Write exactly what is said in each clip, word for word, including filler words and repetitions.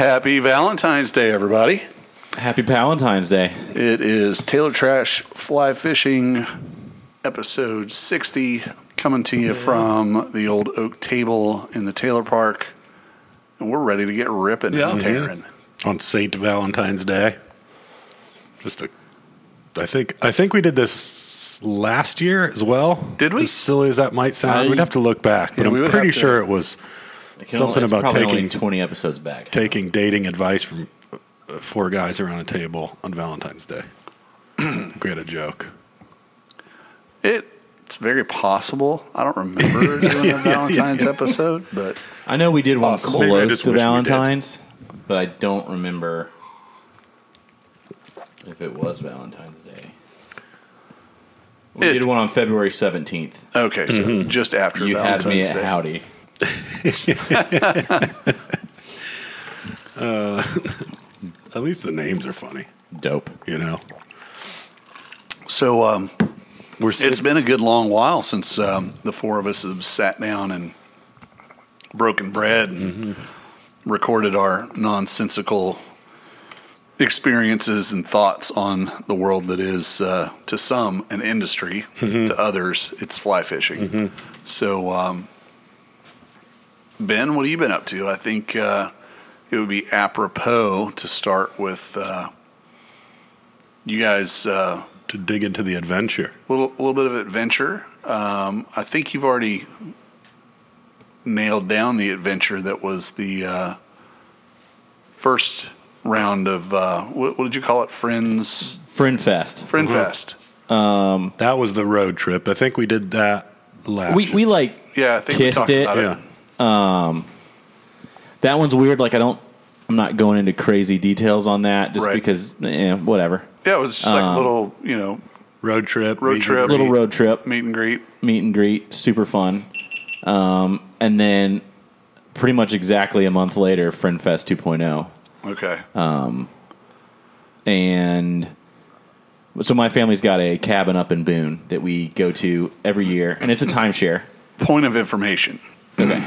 Happy Valentine's Day, everybody. Happy Valentine's Day. It is Taylor Trash Fly Fishing episode sixty coming to you yeah. from the old oak table in the Taylor Park. And we're ready to get ripping yeah. and tearing. Mm-hmm. On Saint Valentine's Day. Just a I think I think we did this last year as well. Did we? As silly as that might sound. I, We'd have to look back, but yeah, I'm pretty sure it was something only, about taking twenty episodes back. Taking dating advice from four guys around a table on Valentine's Day. Great a joke. It it's very possible. I don't remember doing yeah, a Valentine's yeah, yeah. episode, but I know we did one possible. close to Valentine's, but I don't remember if it was Valentine's Day. We it, did one on February seventeenth. Okay, so mm-hmm. just after you Valentine's had me at Day. Howdy. uh, at least the names are funny. Dope. You know. So um, We're sit- it's been a good long while since um, the four of us have sat down and broken bread and mm-hmm. recorded our nonsensical experiences and thoughts on the world that is, uh, to some, an industry. Mm-hmm. To others, it's fly fishing. Mm-hmm. So, um, Ben, what have you been up to? I think uh, it would be apropos to start with uh, you guys. Uh, to dig into the adventure. A little, little bit of adventure. Um, I think you've already nailed down the adventure that was the uh, first round of uh, what, what did you call it? Friends Friend Fest. Friend mm-hmm. Fest. Um, that was the road trip. I think we did that last. We we like yeah. I think kissed we talked it. About yeah. it. Um, that one's weird. Like I don't. I'm not going into crazy details on that just right. because eh, whatever. Yeah, it was just like um, a little you know road trip, road trip, little meet, road trip, meet and greet, meet and greet. Super fun. Um, and then pretty much exactly a month later, Friend Fest two point oh. Okay. Um, and so my family's got a cabin up in Boone that we go to every year, and it's a timeshare. Point of information. Okay.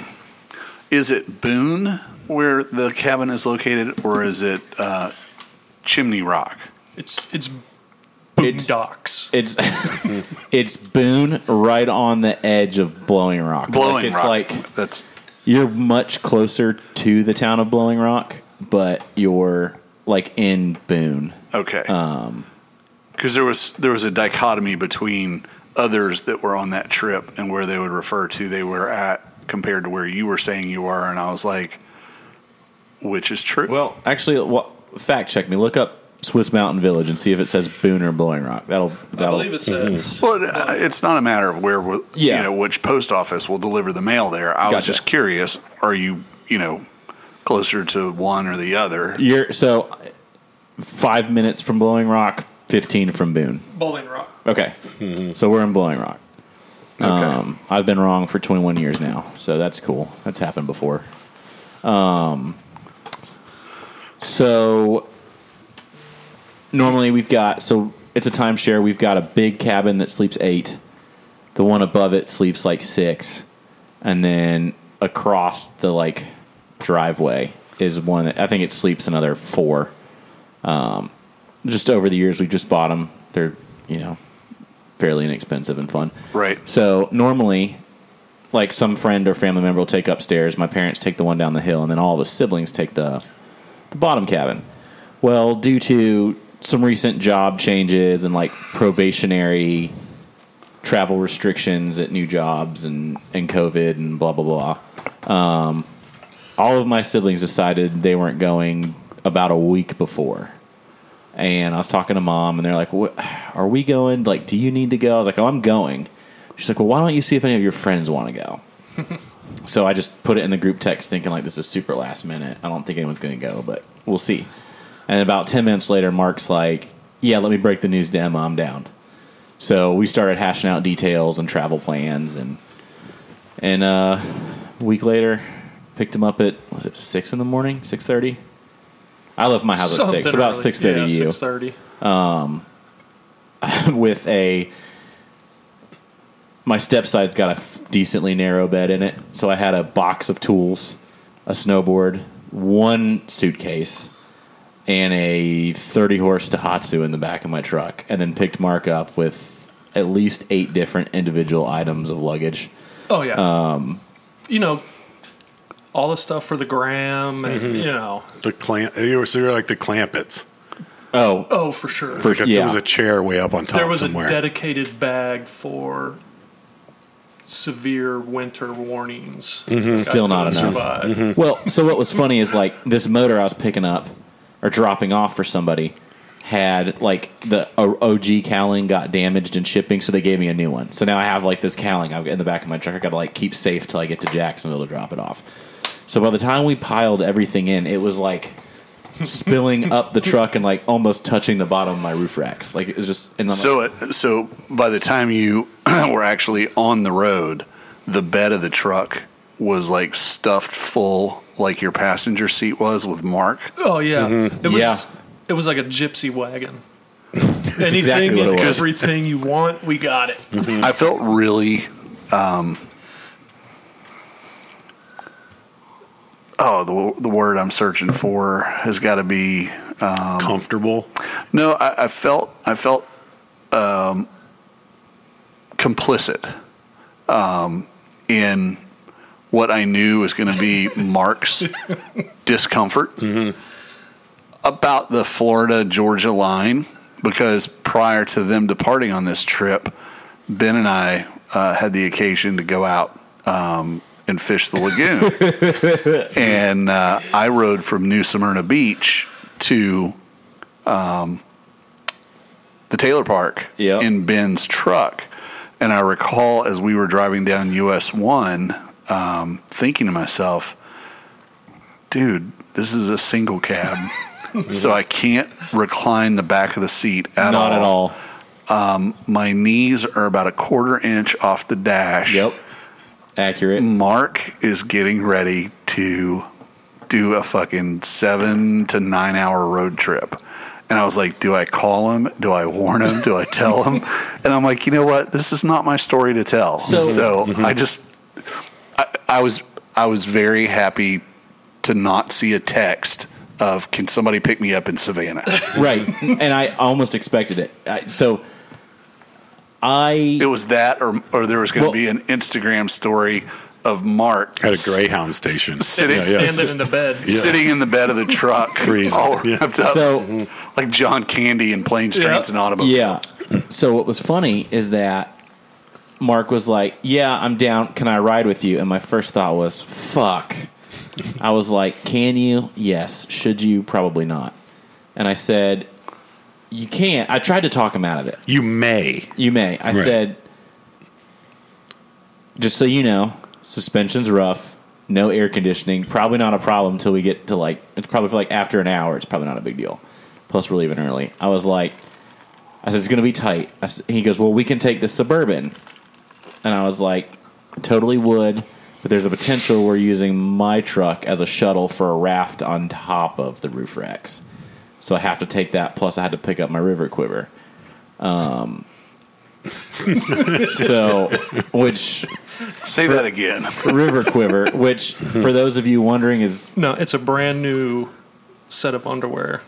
Is it Boone where the cabin is located, or is it uh, Chimney Rock? It's it's Boone Docks. It's it's Boone right on the edge of Blowing Rock. Blowing like it's Rock. Like that's you're much closer to the town of Blowing Rock. But you're like in Boone, okay? Um, because there was there was a dichotomy between others that were on that trip and where they would refer to they were at compared to where you were saying you were, and I was like, which is true? Well, actually, well, fact check me. Look up Swiss Mountain Village and see if it says Boone or Blowing Rock. That'll, that'll I believe it says. Well, uh, it's not a matter of where we're, yeah. you know which post office will deliver the mail there. I gotcha. was just curious. Are you you know? Closer to one or the other. You're so five minutes from Blowing Rock, fifteen from Boone. Bowling Rock. Okay, mm-hmm. so we're in Blowing Rock. Okay. Um, I've been wrong for twenty-one years now, so that's cool. That's happened before. Um, so normally we've got so it's a timeshare. We've got a big cabin that sleeps eight. The one above it sleeps like six, and then across the like. driveway is one that I think it sleeps another four. Um, just over the years, we just bought them. They're, you know, fairly inexpensive and fun. Right. So normally, like some friend or family member will take upstairs. My parents take the one down the hill, and then all of us siblings take the the bottom cabin. Well, due to some recent job changes and like probationary travel restrictions at new jobs and, and COVID and blah, blah, blah. Um, All of my siblings decided they weren't going about a week before. And I was talking to Mom, and they're like, what, are we going? Like, do you need to go? I was like, oh, I'm going. She's like, well, why don't you see if any of your friends want to go? So I just put it in the group text thinking, like, this is super last minute. I don't think anyone's going to go, but we'll see. And about ten minutes later, Mark's like, yeah, let me break the news to Emma. I'm down. So we started hashing out details and travel plans. And, and uh, a week later... Picked him up at, was it six in the morning? six thirty? I left my house Something at six. About six thirty to you. six thirty. Um, with a... My stepside's got a decently narrow bed in it, so I had a box of tools, a snowboard, one suitcase and a thirty horse Daihatsu in the back of my truck, and then picked Mark up with at least eight different individual items of luggage. Oh, yeah. Um, you know, all the stuff for the gram, and, mm-hmm. you know. The clamp. So you're like the Clampets. Oh. Oh, for sure. For sure. Yeah. There was a chair way up on top somewhere. There was somewhere. a dedicated bag for severe winter warnings. Mm-hmm. Still not enough. Mm-hmm. Well, so what was funny is, like, this motor I was picking up or dropping off for somebody had, like, the O G cowling got damaged in shipping, so they gave me a new one. So now I have, like, this cowling in the back of my truck. I got to, like, keep safe till I get to Jacksonville to drop it off. So by the time we piled everything in, it was, like, spilling up the truck and, like, almost touching the bottom of my roof racks. Like, it was just... And so, like, it, so by the time you were actually on the road, the bed of the truck was, like, stuffed full, like your passenger seat was with Mark. Oh, yeah. Mm-hmm. It was, yeah. It was like a gypsy wagon. Anything exactly and everything you want, we got it. Mm-hmm. I felt really... Um, Oh, the the word I'm searching for has got to be um, comfortable. No, I, I felt I felt um, complicit um, in what I knew was going to be Mark's discomfort mm-hmm. about the Florida Georgia line, because prior to them departing on this trip, Ben and I uh, had the occasion to go out. Um, and fish the lagoon. And uh, I rode from New Smyrna Beach to um, the Taylor Park yep. in Ben's truck. And I recall as we were driving down U S one, um, thinking to myself, dude, this is a single cab. So I can't recline the back of the seat at Not all. Not at all. Um, my knees are about a quarter inch off the dash. Yep. Accurate. Mark is getting ready to do a fucking seven to nine hour road trip. And I was like, do I call him? Do I warn him? Do I tell him? And I'm like, you know what? This is not my story to tell. So, so mm-hmm. I just, I, I was, I was very happy to not see a text of, can somebody pick me up in Savannah? Right. And I almost expected it. I, so I, it was that, or or there was going to well, be an Instagram story of Mark at a Greyhound station, sitting yeah, yeah. standing in the bed, yeah. sitting in the bed of the truck, all wrapped yeah. up, so, like John Candy in Planes, Trains, yeah. and Automobiles. Yeah. So what was funny is that Mark was like, "Yeah, I'm down. Can I ride with you?" And my first thought was, "Fuck." I was like, "Can you? Yes. Should you? Probably not." And I said, you can't. I tried to talk him out of it. You may. You may. I right. said, just so you know, suspension's rough, no air conditioning, probably not a problem until we get to, like, it's probably for, like, after an hour, it's probably not a big deal. Plus, we're leaving early. I was like, I said, it's going to be tight. I said, he goes, well, we can take the Suburban. And I was like, totally would, but there's a potential we're using my truck as a shuttle for a raft on top of the roof racks. So I have to take that, plus I had to pick up my river quiver. Um, so, which... Say for, that again. River quiver, which, for those of you wondering, is... No, it's a brand new set of underwear.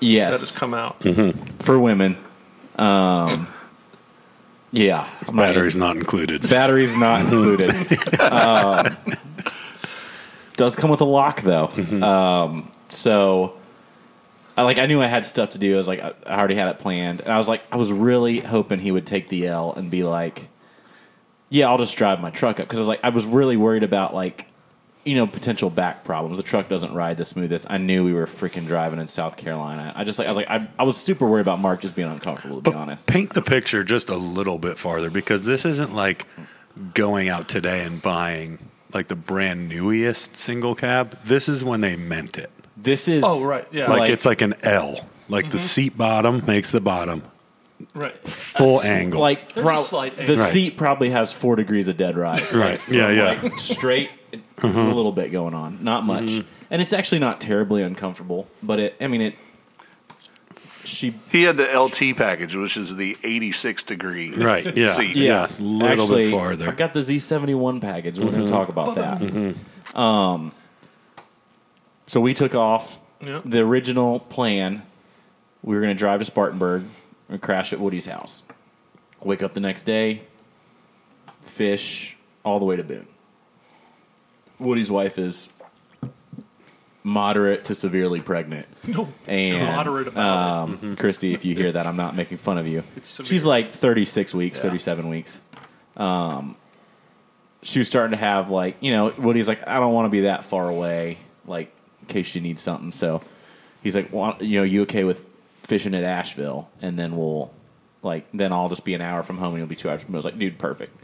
Yes. That has come out. Mm-hmm. For women. Um, yeah. Battery's not included. Battery's not included. um, does come with a lock, though. Mm-hmm. Um, so... I, like, I knew I had stuff to do. I was like, I already had it planned. And I was like, I was really hoping he would take the L and be like, yeah, I'll just drive my truck up. Because I was like, I was really worried about, like, you know, potential back problems. The truck doesn't ride the smoothest. I knew we were freaking driving in South Carolina. I just, like, I was like, I, I was super worried about Mark just being uncomfortable, to but be honest. Paint the picture just a little bit farther, because this isn't like going out today and buying, like, the brand newest single cab. This is when they meant it. This is oh right yeah like, like it's like an L, like mm-hmm. the seat bottom makes the bottom right full a, angle like pro- slight angle. The right. seat probably has four degrees of dead rise right, right. yeah yeah like straight mm-hmm. a little bit going on, not much mm-hmm. and it's actually not terribly uncomfortable, but it I mean it she he had the L T package, which is the eighty-six degree right yeah seat. yeah, yeah. A little actually, bit farther. I got the Z seventy-one package. We're mm-hmm. going to talk about that. Mm-hmm. Um. So we took off. Yep. The original plan, we were going to drive to Spartanburg and crash at Woody's house. Wake up the next day, fish all the way to Boone. Woody's wife is moderate to severely pregnant. No, and, moderate about um, it. Mm-hmm. Christy, if you hear it's, that, I'm not making fun of you. She's like thirty-six weeks, yeah. thirty-seven weeks. Um, she was starting to have like, you know, Woody's like, I don't want to be that far away, like in case you need something. So he's like, well, you know, you okay with fishing at Asheville? And then we'll, like, then I'll just be an hour from home and you'll be two hours from home. I was like, dude, perfect.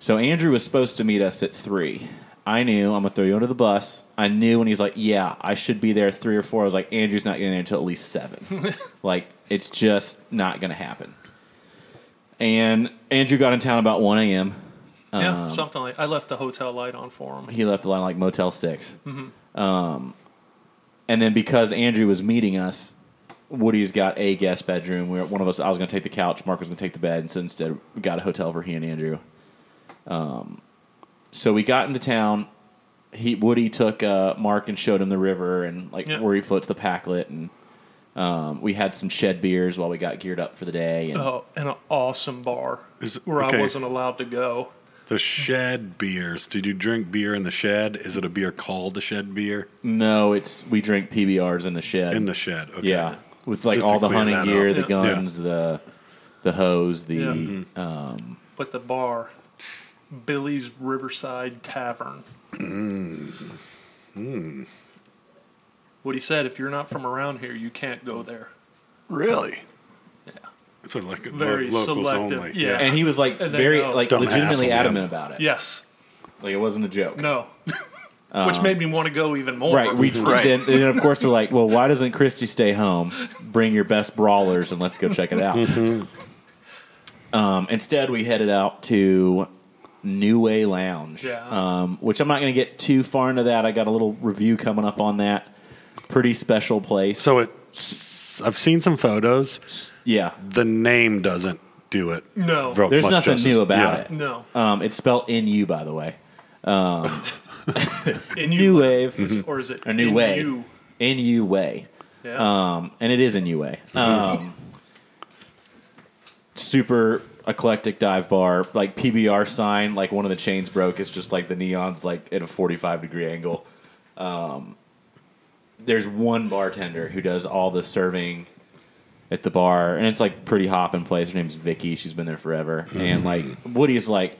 So Andrew was supposed to meet us at three. I knew, I'm going to throw you under the bus. I knew when he's like, yeah, I should be there three or four. I was like, Andrew's not getting there until at least seven. Like, it's just not going to happen. And Andrew got in town about one a.m. Um, yeah, something like I left the hotel light on for him. He left the light on like Motel six. Mm-hmm. Um, and then because Andrew was meeting us, Woody's got a guest bedroom. We were, one of us, I was going to take the couch, Mark was going to take the bed, and so instead we got a hotel for he and Andrew. Um, so we got into town. He Woody took uh, Mark and showed him the river and like yep. where he floats the packlet, and um, we had some shed beers while we got geared up for the day. And, oh, and an awesome bar Is, where okay. I wasn't allowed to go. The shed beers. Did you drink beer in the shed? Is it a beer called the shed beer? No, it's we drink P B Rs in the shed. In the shed, okay. Yeah. With like just all the hunting gear, the yeah. guns, yeah. the the hose, the. Yeah. Mm-hmm. Um, but the bar, Billy's Riverside Tavern. Mm. Mm. What he said, if you're not from around here, you can't go there. Really? Yeah. So like very lo- locals selective. Only. Yeah. yeah. And he was like very go. like Dumb legitimately adamant about it. Yes. Like it wasn't a joke. No. Um, Which made me want to go even more. Right. We right. Then, and then, of course, we're like, well, why doesn't Christy stay home? Bring your best brawlers and let's go check it out. Mm-hmm. Um, instead, we headed out to New Way Lounge, yeah. um, which I'm not going to get too far into that. I got a little review coming up on that. Pretty special place. So it, I've seen some photos. Yeah. The name doesn't do it. No. There's nothing justice. new about yeah. it. No. Um, it's spelled N U, by the way. Um in New Wave, mm-hmm. or is it a New Way? N U Way, yeah. um, and it is N U Way. Mm-hmm. Um, super eclectic dive bar, like P B R sign, like one of the chains broke. It's just like the neon's like at a forty-five degree angle. Um, there's one bartender who does all the serving at the bar, and it's like pretty hoppin' place. Her name's Vicky. She's been there forever, mm-hmm. and like Woody's like,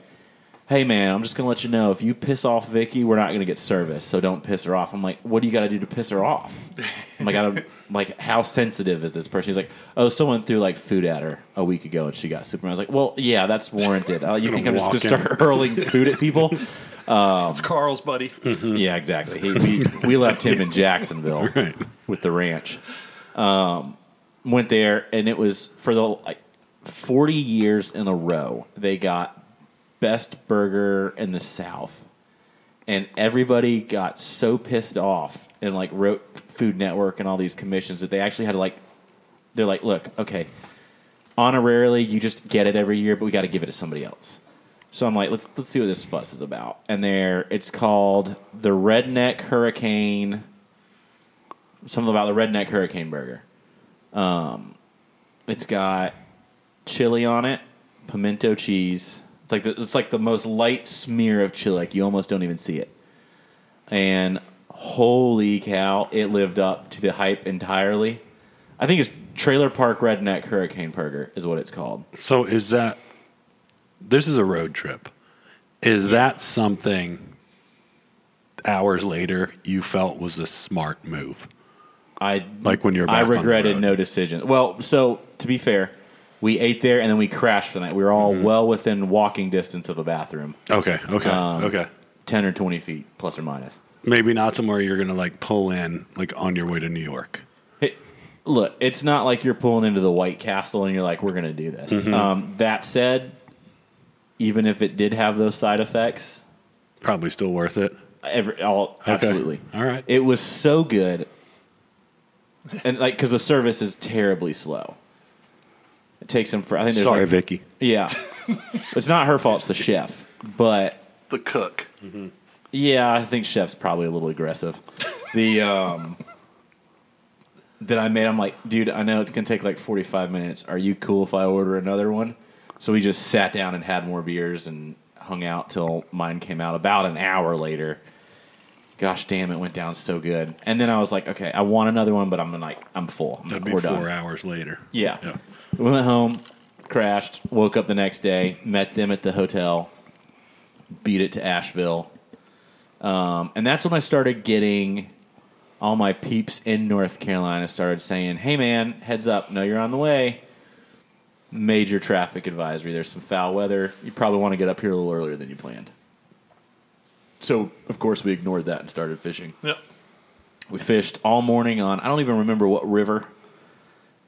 hey, man, I'm just going to let you know, if you piss off Vicky, we're not going to get service, so don't piss her off. I'm like, what do you got to do to piss her off? I'm like, I'm like, how sensitive is this person? He's like, oh, someone threw, like, food at her a week ago, and she got super mad. I was like, well, yeah, that's warranted. Uh, you think I'm just going to start hurling food at people? Um, it's Carl's buddy. Mm-hmm. Yeah, exactly. He, we, we left him in Jacksonville right. with the ranch. Um, went there, and it was for the like forty years in a row, they got best burger in the South, and everybody got so pissed off and like wrote Food Network and all these commissions that they actually had to like, they're like, look, okay, honorarily you just get it every year, but we got to give it to somebody else. So I'm like, let's let's see what this fuss is about. And there, it's called the Redneck Hurricane, something about the Redneck Hurricane Burger. Um, it's got chili on it, pimento cheese. It's like the, it's like the most light smear of chili. Like you almost don't even see it. And holy cow, it lived up to the hype entirely. I think it's Trailer Park Redneck Hurricane Burger is what it's called. So is that, this is a road trip. Is yeah. that something hours later you felt was a smart move? I like when you're back I regretted on the road. No decision. Well, so to be fair, we ate there, and then we crashed for the night. We were all mm-hmm. well within walking distance of a bathroom. Okay, okay, um, okay. ten or twenty feet, plus or minus. Maybe not somewhere you're going to, like, pull in, like, on your way to New York. It, look, it's not like you're pulling into the White Castle and you're like, we're going to do this. Mm-hmm. Um, that said, even if it did have those side effects, probably still worth it. Every, all, okay. Absolutely. All right. It was so good, and like because the service is terribly slow. It takes him for, I think there's Sorry, like, Vicky. Yeah. It's not her fault, it's the chef, but the cook. Mm-hmm. Yeah, I think chef's probably a little aggressive. The um that I made, I'm like, dude, I know it's gonna take like forty-five minutes. Are you cool if I order another one? So we just sat down and had more beers and hung out till mine came out about an hour later. Gosh damn, it went down so good. And then I was like, okay, I want another one, but I'm like, I'm full. That'd be We're four done. hours later. Yeah. yeah. We went home, crashed, woke up the next day, met them at the hotel, beat it to Asheville. Um, and that's when I started getting all my peeps in North Carolina started saying, hey, man, heads up. No, you're on the way. Major traffic advisory. There's some foul weather. You probably want to get up here a little earlier than you planned. So, of course, we ignored that and started fishing. Yep. We fished all morning on, I don't even remember what river.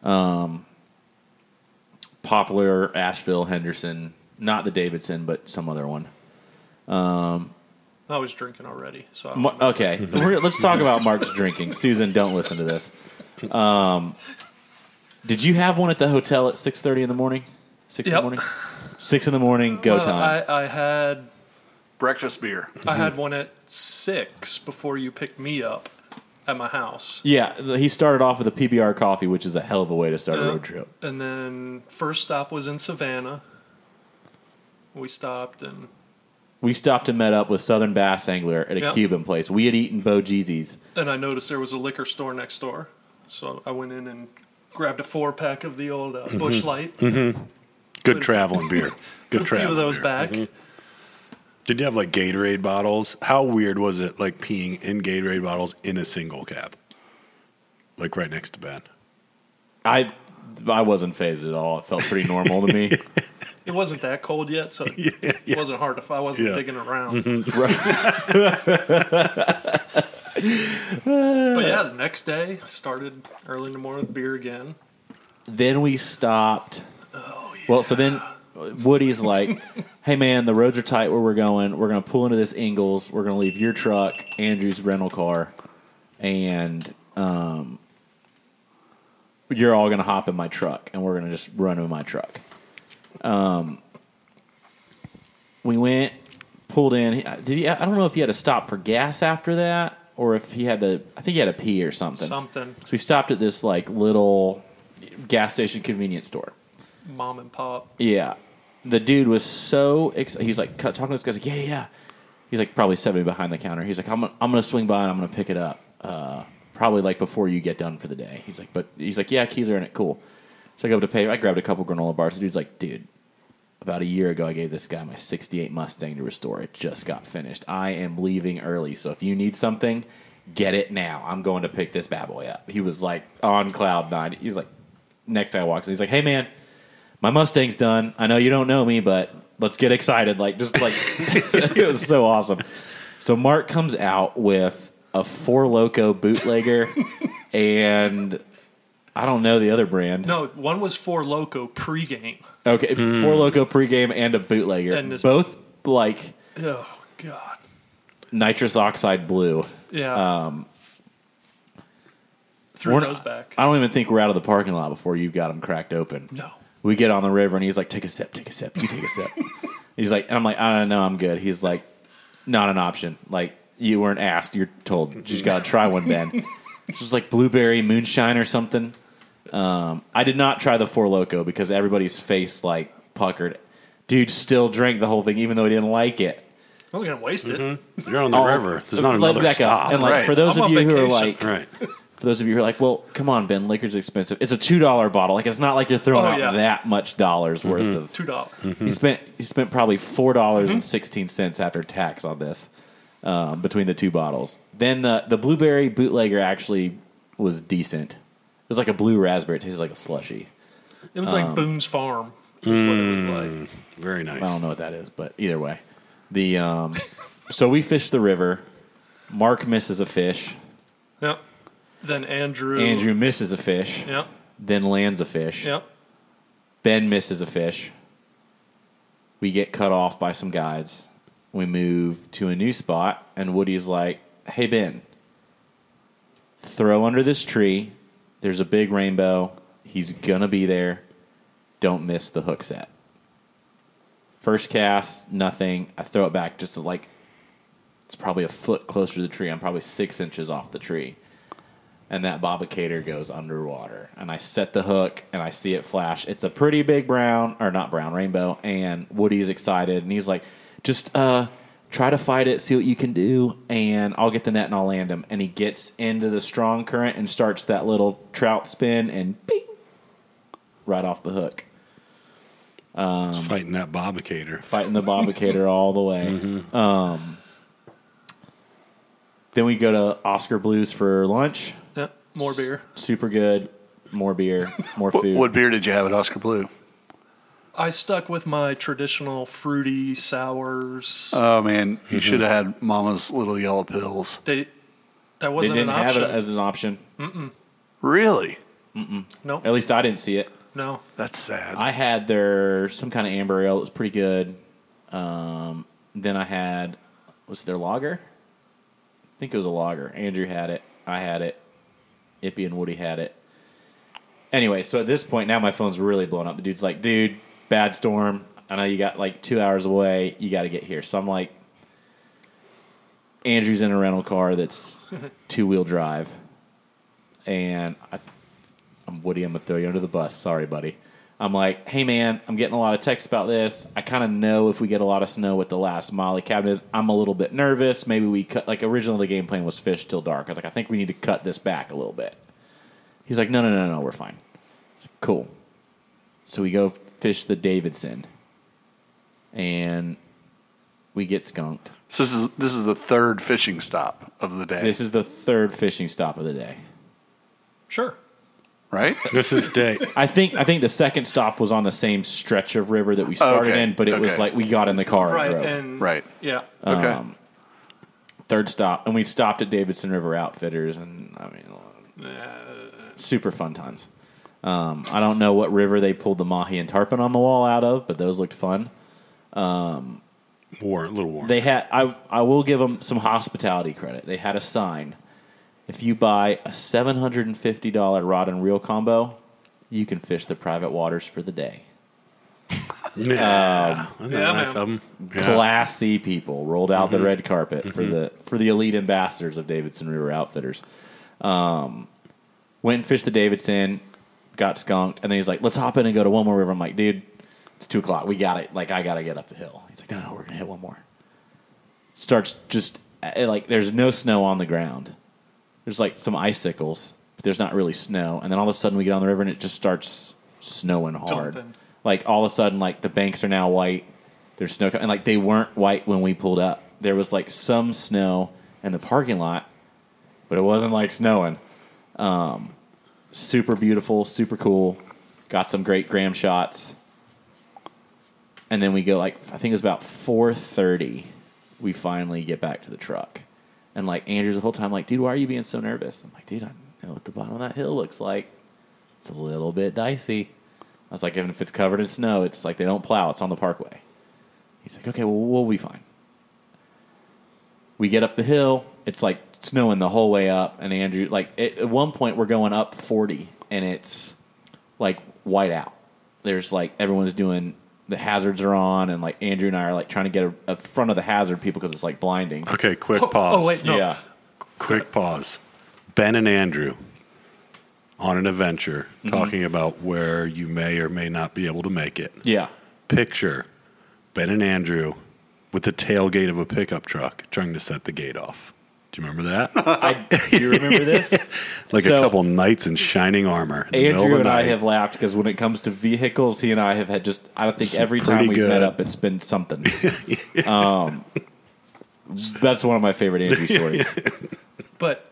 Um, Poplar, Asheville, Henderson. Not the Davidson, but some other one. Um, I was drinking already. so I don't Ma- Okay. We're, let's talk about Mark's drinking. Susan, don't listen to this. Um, did you have one at the hotel at six thirty in the morning? six yep. in the morning? six in the morning, go well, time. I, I had... breakfast beer. I had one at six before you picked me up at my house. Yeah, he started off with a P B R coffee, which is a hell of a way to start uh, a road trip. And then first stop was in Savannah. We stopped and... We stopped and met up with Southern Bass Angler at a yep. Cuban place. We had eaten Bojeezy's. And I noticed there was a liquor store next door. So I went in and grabbed a four-pack of the old uh, mm-hmm. Busch Light. Mm-hmm. Good traveling beer. Good traveling beer. A travel few of those beer. back. Mm-hmm. Did you have, like, Gatorade bottles? How weird was it, like, peeing in Gatorade bottles in a single cap? Like, right next to Ben. I I wasn't fazed at all. It felt pretty normal to me. It wasn't that cold yet, so yeah, yeah. it wasn't hard if I wasn't yeah. digging around. Mm-hmm. Right. But, yeah, the next day, started early in the morning with beer again. Then we stopped. Oh, yeah. Well, so then... Woody's like, hey, man, the roads are tight where we're going. We're going to pull into this Ingalls. We're going to leave your truck, Andrew's rental car, and um, you're all going to hop in my truck, and we're going to just run in my truck. Um, we went, pulled in. Did he? I don't know if he had to stop for gas after that or if he had to – I think he had to pee or something. Something. So he stopped at this, like, little gas station convenience store. Mom and pop. Yeah. The dude was so excited. He's like talking to this guy. He's like, yeah, yeah, yeah. He's like probably seventy behind the counter. He's like, I'm, I'm going to swing by and I'm going to pick it up. Uh, probably like before you get done for the day. He's like, but he's like, yeah, keys are in it. Cool. So I go up to pay. I grabbed a couple granola bars. The dude's like, dude, about a year ago, I gave this guy my sixty-eight Mustang to restore. It just got finished. I am leaving early. So if you need something, get it now. I'm going to pick this bad boy up. He was like on cloud nine. He's like, next guy walks in. He's like, hey, man. My Mustang's done. I know you don't know me, but let's get excited. Like, just like, it was so awesome. So Mark comes out with a Four Loko bootlegger and I don't know the other brand. No, one was Four Loko pregame. Okay, mm. Four Loko pregame and a bootlegger. And this, both like, oh, God. Nitrous oxide blue. Yeah. Um, Threw those back. I don't even think we're out of the parking lot before you've got them cracked open. No. We get on the river, and he's like, take a sip, take a sip, you take a sip. He's like, and I'm like, I don't know, I'm good. He's like, not an option. Like, you weren't asked, you're told. You just got to try one, Ben. It's just like blueberry moonshine or something. Um, I did not try the Four Loko because everybody's face, like, puckered. Dude still drank the whole thing, even though he didn't like it. I wasn't going to waste it. Mm-hmm. You're on the oh, river. There's not another stop. And, like, right. for those I'm of you vacation. who are like... Right. For those of you who are like, well, come on, Ben, liquor's expensive. It's a two dollar bottle. Like, it's not like you're throwing oh, out yeah. that much dollars mm-hmm. worth of... two dollars. Mm-hmm. He spent he spent probably four dollars and sixteen cents mm-hmm. after tax on this um, between the two bottles. Then the, the blueberry bootlegger actually was decent. It was like a blue raspberry. It tasted like a slushy. It was um, like Boone's Farm. Is mm, what it was like. Very nice. I don't know what that is, but either way. the um, So we fished the river. Mark misses a fish. Yep. Then Andrew... Andrew misses a fish. Yep. Then lands a fish. Yep. Ben misses a fish. We get cut off by some guides. We move to a new spot, and Woody's like, hey, Ben, throw under this tree. There's a big rainbow. He's going to be there. Don't miss the hook set. First cast, nothing. I throw it back just to, like... It's probably a foot closer to the tree. I'm probably six inches off the tree. And that bobcator goes underwater. And I set the hook, and I see it flash. It's a pretty big brown, or not brown, rainbow. And Woody's excited, and he's like, just uh, try to fight it, see what you can do, and I'll get the net and I'll land him. And he gets into the strong current and starts that little trout spin, and bing, right off the hook. Um, fighting that bobcator. Fighting the bobcator all the way. Mm-hmm. Um, then we go to Oscar Blues for lunch. Yep. More beer. S- super good. More beer. More food. What beer did you have at Oscar Blue? I stuck with my traditional fruity sours. Oh, man. You mm-hmm. should have had Mama's Little Yellow Pills. They, that wasn't they didn't an option. Have it as an option. Mm-mm. Really? Mm-mm. Nope. At least I didn't see it. No. That's sad. I had their, some kind of amber ale. It was pretty good. Um, then I had, was it their lager? I think it was a lager. Andrew had it. I had it. Ippy and Woody had it. Anyway, so at this point, now my phone's really blown up. The dude's like, dude, bad storm. I know you got like two hours away. You got to get here. So I'm like, Andrew's in a rental car that's two-wheel drive. And I, I'm Woody. I'm going to throw you under the bus. Sorry, buddy. I'm like, hey, man, I'm getting a lot of texts about this. I kind of know if we get a lot of snow with the last mile of the cabin is. I'm a little bit nervous. Maybe we cut. Like, originally the game plan was fish till dark. I was like, I think we need to cut this back a little bit. He's like, no, no, no, no, we're fine. Like, cool. So we go fish the Davidson, and we get skunked. So this is this is the third fishing stop of the day. This is the third fishing stop of the day. Sure. Right? This is day. I think I think the second stop was on the same stretch of river that we started okay. in, but it okay. was like we got in the car right, and drove. And right. Yeah. Um, okay. Third stop. And we stopped at Davidson River Outfitters, and I mean, uh, super fun times. Um, I don't know what river they pulled the mahi and tarpon on the wall out of, but those looked fun. Um, war, a little warm. They had. I I will give them some hospitality credit. They had a sign. If you buy a seven hundred and fifty dollar rod and reel combo, you can fish the private waters for the day. yeah, um, yeah nice of them. Yeah. Classy people rolled out mm-hmm. the red carpet mm-hmm. for the for the elite ambassadors of Davidson River Outfitters. Um, went and fished the Davidson. Got skunked, and then he's like, let's hop in and go to one more river. I'm like, dude, it's two o'clock. We got it. Like, I got to get up the hill. He's like, no, no, we're going to hit one more. Starts just, like, there's no snow on the ground. There's, like, some icicles, but there's not really snow. And then all of a sudden we get on the river, and it just starts snowing hard. Dumping. Like, all of a sudden, like, the banks are now white. There's snow. And, like, they weren't white when we pulled up. There was, like, some snow in the parking lot, but it wasn't, like, snowing. Um... Super beautiful, super cool. Got some great gram shots. And then we go, like, I think it was about four thirty. We finally get back to the truck. And, like, Andrew's the whole time, like, dude, why are you being so nervous? I'm like, dude, I know what the bottom of that hill looks like. It's a little bit dicey. I was like, even if it's covered in snow, it's like they don't plow. It's on the parkway. He's like, okay, well, we'll be fine. We get up the hill. It's like snowing the whole way up, and Andrew, like, it, at one point we're going up forty, and it's like white out. There's like everyone's doing, the hazards are on, and like Andrew and I are like trying to get a, a front of the hazard people because it's like blinding. Okay, quick pause. Oh, oh wait, no. Yeah. Quick pause. Ben and Andrew on an adventure mm-hmm. talking about where you may or may not be able to make it. Yeah. Picture Ben and Andrew with the tailgate of a pickup truck trying to set the gate off. Do you remember that? I, do you remember this? Like so, a couple knights in shining armor. In Andrew and I have laughed because when it comes to vehicles, he and I have had just, I don't think it's every time we've good. met up, it's been something. um, that's one of my favorite Andrew stories. But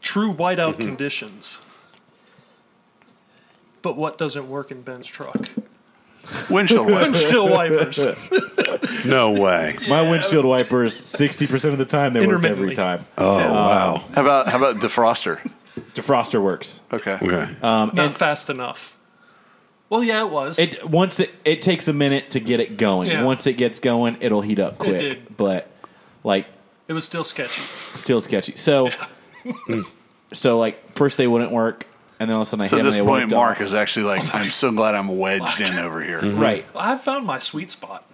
true whiteout mm-hmm. conditions. But what doesn't work in Ben's truck? Windshield wipers. Windshield wipers. No way. Yeah. My windshield wipers, sixty percent of the time they work every time. Oh um, wow! How about how about defroster? Defroster works. Okay. Okay. Um, Not and, fast enough. Well, yeah, it was. It once it, it takes a minute to get it going. Yeah. Once it gets going, it'll heat up quick. It did. But like, it was still sketchy. Still sketchy. So, yeah. so like first they wouldn't work. And then all of a sudden I so hit at this point, Mark off. Is actually like, oh I'm so glad I'm wedged in over here. Mm-hmm. Right. I found my sweet spot.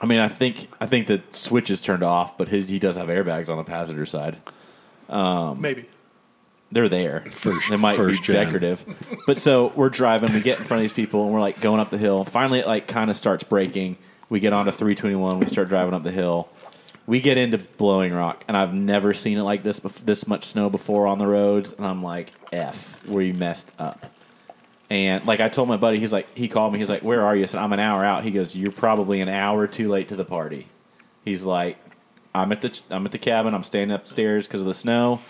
I mean, I think I think the switch is turned off, but his he does have airbags on the passenger side. Um, Maybe. They're there. First, they might first be gen. Decorative. But so we're driving. We get in front of these people, and we're, like, going up the hill. Finally, it, like, kind of starts braking. We get onto three twenty-one. We start driving up the hill. We get into Blowing Rock, and I've never seen it like this, this much snow before on the roads. And I'm like, F, we messed up. And, like, I told my buddy, he's like, he called me. He's like, where are you? I said, I'm an hour out. He goes, you're probably an hour too late to the party. He's like, I'm at the I'm at the cabin. I'm staying upstairs because of the snow.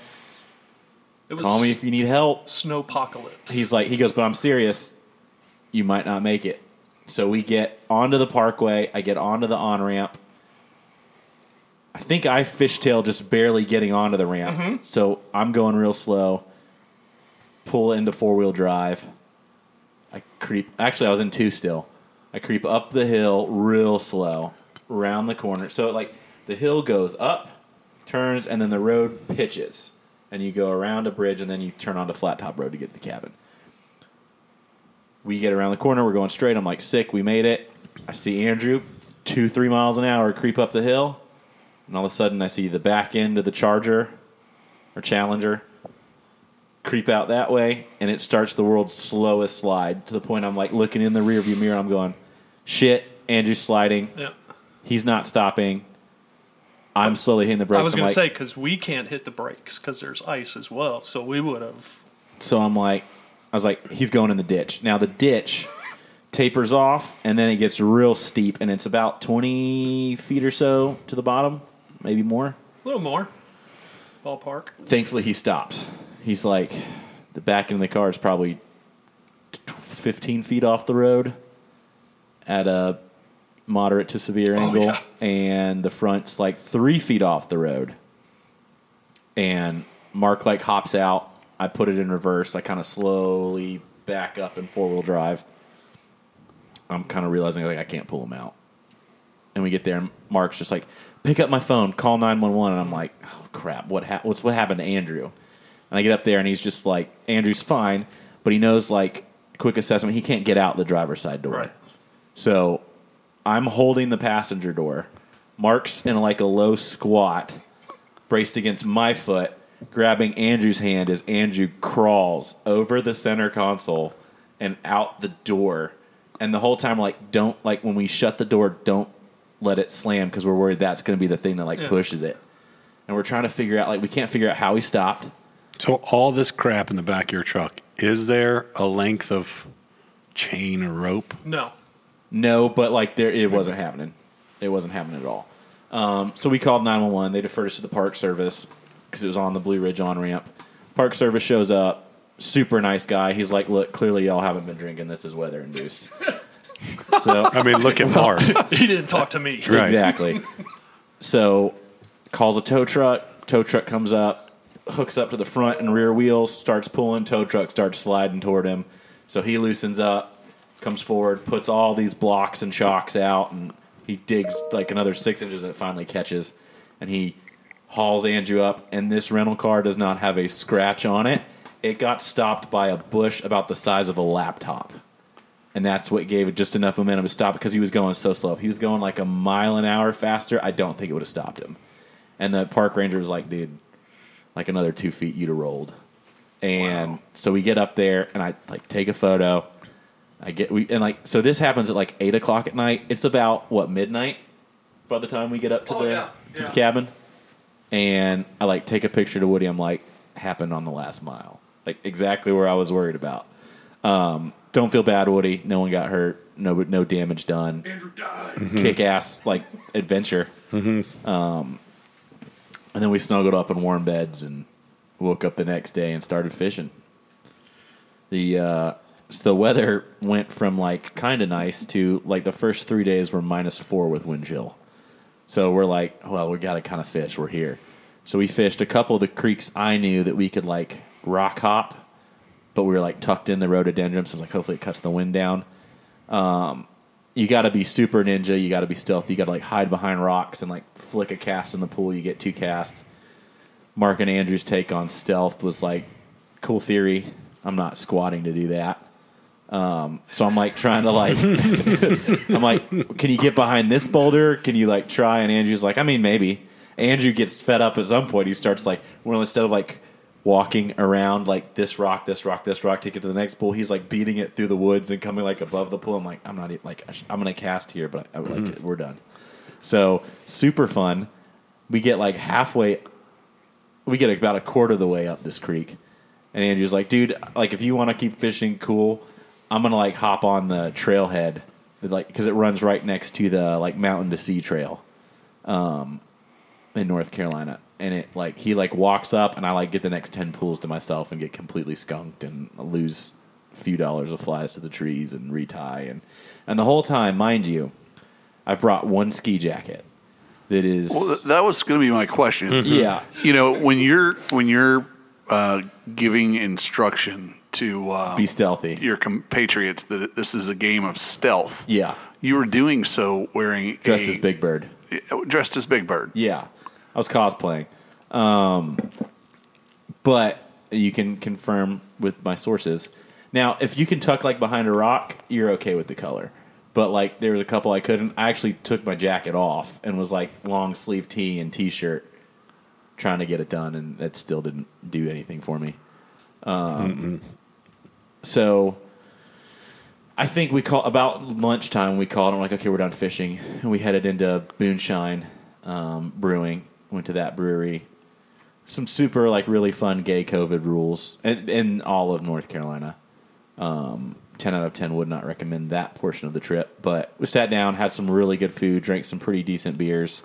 It was Call me if you need help. Snowpocalypse. He's like, he goes, but I'm serious. You might not make it. So we get onto the parkway. I get onto the on-ramp. I think I fishtail just barely getting onto the ramp. Mm-hmm. So I'm going real slow. Pull into four-wheel drive. I creep. Actually, I was in two still. I creep up the hill real slow. Round the corner. So, like, the hill goes up, turns, and then the road pitches. And you go around a bridge, and then you turn onto Flat Top Road to get to the cabin. We get around the corner. We're going straight. I'm like, sick. We made it. I see Andrew, two, three miles an hour, creep up the hill. And all of a sudden, I see the back end of the Charger or Challenger creep out that way. And it starts the world's slowest slide to the point I'm like looking in the rearview mirror. I'm going, shit, Andrew's sliding. Yep. He's not stopping. I'm slowly hitting the brakes. I was going like, to say, because we can't hit the brakes because there's ice as well, so we would have. So I'm like, I was like, he's going in the ditch. Now the ditch tapers off, and then it gets real steep, and it's about twenty feet or so to the bottom, maybe more. A little more. Ballpark. Thankfully, he stops. He's like, the back end of the car is probably fifteen feet off the road at a moderate to severe angle, oh, yeah. And the front's like three feet off the road. And Mark like hops out. I put it in reverse. I kind of slowly back up in four wheel drive. I'm kind of realizing like I can't pull him out. And we get there, and Mark's just like, "Pick up my phone, call nine one one." And I'm like, "Oh crap! What ha- what's what happened to Andrew?" And I get up there, and he's just like, "Andrew's fine, but he knows like quick assessment. He can't get out the driver's side door, right. So." I'm holding the passenger door. Mark's in like a low squat, braced against my foot, grabbing Andrew's hand as Andrew crawls over the center console and out the door. And the whole time, like, don't, like, when we shut the door, don't let it slam because we're worried that's going to be the thing that, like, yeah. pushes it. And we're trying to figure out, like, we can't figure out how he stopped. So all this crap in the back of your truck, is there a length of chain or rope? No. No, but like there, it wasn't happening. It wasn't happening at all. Um, so we called nine one one. They deferred us to the Park Service because it was on the Blue Ridge on-ramp. Park Service shows up. Super nice guy. He's like, look, clearly y'all haven't been drinking. This is weather-induced. So I mean, look at Mark. He didn't talk to me. Right. Exactly. So calls a tow truck. Tow truck comes up, hooks up to the front and rear wheels, starts pulling. Tow truck starts sliding toward him. So he loosens up. Comes forward, puts all these blocks and chocks out, and he digs like another six inches, and it finally catches. And he hauls Andrew up, and this rental car does not have a scratch on it. It got stopped by a bush about the size of a laptop. And that's what gave it just enough momentum to stop it because he was going so slow. If he was going like a mile an hour faster, I don't think it would have stopped him. And the park ranger was like, dude, like another two feet, you'd have rolled. And wow. So we get up there, and I like take a photo. I get we and like so this happens at like eight o'clock at night. It's about what midnight by the time we get up to, oh, the, yeah, yeah. to the cabin, and I like take a picture to Woody. I'm like, happened on the last mile, like exactly where I was worried about. Um, don't feel bad, Woody. No one got hurt. No, no damage done. Andrew died. Mm-hmm. Kick ass like adventure. Mm-hmm. Um, and then we snuggled up in warm beds and woke up the next day and started fishing. The uh, So the weather went from, like, kind of nice to, like, the first three days were minus four with wind chill. So we're like, well, we got to kind of fish. We're here. So we fished a couple of the creeks I knew that we could, like, rock hop, but we were, like, tucked in the rhododendron, so, like, hopefully it cuts the wind down. Um, you got to be super ninja. You got to be stealthy. You got to, like, hide behind rocks and, like, flick a cast in the pool. You get two casts. Mark and Andrew's take on stealth was, like, cool theory. I'm not squatting to do that. Um, so I'm like trying to like, I'm like, can you get behind this boulder? Can you like try? And Andrew's like, I mean, maybe. Andrew gets fed up at some point. He starts like, well, instead of like walking around like this rock, this rock, this rock to get to the next pool, he's like beating it through the woods and coming like above the pool. I'm like, I'm not like, I'm going to cast here, but I, I like it. We're done. So super fun. We get like halfway, we get about a quarter of the way up this creek. And Andrew's like, dude, like if you want to keep fishing, cool. I'm going to, like, hop on the trailhead, like, because it runs right next to the, like, mountain-to-sea trail um, in North Carolina. And it, like, he, like, walks up, and I, like, get the next ten pools to myself and get completely skunked and lose a few dollars of flies to the trees and retie. And, and the whole time, mind you, I brought one ski jacket that is... Well, that was going to be my question. Mm-hmm. Yeah. You know, when you're, when you're uh, giving instruction... to um, be stealthy. Your compatriots that this is a game of stealth. Yeah. You were doing so wearing dressed a, as Big Bird. Dressed as Big Bird. Yeah. I was cosplaying. Um, but you can confirm with my sources. Now, if you can tuck like behind a rock, you're okay with the color. But like there was a couple I couldn't. I actually took my jacket off and was like long sleeve tee and t-shirt trying to get it done, and that still didn't do anything for me. Um Mm-mm. So I think we call about lunchtime, we called and we're like, okay, we're done fishing. And we headed into Moonshine um, Brewing, went to that brewery. Some super, like, really fun gay COVID rules in, in all of North Carolina. Um, ten out of ten would not recommend that portion of the trip. But we sat down, had some really good food, drank some pretty decent beers.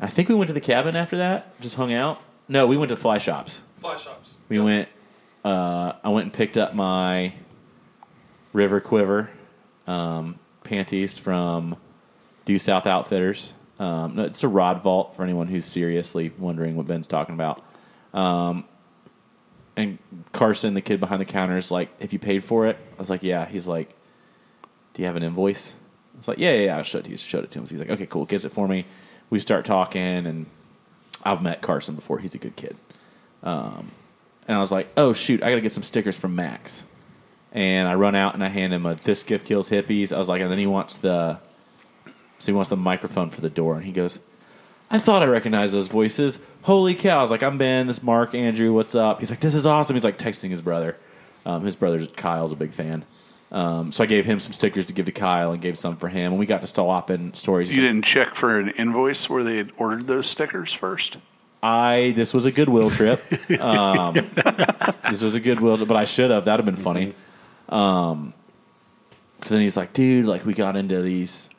I think we went to the cabin after that, just hung out. No, we went to Fly Shops. Fly Shops. We yeah. went... Uh, I went and picked up my River Quiver um, panties from Due South Outfitters. Um, no, it's a rod vault for anyone who's seriously wondering what Ben's talking about. Um, and Carson, the kid behind the counter, is like, "Have you paid for it?" I was like, "Yeah." He's like, "Do you have an invoice?" I was like, "Yeah, yeah, yeah." I showed, he showed it to him. So he's like, "Okay, cool." Gives it for me. We start talking, and I've met Carson before. He's a good kid. Um, And I was like, oh, shoot, I got to get some stickers from Max. And I run out and I hand him a This Gift Kills Hippies. I was like, and then he wants the so he wants the microphone for the door. And he goes, I thought I recognized those voices. Holy cow. I was like, I'm Ben, this is Mark, Andrew, what's up? He's like, this is awesome. He's like texting his brother. Um, his brother, Kyle's a big fan. Um, so I gave him some stickers to give to Kyle and gave some for him. And we got to stopping stories. You didn't check for an invoice where they had ordered those stickers first? I this was a Goodwill trip. Um, this was a Goodwill trip, but I should have. That would have been funny. Um, so then he's like, dude, like we got into these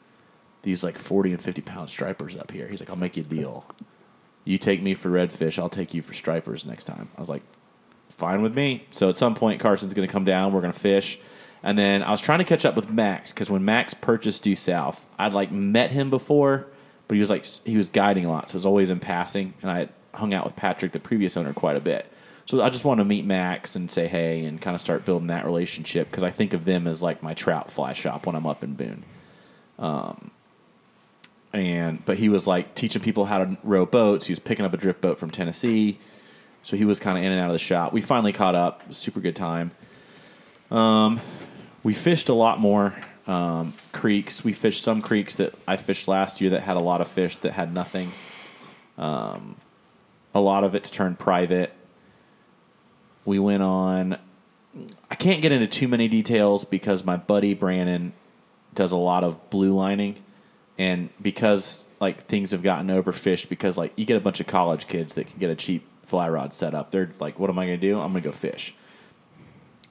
these like forty and fifty pound stripers up here. He's like, I'll make you a deal. You take me for redfish, I'll take you for stripers next time. I was like, fine with me. So at some point, Carson's going to come down. We're going to fish. And then I was trying to catch up with Max because when Max purchased Due South, I'd like met him before. But he was like he was guiding a lot, so it was always in passing. And I had hung out with Patrick, the previous owner, quite a bit. So I just wanted to meet Max and say hey and kind of start building that relationship because I think of them as like my trout fly shop when I'm up in Boone. Um, and but he was like teaching people how to row boats. He was picking up a drift boat from Tennessee, so he was kind of in and out of the shop. We finally caught up. It was a super good time. Um, we fished a lot more. Um, creeks. We fished some creeks that I fished last year that had a lot of fish that had nothing. Um, a lot of it's turned private. We went on... I can't get into too many details because my buddy Brandon does a lot of blue lining. And because like things have gotten overfished, because like you get a bunch of college kids that can get a cheap fly rod set up. They're like, what am I going to do? I'm going to go fish.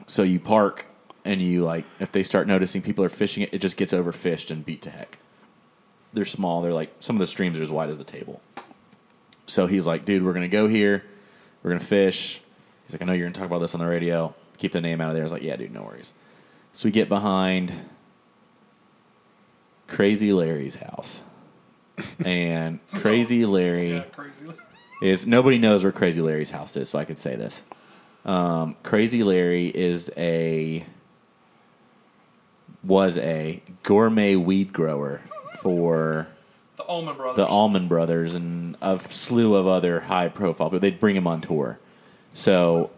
So you park... And you, like, if they start noticing people are fishing it, it just gets overfished and beat to heck. They're small. They're, like, some of the streams are as wide as the table. So he's like, dude, we're going to go here. We're going to fish. He's like, I know you're going to talk about this on the radio. Keep the name out of there. I was like, yeah, dude, no worries. So we get behind Crazy Larry's house. And Crazy Larry yeah, crazy. is, nobody knows where Crazy Larry's house is, so I could say this. Um, Crazy Larry is a... was a gourmet weed grower for the Allman Brothers, the Allman Brothers and a slew of other high-profile people. They'd bring him on tour. So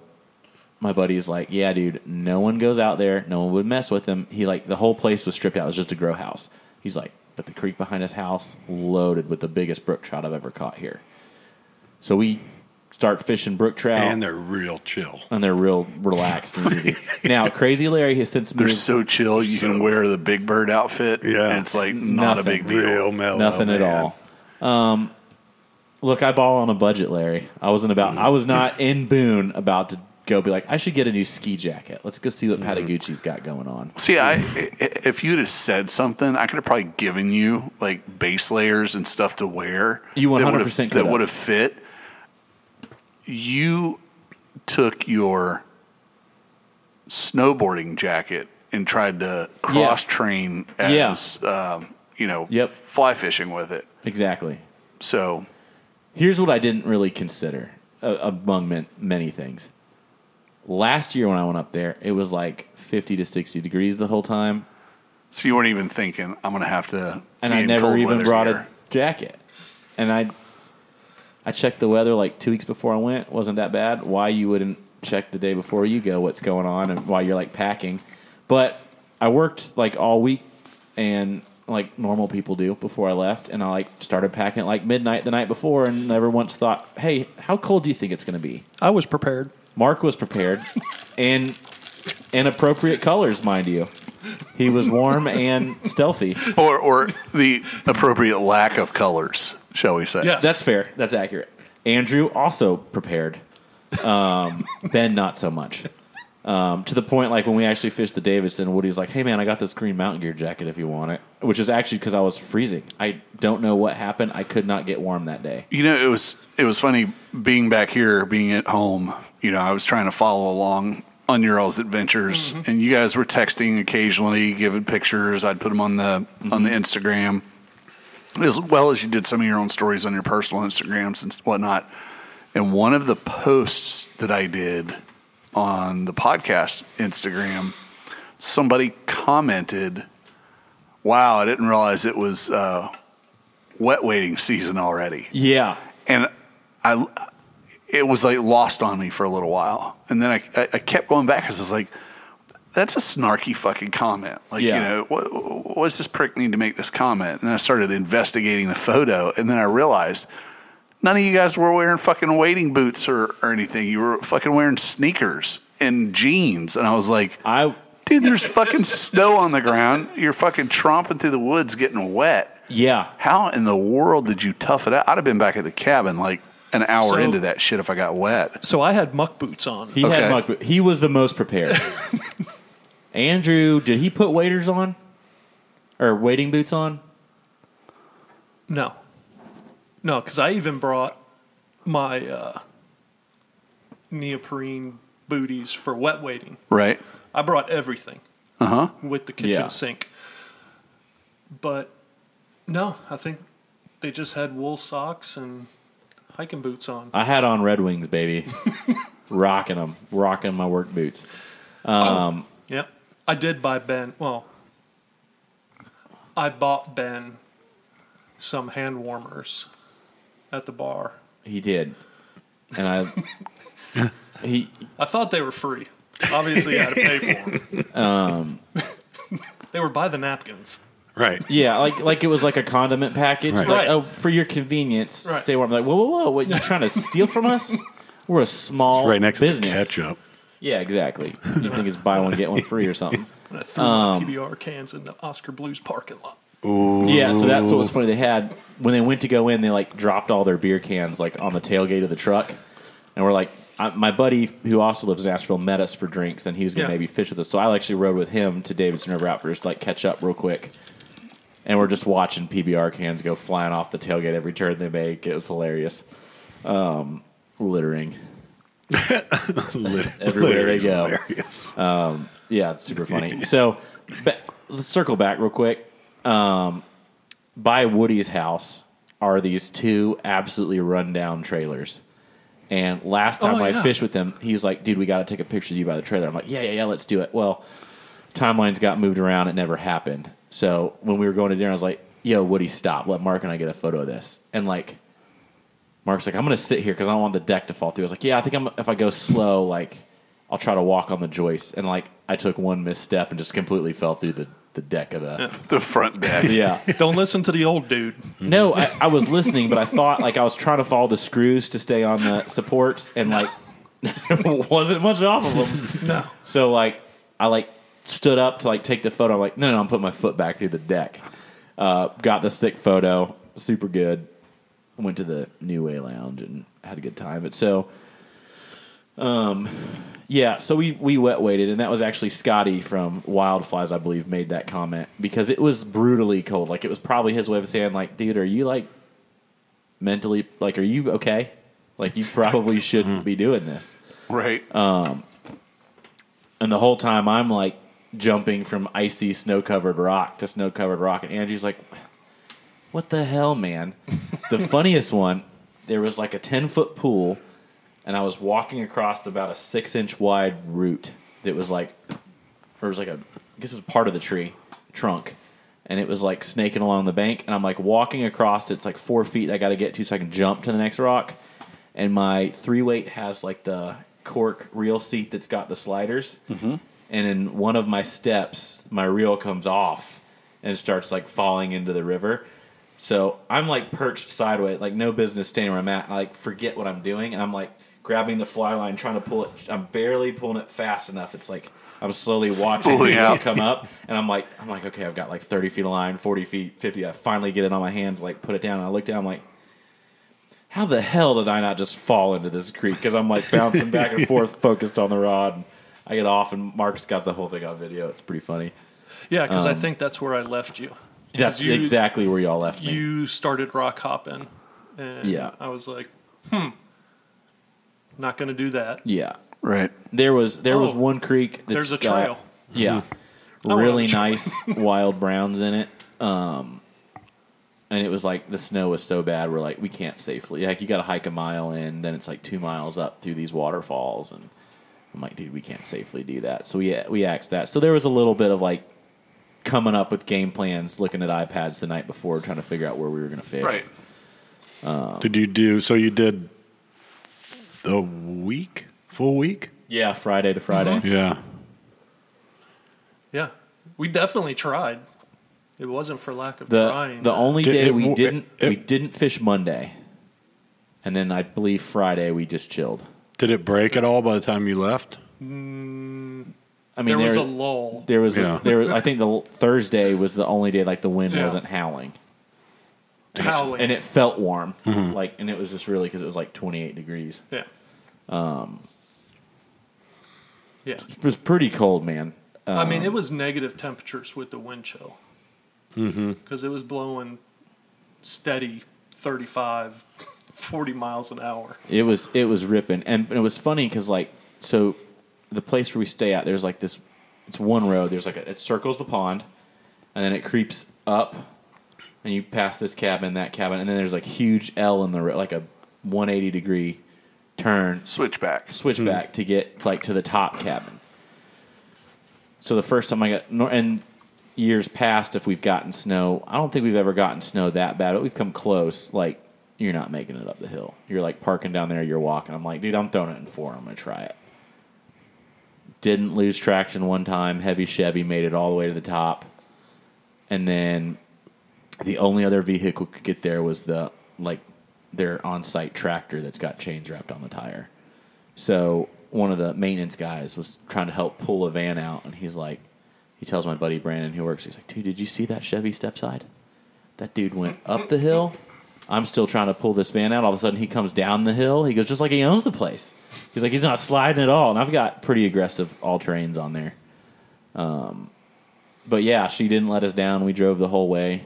my buddy's like, yeah, dude, no one goes out there. No one would mess with him. He like, the whole place was stripped out. It was just a grow house. He's like, but the creek behind his house loaded with the biggest brook trout I've ever caught here. So we start fishing brook trout. And they're real chill. And they're real relaxed and easy. Now, Crazy Larry has since They're moved, so chill. You so, can wear the Big Bird outfit. Yeah. And it's like not nothing, a big deal. Real mellow, nothing man. At all. Um, look, I ball on a budget, Larry. I wasn't about, I was not in Boone about to go be like, I should get a new ski jacket. Let's go see what Patagucci's got going on. See, I if you'd have said something, I could have probably given you like base layers and stuff to wear. You one hundred percent that would have fit. You took your snowboarding jacket and tried to cross yeah. train as yeah. um, you know yep. fly fishing with it. Exactly. So here's what I didn't really consider uh, among man, many things. Last year when I went up there, it was like fifty to sixty degrees the whole time. So you weren't even thinking, I'm going to have to And be I in never even brought here. A jacket. And I I checked the weather like two weeks before I went. It wasn't that bad. Why you wouldn't check the day before you go what's going on and why you're like packing. But I worked like all week and like normal people do before I left. And I like started packing at like midnight the night before and never once thought, hey, how cold do you think it's going to be? I was prepared. Mark was prepared, and in appropriate colors, mind you. He was warm and stealthy. Or or the appropriate lack of colors, shall we say. Yes. That's fair. That's accurate. Andrew also prepared. Um, Ben, not so much. Um, to the point, like, when we actually fished the Davidson, Woody's like, hey, man, I got this green Mountain Gear jacket if you want it, which is actually because I was freezing. I don't know what happened. I could not get warm that day. You know, it was it was funny being back here, being at home. You know, I was trying to follow along on your all's adventures, mm-hmm. and you guys were texting occasionally, giving pictures. I'd put them on the mm-hmm. on the Instagram, as well as you did some of your own stories on your personal Instagrams and whatnot. And one of the posts that I did on the podcast Instagram, somebody commented, wow, I didn't realize it was uh, wet wading season already. Yeah. And I, it was like lost on me for a little while. And then I, I, I kept going back because I was like, that's a snarky fucking comment. Like, yeah. you know, what, what does this prick need to make this comment? And then I started investigating the photo. And then I realized none of you guys were wearing fucking wading boots or, or anything. You were fucking wearing sneakers and jeans. And I was like, I, dude, there's fucking snow on the ground. You're fucking tromping through the woods getting wet. Yeah. How in the world did you tough it out? I'd have been back at the cabin like an hour so, into that shit if I got wet. So I had muck boots on. He okay. had muck boots. He was the most prepared. Andrew, did he put waders on? Or wading boots on? No. No, because I even brought my uh, neoprene booties for wet wading. Right. I brought everything uh-huh. with the kitchen yeah. sink. But, no, I think they just had wool socks and hiking boots on. I had on Red Wings, baby. Rocking them. Rocking my work boots. Um, oh, yep. I did buy Ben. Well, I bought Ben some hand warmers. At the bar, he did, and I he I thought they were free. Obviously, I had to pay for them. Um, they were by the napkins, right? Yeah, like like it was like a condiment package, right? Like, oh, for your convenience, right. Stay warm. Like, whoa, whoa, whoa! What you trying to steal from us? We're a small it's right next business. To the ketchup. Yeah, exactly. You think it's buy one get one free or something? And I threw um, P B R cans in the Oscar Blues parking lot. Ooh. Yeah, so that's what was funny. They had, when they went to go in, they like dropped all their beer cans like on the tailgate of the truck. And we're like, I, my buddy who also lives in Nashville met us for drinks, and he was going to yeah. maybe fish with us. So I actually rode with him to Davidson River Outfitters to like catch up real quick. And we're just watching P B R cans go flying off the tailgate every turn they make. It was hilarious. Um, littering. Litter- Everywhere they go. Hilarious. Um, yeah, it's super funny. yeah. So ba- let's circle back real quick. Um, by Woody's house are these two absolutely rundown trailers. And last time oh, I yeah. fished with him, he was like, dude, we got to take a picture of you by the trailer. I'm like, yeah, yeah, yeah, let's do it. Well, timelines got moved around. It never happened. So when we were going to dinner, I was like, yo, Woody, stop. Let Mark and I get a photo of this. And like, Mark's like, I'm going to sit here because I don't want the deck to fall through. I was like, yeah, I think I'm, if I go slow, like I'll try to walk on the joist, and like I took one misstep and just completely fell through the, the deck of the the front deck. Yeah, don't listen to the old dude. No, I, I was listening, but I thought like I was trying to follow the screws to stay on the supports, and like wasn't much off of them. No, so like I like stood up to like take the photo. I'm like, no, no, I'm putting my foot back through the deck. Uh, got the sick photo, super good. Went to the New Way Lounge and had a good time. But so, um. Yeah, so we, we wet waited, and that was actually Scotty from Wildflies, I believe, made that comment because it was brutally cold. Like, it was probably his way of saying, like, dude, are you, like, mentally, like, are you okay? Like, you probably shouldn't be doing this. Right. Um, and the whole time I'm, like, jumping from icy snow-covered rock to snow-covered rock, and Andrew's like, what the hell, man? The funniest one, there was, like, a ten-foot pool. And I was walking across about a six-inch wide root that was like, or it was like a, I guess it was part of the tree, trunk. And it was like snaking along the bank. And I'm like walking across, it's like four feet I got to get to so I can jump to the next rock. And my three-weight has like the cork reel seat that's got the sliders. Mm-hmm. And in one of my steps, my reel comes off and starts like falling into the river. So I'm like perched sideways, like no business staying where I'm at. I like forget what I'm doing. And I'm like, grabbing the fly line, trying to pull it. I'm barely pulling it fast enough. It's like I'm slowly watching it come up, and I'm like, I'm like, okay, I've got like thirty feet of line, forty feet, fifty. I finally get it on my hands, like put it down. And I look down, I'm like, how the hell did I not just fall into this creek? Because I'm like bouncing back and forth, focused on the rod. And I get off, and Mark's got the whole thing on video. It's pretty funny. Yeah, because um, I think that's where I left you. That's you, exactly where y'all left me. You started rock hopping, and yeah. I was like, hmm. Not going to do that. Yeah. Right. There was there oh, was one creek that's... There's a trail. Got, yeah. Really nice wild browns in it. Um, and it was like the snow was so bad, we're like, we can't safely... Like, you got to hike a mile in, then it's like two miles up through these waterfalls. And I'm like, dude, we can't safely do that. So we, we axed that. So there was a little bit of like coming up with game plans, looking at iPads the night before, trying to figure out where we were going to fish. Right. Um, did you do... So you did... A week? Full week? Yeah, Friday to Friday. Mm-hmm. Yeah. Yeah. We definitely tried. It wasn't for lack of the, trying. The only Did, day it, we it, didn't it, we didn't fish Monday. And then I believe Friday we just chilled. Did it break at all by the time you left? Mm, I mean, there, there was a lull. There was yeah. a, there I think the Thursday was the only day like the wind yeah. wasn't howling. Howling. And it felt warm. Mm-hmm. Like, and it was just really because it was like twenty-eight degrees. Yeah. Um, yeah. It was pretty cold, man. Um, I mean, it was negative temperatures with the wind chill. Mm-hmm. Because it was blowing steady thirty-five, forty miles an hour. It was, it was ripping. And it was funny because, like, so the place where we stay at, there's like this, it's one road. There's like, a, it circles the pond and then it creeps up. And you pass this cabin, that cabin, and then there's like huge L in the road, like a one hundred eighty degree turn. Switchback. Switchback mm-hmm. to get like to the top cabin. So the first time I got, and years past, if we've gotten snow, I don't think we've ever gotten snow that bad, but we've come close. Like, you're not making it up the hill. You're like parking down there, you're walking. I'm like, dude, I'm throwing it in four. I'm going to try it. Didn't lose traction one time. Heavy Chevy made it all the way to the top. And then... The only other vehicle could get there was the like their on-site tractor that's got chains wrapped on the tire. So one of the maintenance guys was trying to help pull a van out, and he's like, he tells my buddy Brandon who works, he's like, dude, did you see that Chevy step side? That dude went up the hill. I'm still trying to pull this van out. All of a sudden, he comes down the hill. He goes just like he owns the place. He's like, he's not sliding at all. And I've got pretty aggressive all-terrains on there. Um, but yeah, she didn't let us down. We drove the whole way.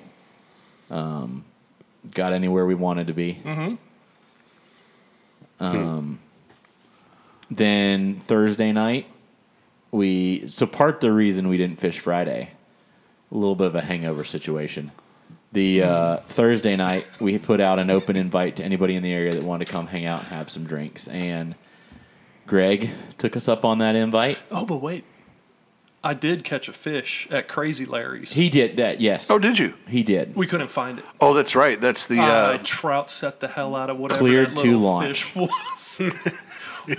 Um, got anywhere we wanted to be. Mm-hmm. Um, then Thursday night, we so part of the reason we didn't fish Friday, a little bit of a hangover situation. The uh, Thursday night we put out an open invite to anybody in the area that wanted to come hang out and have some drinks, and Greg took us up on that invite. Oh, but wait, I did catch a fish at Crazy Larry's. He did that, yes. Oh, did you? He did. We couldn't find it. Oh, that's right. That's the uh, uh, trout set the hell out of whatever cleared that little to fish was.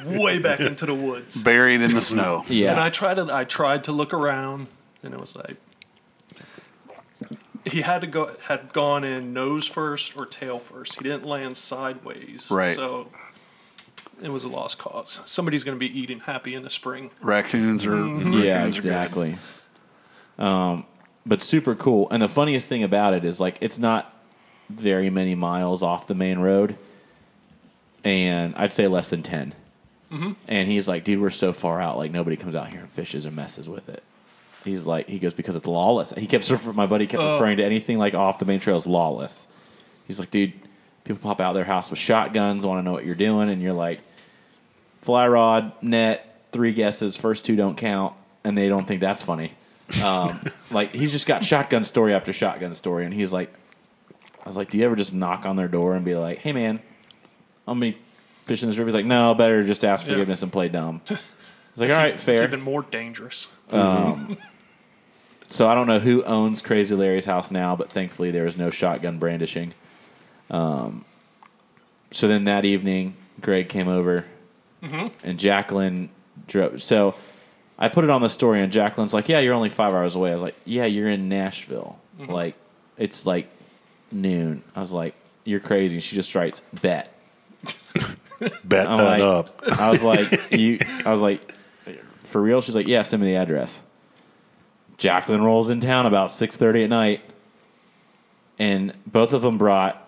Way back into the woods, buried in the snow. Yeah. And I tried to I tried to look around, and it was like he had to go had gone in nose first or tail first. He didn't land sideways, right? So it was a lost cause. Somebody's going to be eating happy in the spring. Raccoons are mm-hmm. yeah, raccoons exactly. Are um, but super cool. And the funniest thing about it is like it's not very many miles off the main road, and I'd say less than ten. Mm-hmm. And he's like, dude, we're so far out, like nobody comes out here and fishes or messes with it. He's like, he goes because it's lawless. He kept my buddy kept oh. referring to anything like off the main trail as lawless. He's like, dude, people pop out of their house with shotguns, want to know what you're doing, and you're like, fly rod, net, three guesses, first two don't count, and they don't think that's funny. Um, like he's just got shotgun story after shotgun story, and he's like, I was like, do you ever just knock on their door and be like, hey man, I'm gonna be fishing this river? He's like, no, better just ask forgiveness yeah. and play dumb. I was like, all right, even, fair. It's even more dangerous. Um, so I don't know who owns Crazy Larry's house now, but thankfully there was no shotgun brandishing. Um, so then that evening, Greg came over, mm-hmm. and Jacqueline drove. So I put it on the story, and Jacqueline's like, yeah, you're only five hours away. I was like, yeah, you're in Nashville. Mm-hmm. Like, it's like noon. I was like, you're crazy. She just writes, bet. Bet I'm that like, up. I was like, you. I was like, for real? She's like, yeah, send me the address. Jacqueline rolls in town about six thirty at night, and both of them brought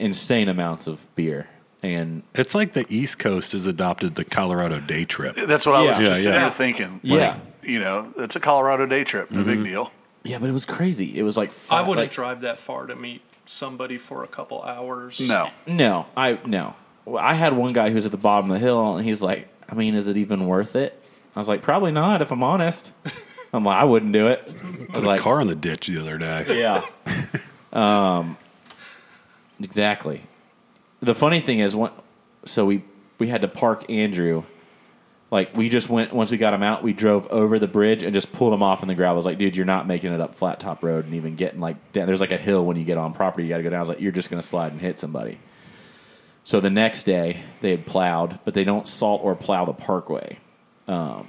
insane amounts of beer. And it's like the East Coast has adopted the Colorado day trip. That's what I yeah. was just yeah, yeah. thinking. Like, yeah, you know, it's a Colorado day trip. No mm-hmm. big deal. Yeah, but it was crazy. It was like five, I wouldn't like, drive that far to meet somebody for a couple hours. No, no, I no. I had one guy who was at the bottom of the hill, and he's like, I mean, is it even worth it? I was like, probably not, if I'm honest. I'm like, I wouldn't do it. I put a like, car in the ditch the other day. Yeah. um, exactly. The funny thing is, one, so we, we had to park Andrew. Like, we just went, once we got him out, we drove over the bridge and just pulled him off in the gravel. I was like, dude, you're not making it up Flat Top Road and even getting, like, down. There's, like, a hill when you get on property. You got to go down. I was like, you're just going to slide and hit somebody. So the next day, they had plowed, but they don't salt or plow the parkway. Um,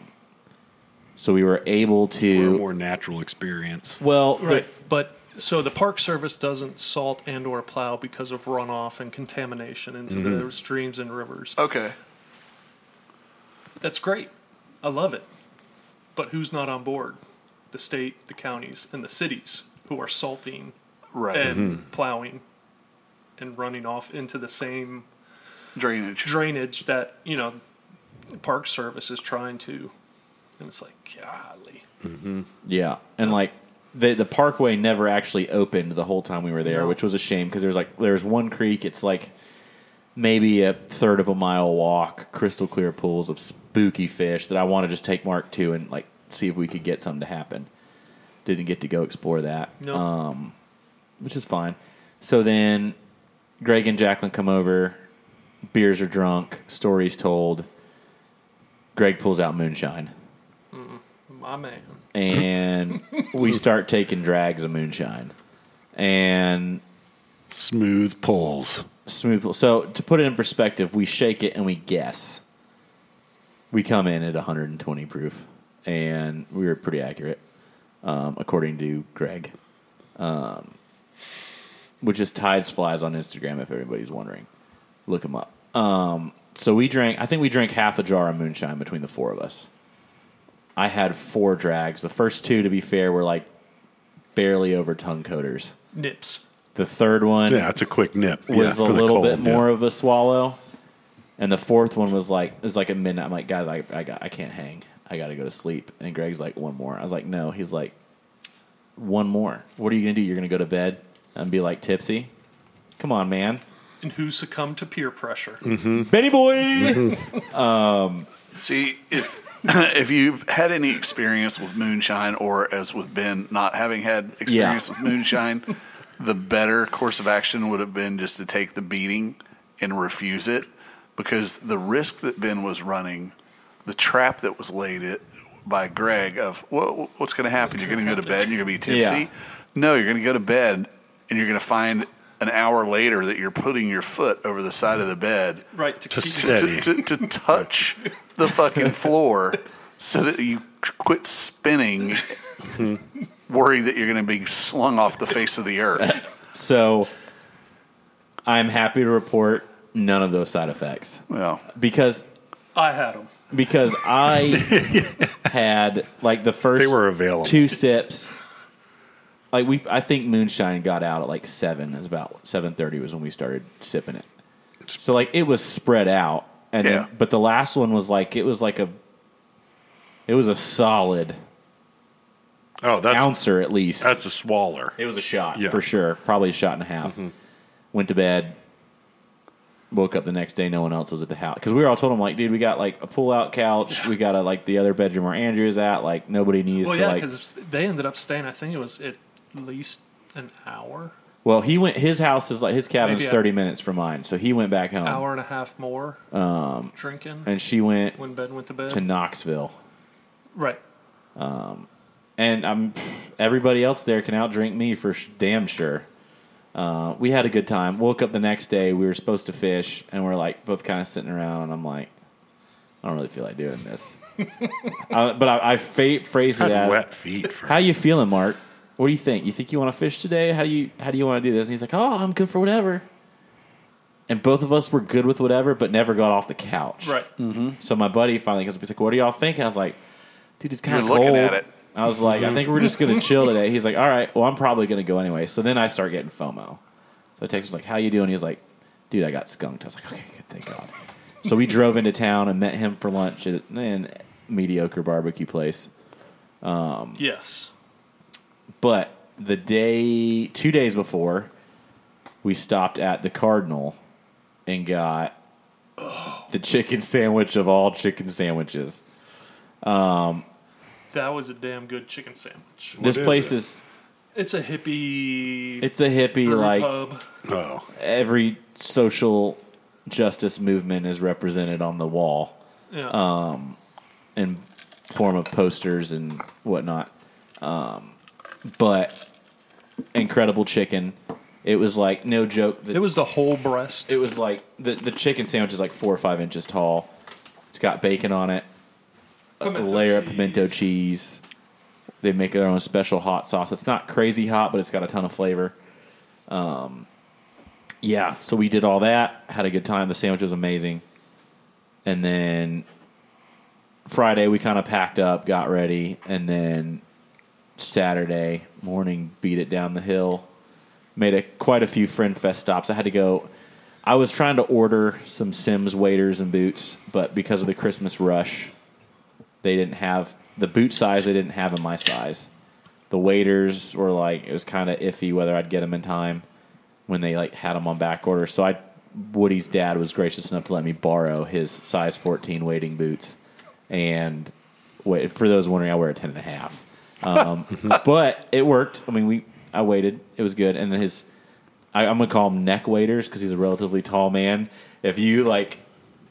so we were able to... For a more natural experience. Well, right, but so the Park Service doesn't salt and or plow because of runoff and contamination into mm-hmm. the streams and rivers. Okay. That's great. I love it. But who's not on board? The state, the counties, and the cities who are salting right. and mm-hmm. plowing and running off into the same drainage drainage that, you know, Park Service is trying to. And it's like, golly. Mm-hmm. Yeah. And, like, the the parkway never actually opened the whole time we were there, no. which was a shame because there's, like, there's one creek. It's, like, maybe a third of a mile walk, crystal clear pools of spooky fish that I want to just take Mark to and, like, see if we could get something to happen. Didn't get to go explore that. No. Um, which is fine. So then... Greg and Jacqueline come over, beers are drunk, stories told. Greg pulls out moonshine. Mm, my man. And we start taking drags of moonshine. And smooth pulls. Smooth pulls. So to put it in perspective, we shake it and we guess. We come in at one hundred twenty proof, and we were pretty accurate, um, according to Greg. Um Which is Tides Flies on Instagram, if everybody's wondering. Look them up. Um, so we drank, I think we drank half a jar of moonshine between the four of us. I had four drags. The first two, to be fair, were like barely over tongue coaters. Nips. The third one... Yeah, it's a quick nip. ...was yeah, a little cold, bit more yeah. of a swallow. And the fourth one was like, it was like at midnight. I'm like, guys, I I, got, I can't hang. I got to go to sleep. And Greg's like, one more. I was like, no. He's like, one more. What are you going to do? You're going to go to bed and be like tipsy? Come on, man. And who succumbed to peer pressure? Mm-hmm. Benny boy. Mm-hmm. um, See, if if you've had any experience with moonshine, or as with Ben, not having had experience yeah. with moonshine, the better course of action would have been just to take the beating and refuse it, because the risk that Ben was running, the trap that was laid it by Greg of well, what's going to happen? You're going to go to bed and you're going to be tipsy? Yeah. No, you're going to go to bed and you're going to find an hour later that you're putting your foot over the side of the bed right to, to, keep, to, to, to touch the fucking floor so that you quit spinning worrying that you're going to be slung off the face of the earth. So I'm happy to report none of those side effects. Well, because I had them. Because I had like the first they were available. two sips. Like we, I think moonshine got out at like seven. It was about seven thirty was when we started sipping it. So like it was spread out, and yeah. then, but the last one was like it was like a, it was a solid. Oh, that's ouncer at least. That's a swaller. It was a shot yeah. for sure. Probably a shot and a half. Mm-hmm. Went to bed. Woke up the next day, no one else was at the house. Because we were all told them, like, dude, we got, like, a pull-out couch. We got, a, like, the other bedroom where Andrew's at. Like, nobody needs well, to, yeah, like... Well, yeah, because they ended up staying, I think it was at least an hour. Well, he went... His house is, like, his cabin's Maybe thirty I, minutes from mine. So he went back home. Hour and a half more. Um, drinking. And she went... When Ben went to bed. To Knoxville. Right. Um, and I'm everybody else there can outdrink me for sh- damn sure. Uh, we had a good time. Woke up the next day. We were supposed to fish, and we're like both kind of sitting around. And I'm like, I don't really feel like doing this. uh, but I, I fa- phrase it as, wet feet for "How me. You feeling, Mark? What do you think? You think you want to fish today? How do you How do you want to do this?" And he's like, "Oh, I'm good for whatever." And both of us were good with whatever, but never got off the couch. Right. Mm-hmm. So my buddy finally comes up. He's like, "What do y'all think?" And I was like, "Dude, it's kind of cold." You're looking at it. I was like, I think we're just going to chill today. He's like, all right, well, I'm probably going to go anyway. So then I start getting FOMO. So I text him, like, how you doing? He's like, dude, I got skunked. I was like, okay, good, thank God. So we drove into town and met him for lunch at a mediocre barbecue place. Um, yes. But the day, two days before, we stopped at the Cardinal and got oh. the chicken sandwich of all chicken sandwiches. Um That was a damn good chicken sandwich. What this is place it? is... It's a hippie... It's a hippie, like... Pub. Oh. Every social justice movement is represented on the wall. Yeah. Um, in form of posters and whatnot. Um, but incredible chicken. It was like, no joke... The, it was the whole breast. It was like... The, the chicken sandwich is like four or five inches tall. It's got bacon on it. A layer of pimento cheese. They make their own special hot sauce. It's not crazy hot, but it's got a ton of flavor. Um, yeah, so we did all that. Had a good time. The sandwich was amazing. And then Friday we kind of packed up, got ready, and then Saturday morning beat it down the hill. Made a, quite a few Friend Fest stops. I had to go. I was trying to order some Sims waders and boots, but because of the Christmas rush... They didn't have the boot size. They didn't have in my size. The waders were like it was kind of iffy whether I'd get them in time when they like had them on back order. So I, Woody's dad was gracious enough to let me borrow his size fourteen wading boots. And wait, for those wondering, I wear a ten and a half. Um, but it worked. I mean, we I waited. It was good. And then his, I, I'm gonna call him neck waders because he's a relatively tall man. If you like.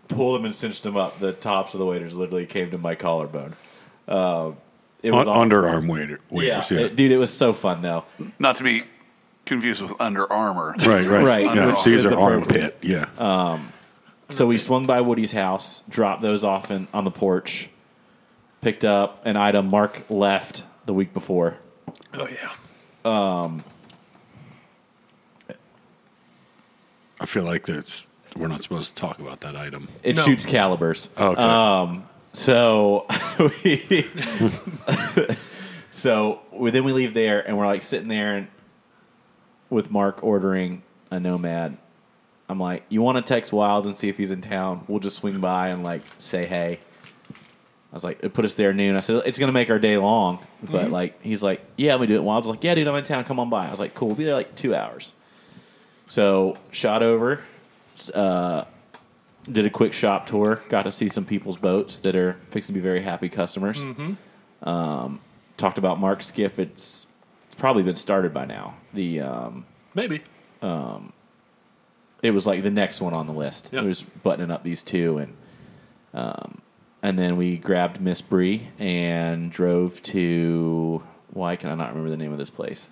Pulled them and cinched them up. The tops of the waders literally came to my collarbone. Uh, it was Un- underarm wader- waders. Yeah, yeah. It, dude, it was so fun though. Not to be confused with Under Armour. Right, right, right. Under yeah, these are armpit. Yeah. Um, so we swung by Woody's house, dropped those off in, on the porch, picked up an item Mark left the week before. Oh yeah. Um, I feel like that's. We're not supposed to talk about that item. It no. shoots calibers. Oh, okay. Um, so, we so we, then we leave there, and we're like sitting there and with Mark ordering a Nomad. I'm like, you want to text Wild and see if he's in town? We'll just swing by and like say hey. I was like, it put us there noon. I said, it's going to make our day long. But mm-hmm. like, he's like, yeah, let me do it. Wild's like, yeah, dude, I'm in town. Come on by. I was like, cool. We'll be there like two hours. So, shot over. Uh, did a quick shop tour. Got to see some people's boats that are fixing to be very happy customers. Mm-hmm. Um, talked about Mark's skiff. It's, it's probably been started by now. The um, maybe um, it was like the next one on the list. Yep. It was buttoning up these two, and um, And then we grabbed Miss Bree and drove to, why can I not remember the name of this place?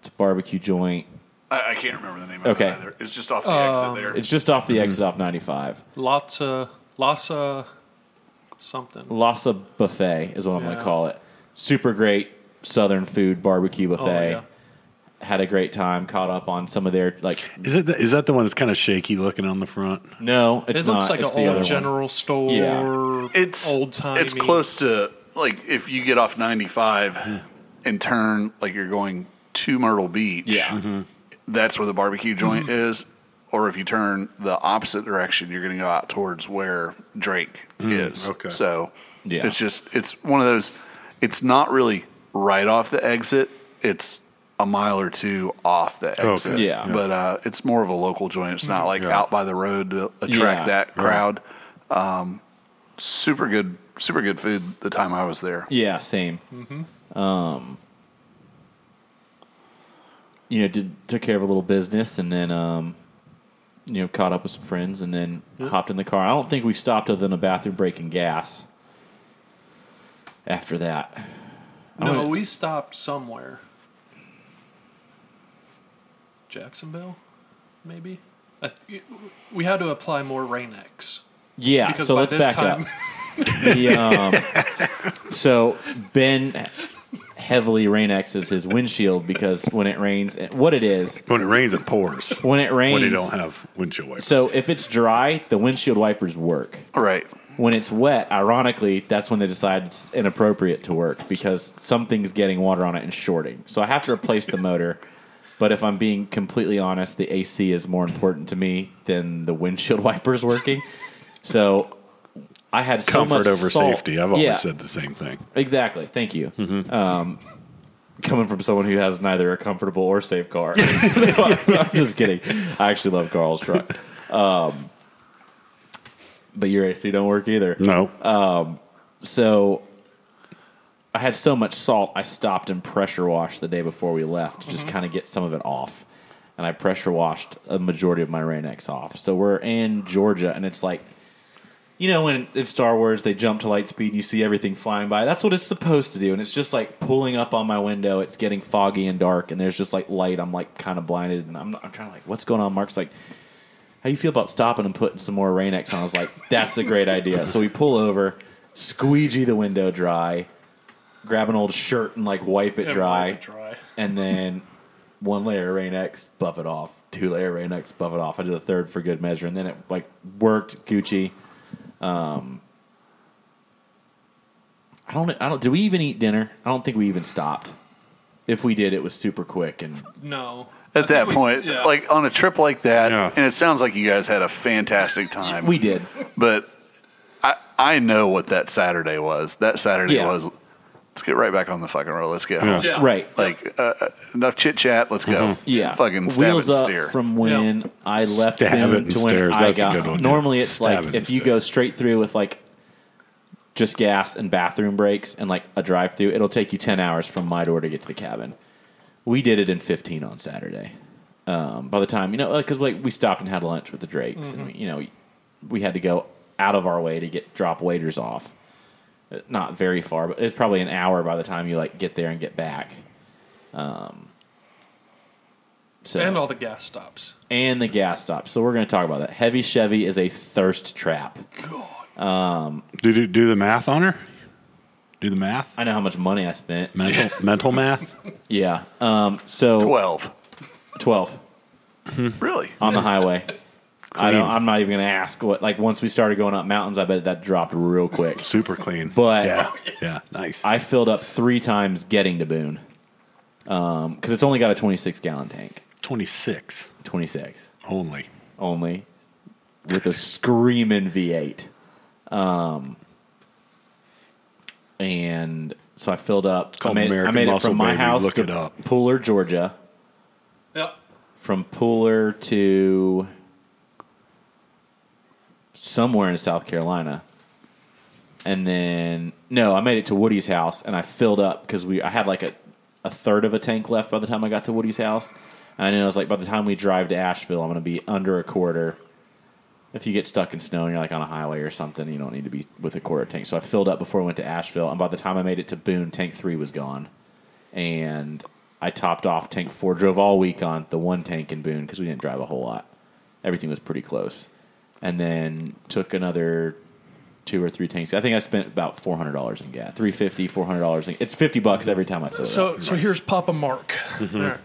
It's a barbecue joint. I, I can't remember the name of okay. it either. It's just off the uh, exit there. It's just off the mm-hmm. exit off ninety-five. Lhasa, Lhasa something. Lhasa Buffet is what I'm yeah. going to call it. Super great Southern food barbecue buffet. Oh, yeah. Had a great time, caught up on some of their, like... Is it the, is that the one that's kind of shaky looking on the front? No, it's it not. It looks like it's an old general one. Store. Yeah. It's old-timey. It's close to, like, if you get off ninety-five and turn, like, you're going to Myrtle Beach, yeah. mm-hmm. that's where the barbecue joint mm-hmm. is. Or if you turn the opposite direction, you're going to go out towards where Drake mm-hmm. is. Okay. So, yeah. it's just, it's one of those, it's not really right off the exit. It's... a mile or two off the exit. Okay. Yeah. But uh, it's more of a local joint. It's not like yeah. out by the road to attract yeah. that crowd. Yeah. Um, super good super good food the time I was there. Yeah, same. Mm-hmm. Um, you know, did took care of a little business and then, um, you know, caught up with some friends and then yep. hopped in the car. I don't think we stopped other than a bathroom break and gas after that. No, went, we stopped somewhere. Jacksonville, maybe? Uh, we had to apply more Rain-X. Yeah, so let's back time... up. The, um, so Ben heavily Rain-X's his windshield because when it rains, what it is... When it rains, it pours. When it rains... When you don't have windshield wipers. So if it's dry, the windshield wipers work. Right. When it's wet, ironically, that's when they decide it's inappropriate to work because something's getting water on it and shorting. So I have to replace the motor... But if I'm being completely honest, the A C is more important to me than the windshield wipers working. So I had so comfort much over salt. Safety. I've always yeah. said the same thing. Exactly. Thank you. Mm-hmm. Um, coming from someone who has neither a comfortable or safe car. I'm just kidding. I actually love Carl's truck. Um, but your A C don't work either. No. Um, so... I had so much salt, I stopped and pressure washed the day before we left to just mm-hmm. kind of get some of it off. And I pressure washed a majority of my Rain-X off. So we're in Georgia, and it's like, you know, when in Star Wars they jump to light speed and you see everything flying by. That's what it's supposed to do. And it's just like pulling up on my window. It's getting foggy and dark, and there's just like light. I'm like kind of blinded, and I'm, I'm trying to like, what's going on? Mark's like, how you feel about stopping and putting some more Rain-X on? I was like, that's a great idea. So we pull over, squeegee the window dry, grab an old shirt and like wipe it, yeah, dry, wipe it dry, and then one layer of Rain-X, buff it off. Two layer of Rain-X, buff it off. I did a third for good measure, and then it like worked. Gucci. Um, I don't. I don't. Did we even eat dinner? I don't think we even stopped. If we did, it was super quick and no. At that we, point, yeah. like on a trip like that, yeah. and it sounds like you guys had a fantastic time. We did, but I I know what that Saturday was. That Saturday yeah. was. Let's get right back on the fucking road. Let's get home. Yeah. Yeah. Right. Like, uh, enough chit-chat. Let's go. Mm-hmm. Yeah. Fucking stab Wheels it and steer. Up from when yep. I left stab them it and to when stairs. I That's got a good one, Normally, yeah. it's stab like it if you stare. Go straight through with, like, just gas and bathroom breaks and, like, a drive-through, it'll take you ten hours from my door to get to the cabin. We did it in fifteen on Saturday. Um, by the time, you know, because, like, we stopped and had lunch with the Drakes. Mm-hmm. And, we, you know, we, we had to go out of our way to get drop waiters off. Not very far, but it's probably an hour by the time you like get there and get back. Um, so and all the gas stops and the gas stops. So we're going to talk about that. Heavy Chevy is a thirst trap. God. Um, do, do do the math on her. Do the math. I know how much money I spent. Mental mental math. Yeah. Um, so twelve. Twelve. Really? On the highway. I don't, I'm not even going to ask what. Like once we started going up mountains, I bet that dropped real quick. Super clean, but yeah, yeah, nice. I filled up three times getting to Boone because um, it's only got a twenty-six gallon tank. twenty-six twenty-six Only, only with a screaming V eight, um, and so I filled up. I made, I made it from my baby. House Look to Pooler, Georgia. Yep. From Pooler to. Somewhere in South Carolina, and then no, I made it to Woody's house, and I filled up because we I had like a, a third of a tank left by the time I got to Woody's house. And I knew I was like, by the time we drive to Asheville, I'm going to be under a quarter, if you get stuck in snow and you're like on a highway or something, you don't need to be with a quarter tank. So I filled up before I went to Asheville, and by the time I made it to Boone, tank three was gone. And I topped off tank four, drove all week on the one tank in Boone because we didn't drive a whole lot. Everything was pretty close. And then took another two or three tanks. I think I spent about four hundred dollars in gas. three hundred fifty dollars, four hundred dollars. In, it's fifty bucks every time I fill it so, up. So nice. Here's Papa Mark. Mm-hmm. All right.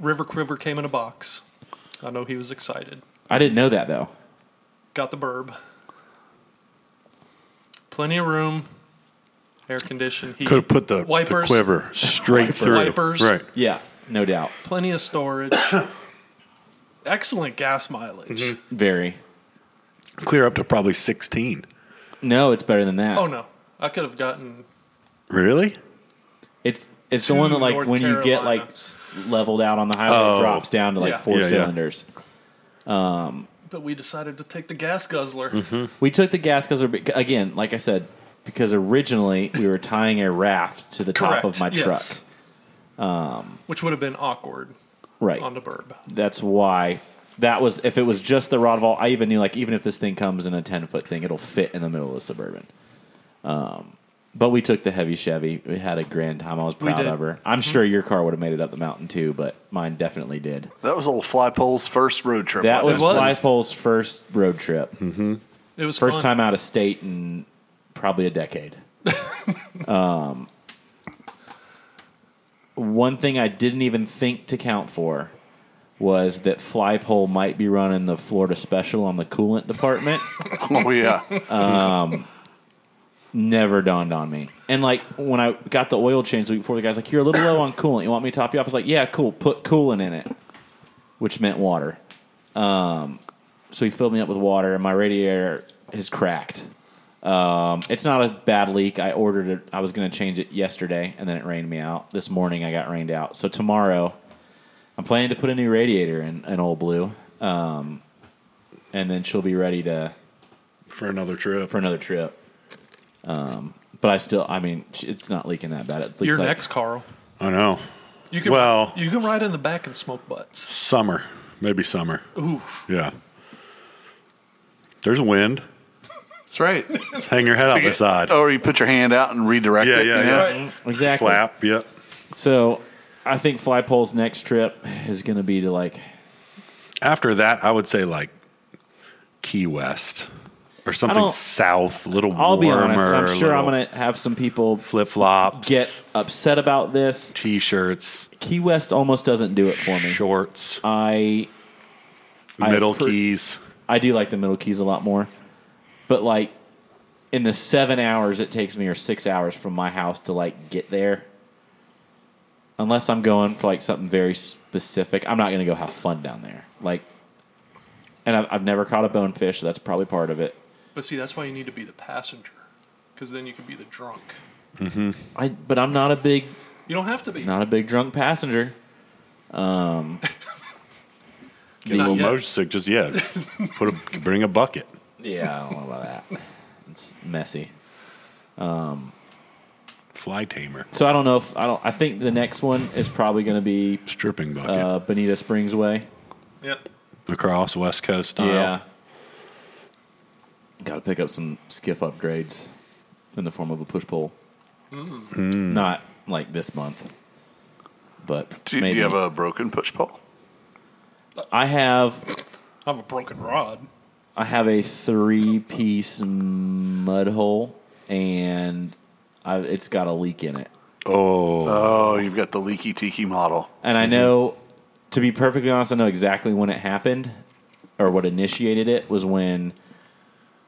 River Quiver came in a box. I know he was excited. I didn't know that, though. Got the burb. Plenty of room. Air conditioned. Could have put the, wipers, the quiver straight wiper. Through. Wipers. Right. Yeah, no doubt. Plenty of storage. Excellent gas mileage. Mm-hmm. Very. Clear up to probably sixteen. No, it's better than that. Oh, no. I could have gotten... Really? It's... It's the one that, like, North when Carolina. You get, like, leveled out on the highway, oh. It drops down to, like, yeah. four yeah, cylinders. Yeah. Um, but we decided to take the gas guzzler. Mm-hmm. We took the gas guzzler, again, like I said, because originally we were tying a raft to the top of my yes. truck. Um, Which would have been awkward right. on the burb. That's why that was, if it was just the rod vault, I even knew, like, even if this thing comes in a ten-foot thing, it'll fit in the middle of the Suburban. Um But we took the heavy Chevy. We had a grand time. I was proud of her. I'm mm-hmm. sure your car would have made it up the mountain, too, but mine definitely did. That was old Flypole's first road trip. That was, was Flypole's first road trip. Mm-hmm. It was First fun. time out of state in probably a decade. um, one thing I didn't even think to count for was that Flypole might be running the Florida special on the coolant department. Oh, yeah. Um Never dawned on me. And, like, when I got the oil change the week before, the guy's like, you're a little low on coolant. You want me to top you off? I was like, yeah, cool. Put coolant in it, which meant water. Um, so he filled me up with water, and my radiator has cracked. Um, it's not a bad leak. I ordered it. I was going to change it yesterday, and then it rained me out. This morning I got rained out. So tomorrow I'm planning to put a new radiator in an old blue, um, and then she'll be ready to... For another trip. For another trip. Um, but I still, I mean, it's not leaking that bad. It You're like, next, Carl. I know. You can, well, you can ride in the back and smoke butts. Summer, maybe summer. Ooh, yeah. There's wind. That's right. Just hang your head out the side, or you put your hand out and redirect yeah, it. Yeah, yeah, yeah. Right. Exactly. Flap. Yep. So, I think Flypole's next trip is going to be to like. After that, I would say like Key West. Or something south, a little warmer. I'll be honest, I'm sure I'm going to have some people flip-flops, get upset about this. T-shirts. Key West almost doesn't do it for me. Shorts. I Middle I, Keys. I do like the Middle Keys a lot more. But, like, in the seven hours it takes me or six hours from my house to, like, get there, unless I'm going for, like, something very specific, I'm not going to go have fun down there. Like, and I've, I've never caught a bonefish, so that's probably part of it. But see, that's why you need to be the passenger, because then you can be the drunk. Mm-hmm. I, but I'm not a big. You don't have to be. Not a big drunk passenger. Um, Get a little motion sick, just yeah. Put a bring a bucket. Yeah, I don't know about that. It's messy. Um, Fly tamer. So I don't know if I don't. I think the next one is probably going to be stripping bucket. Uh, Bonita Springs way. Yep. Across West Coast style. Yeah. Got to pick up some skiff upgrades in the form of a push pole. Mm. Mm. Not like this month, but do you, maybe. Do you have a broken push pole? I have. I have a broken rod. I have a three-piece mud hole, and I, it's got a leak in it. Oh, oh, you've got the leaky tiki model, and I know. To be perfectly honest, I know exactly when it happened, or what initiated it was when.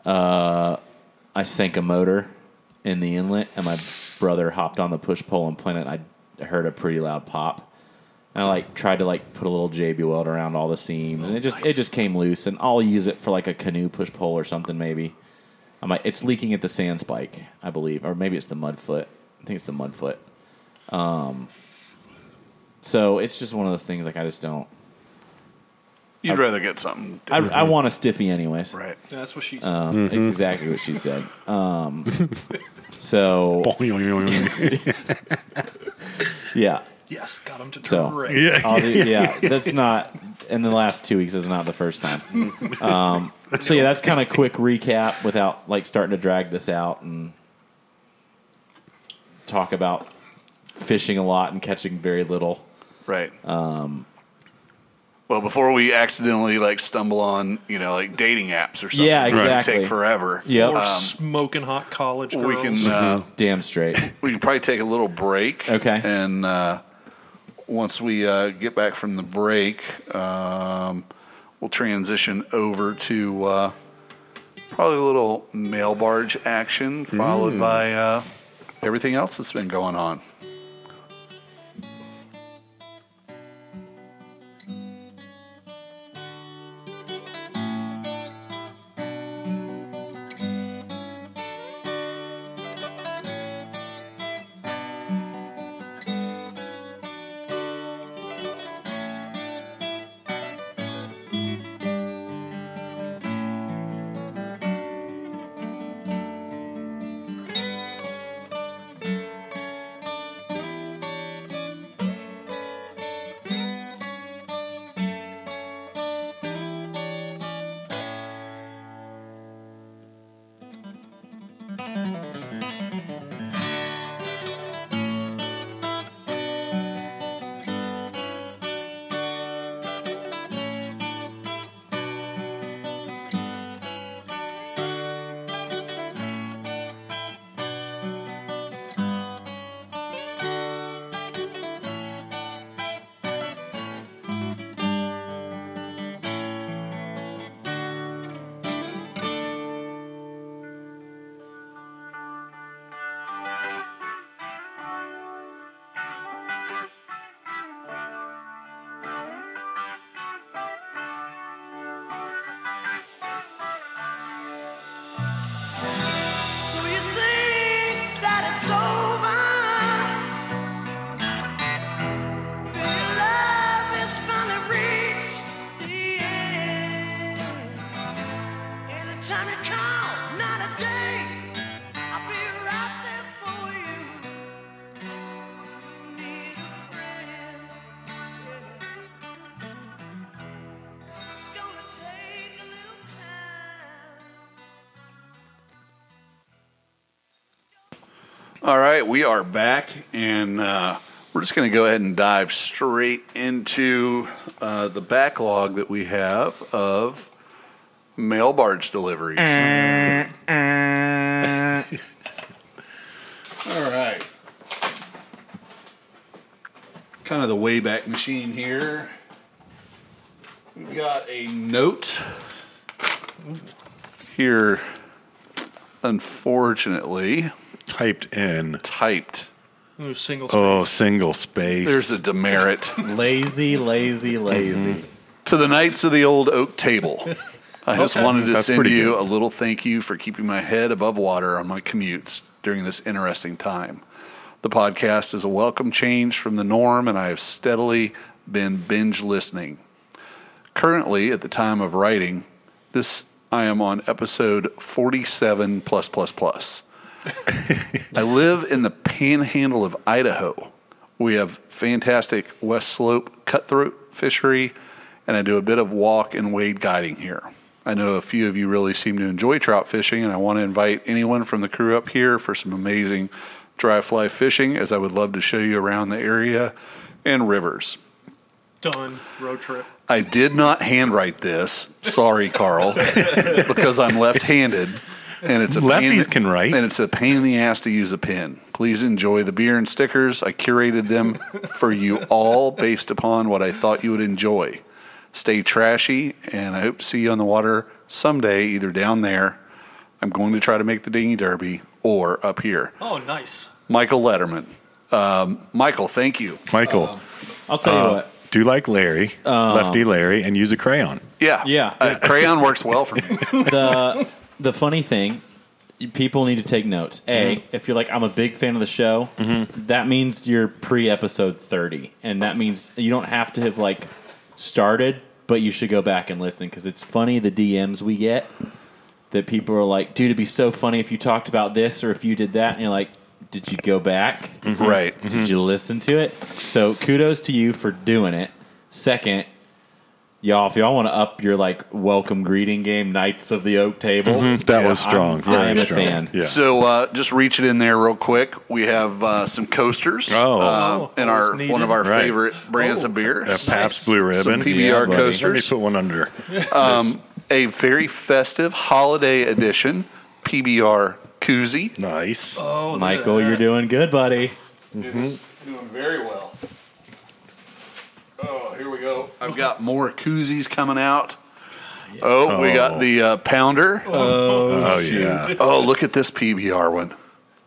Uh, I sank a motor in the inlet, and my brother hopped on the push pole and planted. I heard a pretty loud pop, and I like tried to like put a little J B weld around all the seams, and it just nice. it just came loose. And I'll use it for like a canoe push pole or something maybe. I'm like, it's leaking at the sand spike, I believe, or maybe it's the mud foot. I think it's the mud foot. Um, so it's just one of those things. Like I just don't. You'd I, rather get something. I, I want a stiffy anyways. Right. Yeah, that's what she said. Um, mm-hmm. Exactly what she said. Um, so. Yeah. Yes, got him to turn so, red. Yeah, yeah, yeah. That's not. in the last two weeks is not the first time. Um, so yeah, that's kind of quick recap without like starting to drag this out and talk about fishing a lot and catching very little. Right. Um, well, before we accidentally like stumble on, you know, like dating apps or something, yeah, exactly. Take forever. Yeah, or um, smoking hot college girls. We can uh, damn straight. We can probably take a little break. Okay, and uh, once we uh, get back from the break, um, we'll transition over to uh, probably a little mail barge action, followed mm. by uh, everything else that's been going on. All right, we are back, and uh, we're just going to go ahead and dive straight into uh, the backlog that we have of mail barge deliveries. Uh, uh. All right. Kind of the Wayback Machine here. We've got a note here, unfortunately. Typed in. Typed. Ooh, single space. Oh, single space. There's a demerit. lazy, lazy, lazy. Mm-hmm. To the Knights of the Old Oak Table. I okay. just wanted to That's send you good. a little thank you for keeping my head above water on my commutes during this interesting time. The podcast is a welcome change from the norm, and I have steadily been binge listening. Currently, at the time of writing, this I am on episode forty-seven plus plus plus. I live in the panhandle of Idaho. We have fantastic West Slope cutthroat fishery, and I do a bit of walk and wade guiding here. I know a few of you really seem to enjoy trout fishing, and I want to invite anyone from the crew up here for some amazing dry fly fishing, as I would love to show you around the area and rivers. Done. Road trip. I did not handwrite this. Sorry, Carl, because I'm left-handed. And it's a Lefties pain, can write. And it's a pain in the ass to use a pen. Please enjoy the beer and stickers. I curated them for you all based upon what I thought you would enjoy. Stay trashy, and I hope to see you on the water someday, either down there. I'm going to try to make the dinghy derby, or up here. Oh, nice. Michael Letterman. Um, Michael, thank you. Michael. Uh, I'll tell you uh, what. Do like Larry, uh, Lefty Larry, and use a crayon. Yeah. Yeah. Uh, crayon works well for me. The... The funny thing, people need to take notes. A, mm-hmm. if you're like, I'm a big fan of the show, mm-hmm. that means you're pre-episode thirty. And that means you don't have to have, like, started, but you should go back and listen. Because it's funny the D Ms we get that people are like, dude, it'd be so funny if you talked about this or if you did that. And you're like, did you go back? Mm-hmm. Right. Did mm-hmm. you listen to it? So kudos to you for doing it. Second, Y'all, if y'all want to up your like welcome greeting game, Knights of the Oak Table. Mm-hmm. That yeah, was strong. I'm, Very I am strong. a fan. Yeah. So uh, just reach it in there real quick. We have uh, some coasters. Oh, uh, oh in our needed. one of our right. favorite brands oh. of beer, a Pabst nice. Blue Ribbon, some P B R yeah, coasters. Let me put one under. Um, a very festive holiday edition P B R koozie. Nice, oh, Michael, you're doing good, buddy. Mm-hmm. Doing very well. Oh, here we go. I've got more koozies coming out. Yeah. Oh, oh, we got the uh, pounder. Oh, oh yeah. Oh, look at this P B R one.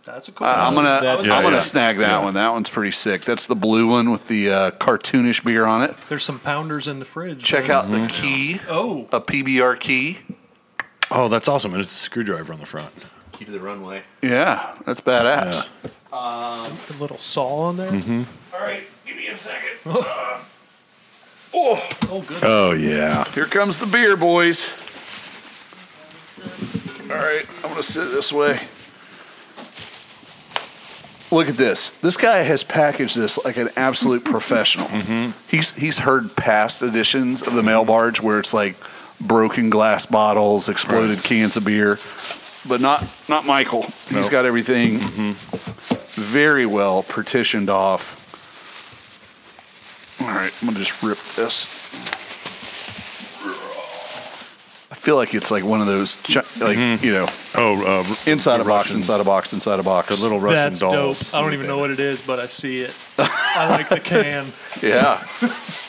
That's a cool uh, one. I'm gonna That's I'm yeah, gonna yeah. snag that yeah. one. That one's pretty sick. That's the blue one with the uh, cartoonish beer on it. There's some pounders in the fridge. Check man. out mm-hmm. the key. Oh, a P B R key. Oh, that's awesome. And it's a screwdriver on the front. Key to the runway. Yeah, that's badass. Yeah. Um, a little saw on there. Mm-hmm. All right, give me a second. uh, Oh, oh, good. Oh, yeah. Here comes the beer, boys. All right, I'm going to sit this way. Look at this. This guy has packaged this like an absolute professional. Mm-hmm. He's he's heard past editions of the Mail Barge where it's like broken glass bottles, exploded right. cans of beer, but not, not Michael. Nope. He's got everything mm-hmm. very well partitioned off. All right, I'm gonna just rip this. I feel like it's like one of those, chi- like mm-hmm. you know, oh, uh, inside a box, Russian, inside a box, inside a box. The little Russian That's dolls. Dope. I don't even know what it is, but I see it. I like the can. Yeah.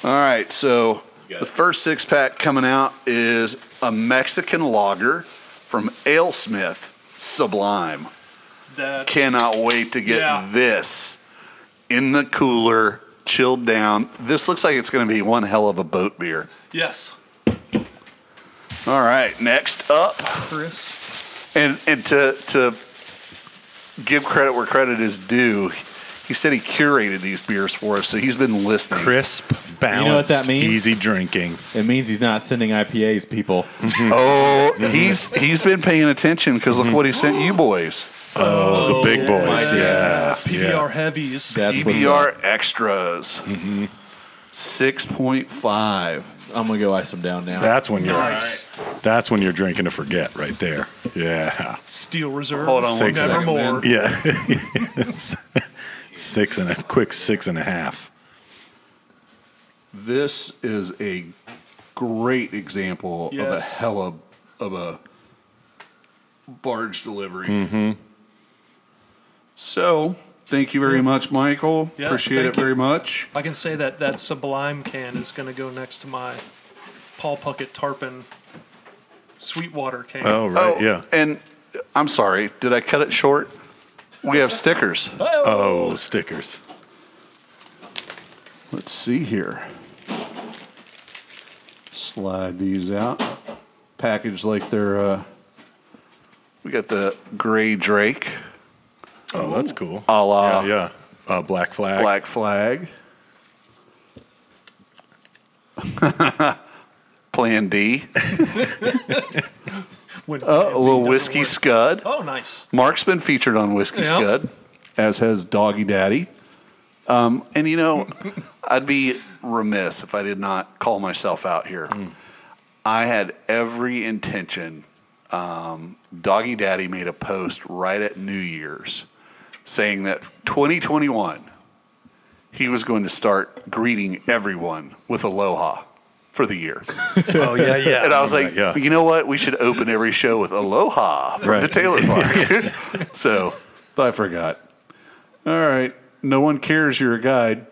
All right, so the first six pack coming out is a Mexican lager from AleSmith Sublime. That cannot wait to get yeah. this in the cooler. Chilled down. This looks like it's going to be one hell of a boat beer. Yes. All right. Next up, Chris. And and to to give credit where credit is due, he said he curated these beers for us, so he's been listening. Crisp, balanced, you know what that means? Easy drinking. It means he's not sending I P As, people. oh, he's he's been paying attention because look what he sent you boys. Oh, oh, the big boys, yeah. yeah. P B R yeah. heavies. That's P B R extras. Mm-hmm. six point five. I'm going to go ice them down now. That's when you're nice. That's when you're drinking to forget right there. Yeah. Steel Reserve. Hold on six one second. Nevermore. Yeah. six and a quick six and a half. This is a great example yes. of a hell of, of a barge delivery. Mm-hmm. So, thank you very much, Michael. Yes, Appreciate it very you. much. I can say that that Sublime can is going to go next to my Paul Puckett Tarpon Sweetwater can. Oh, right, oh, yeah. And I'm sorry, did I cut it short? We have stickers. Oh, stickers. Let's see here. Slide these out. Packaged like they're... Uh, we got the Gray Drake. Oh, that's cool. A la yeah, yeah. Uh, Black Flag. Black Flag. Plan D. when, oh, a little Whiskey Scud. Oh, nice. Mark's been featured on Whiskey yeah. Scud, as has Doggy Daddy. Um, and, you know, I'd be remiss if I did not call myself out here. Mm. I had every intention. Um, Doggy Daddy made a post right at New Year's saying that twenty twenty-one he was going to start greeting everyone with aloha for the year. Oh, yeah, yeah. And I was like, yeah, yeah. you know what? We should open every show with aloha from right. the Taylor Park. So, but I forgot. All right. No one cares you're a guide.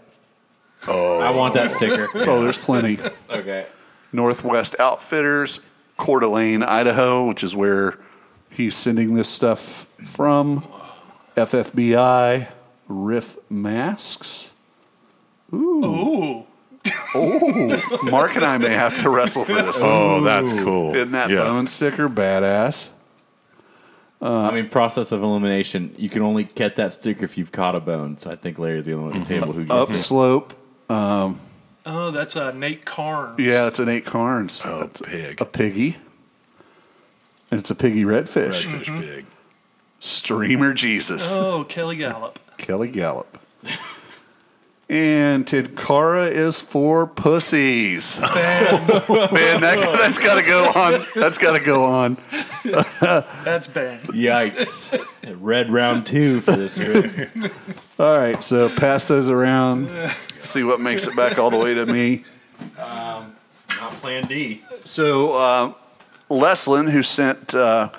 Oh, I want that sticker. Oh, there's plenty. Okay. Northwest Outfitters. Coeur d'Alene, Idaho, which is where he's sending this stuff from. F F B I, Riff Masks. Ooh. Ooh. Oh. Mark and I may have to wrestle for this one. Oh, that's cool. Isn't that yeah. bone sticker badass? Uh, I mean, process of elimination. You can only get that sticker if you've caught a bone. So I think Larry's the only one at the table who gets up it. Upslope. Um, Oh, that's a Nate Carnes. Yeah, that's a Nate Carnes. Oh, that's pig. A piggy. And it's a piggy redfish. Redfish mm-hmm. pig. Streamer Jesus. Oh, Kelly Gallup. Kelly Gallup. And Tidkara is for pussies. Banned. Man, that, that's got to go on. That's got to go on. That's banned. Yikes. Red round two for this trip. All right, so pass those around. See what makes it back all the way to me. Um, not plan D. So uh, Leslin, who sent uh,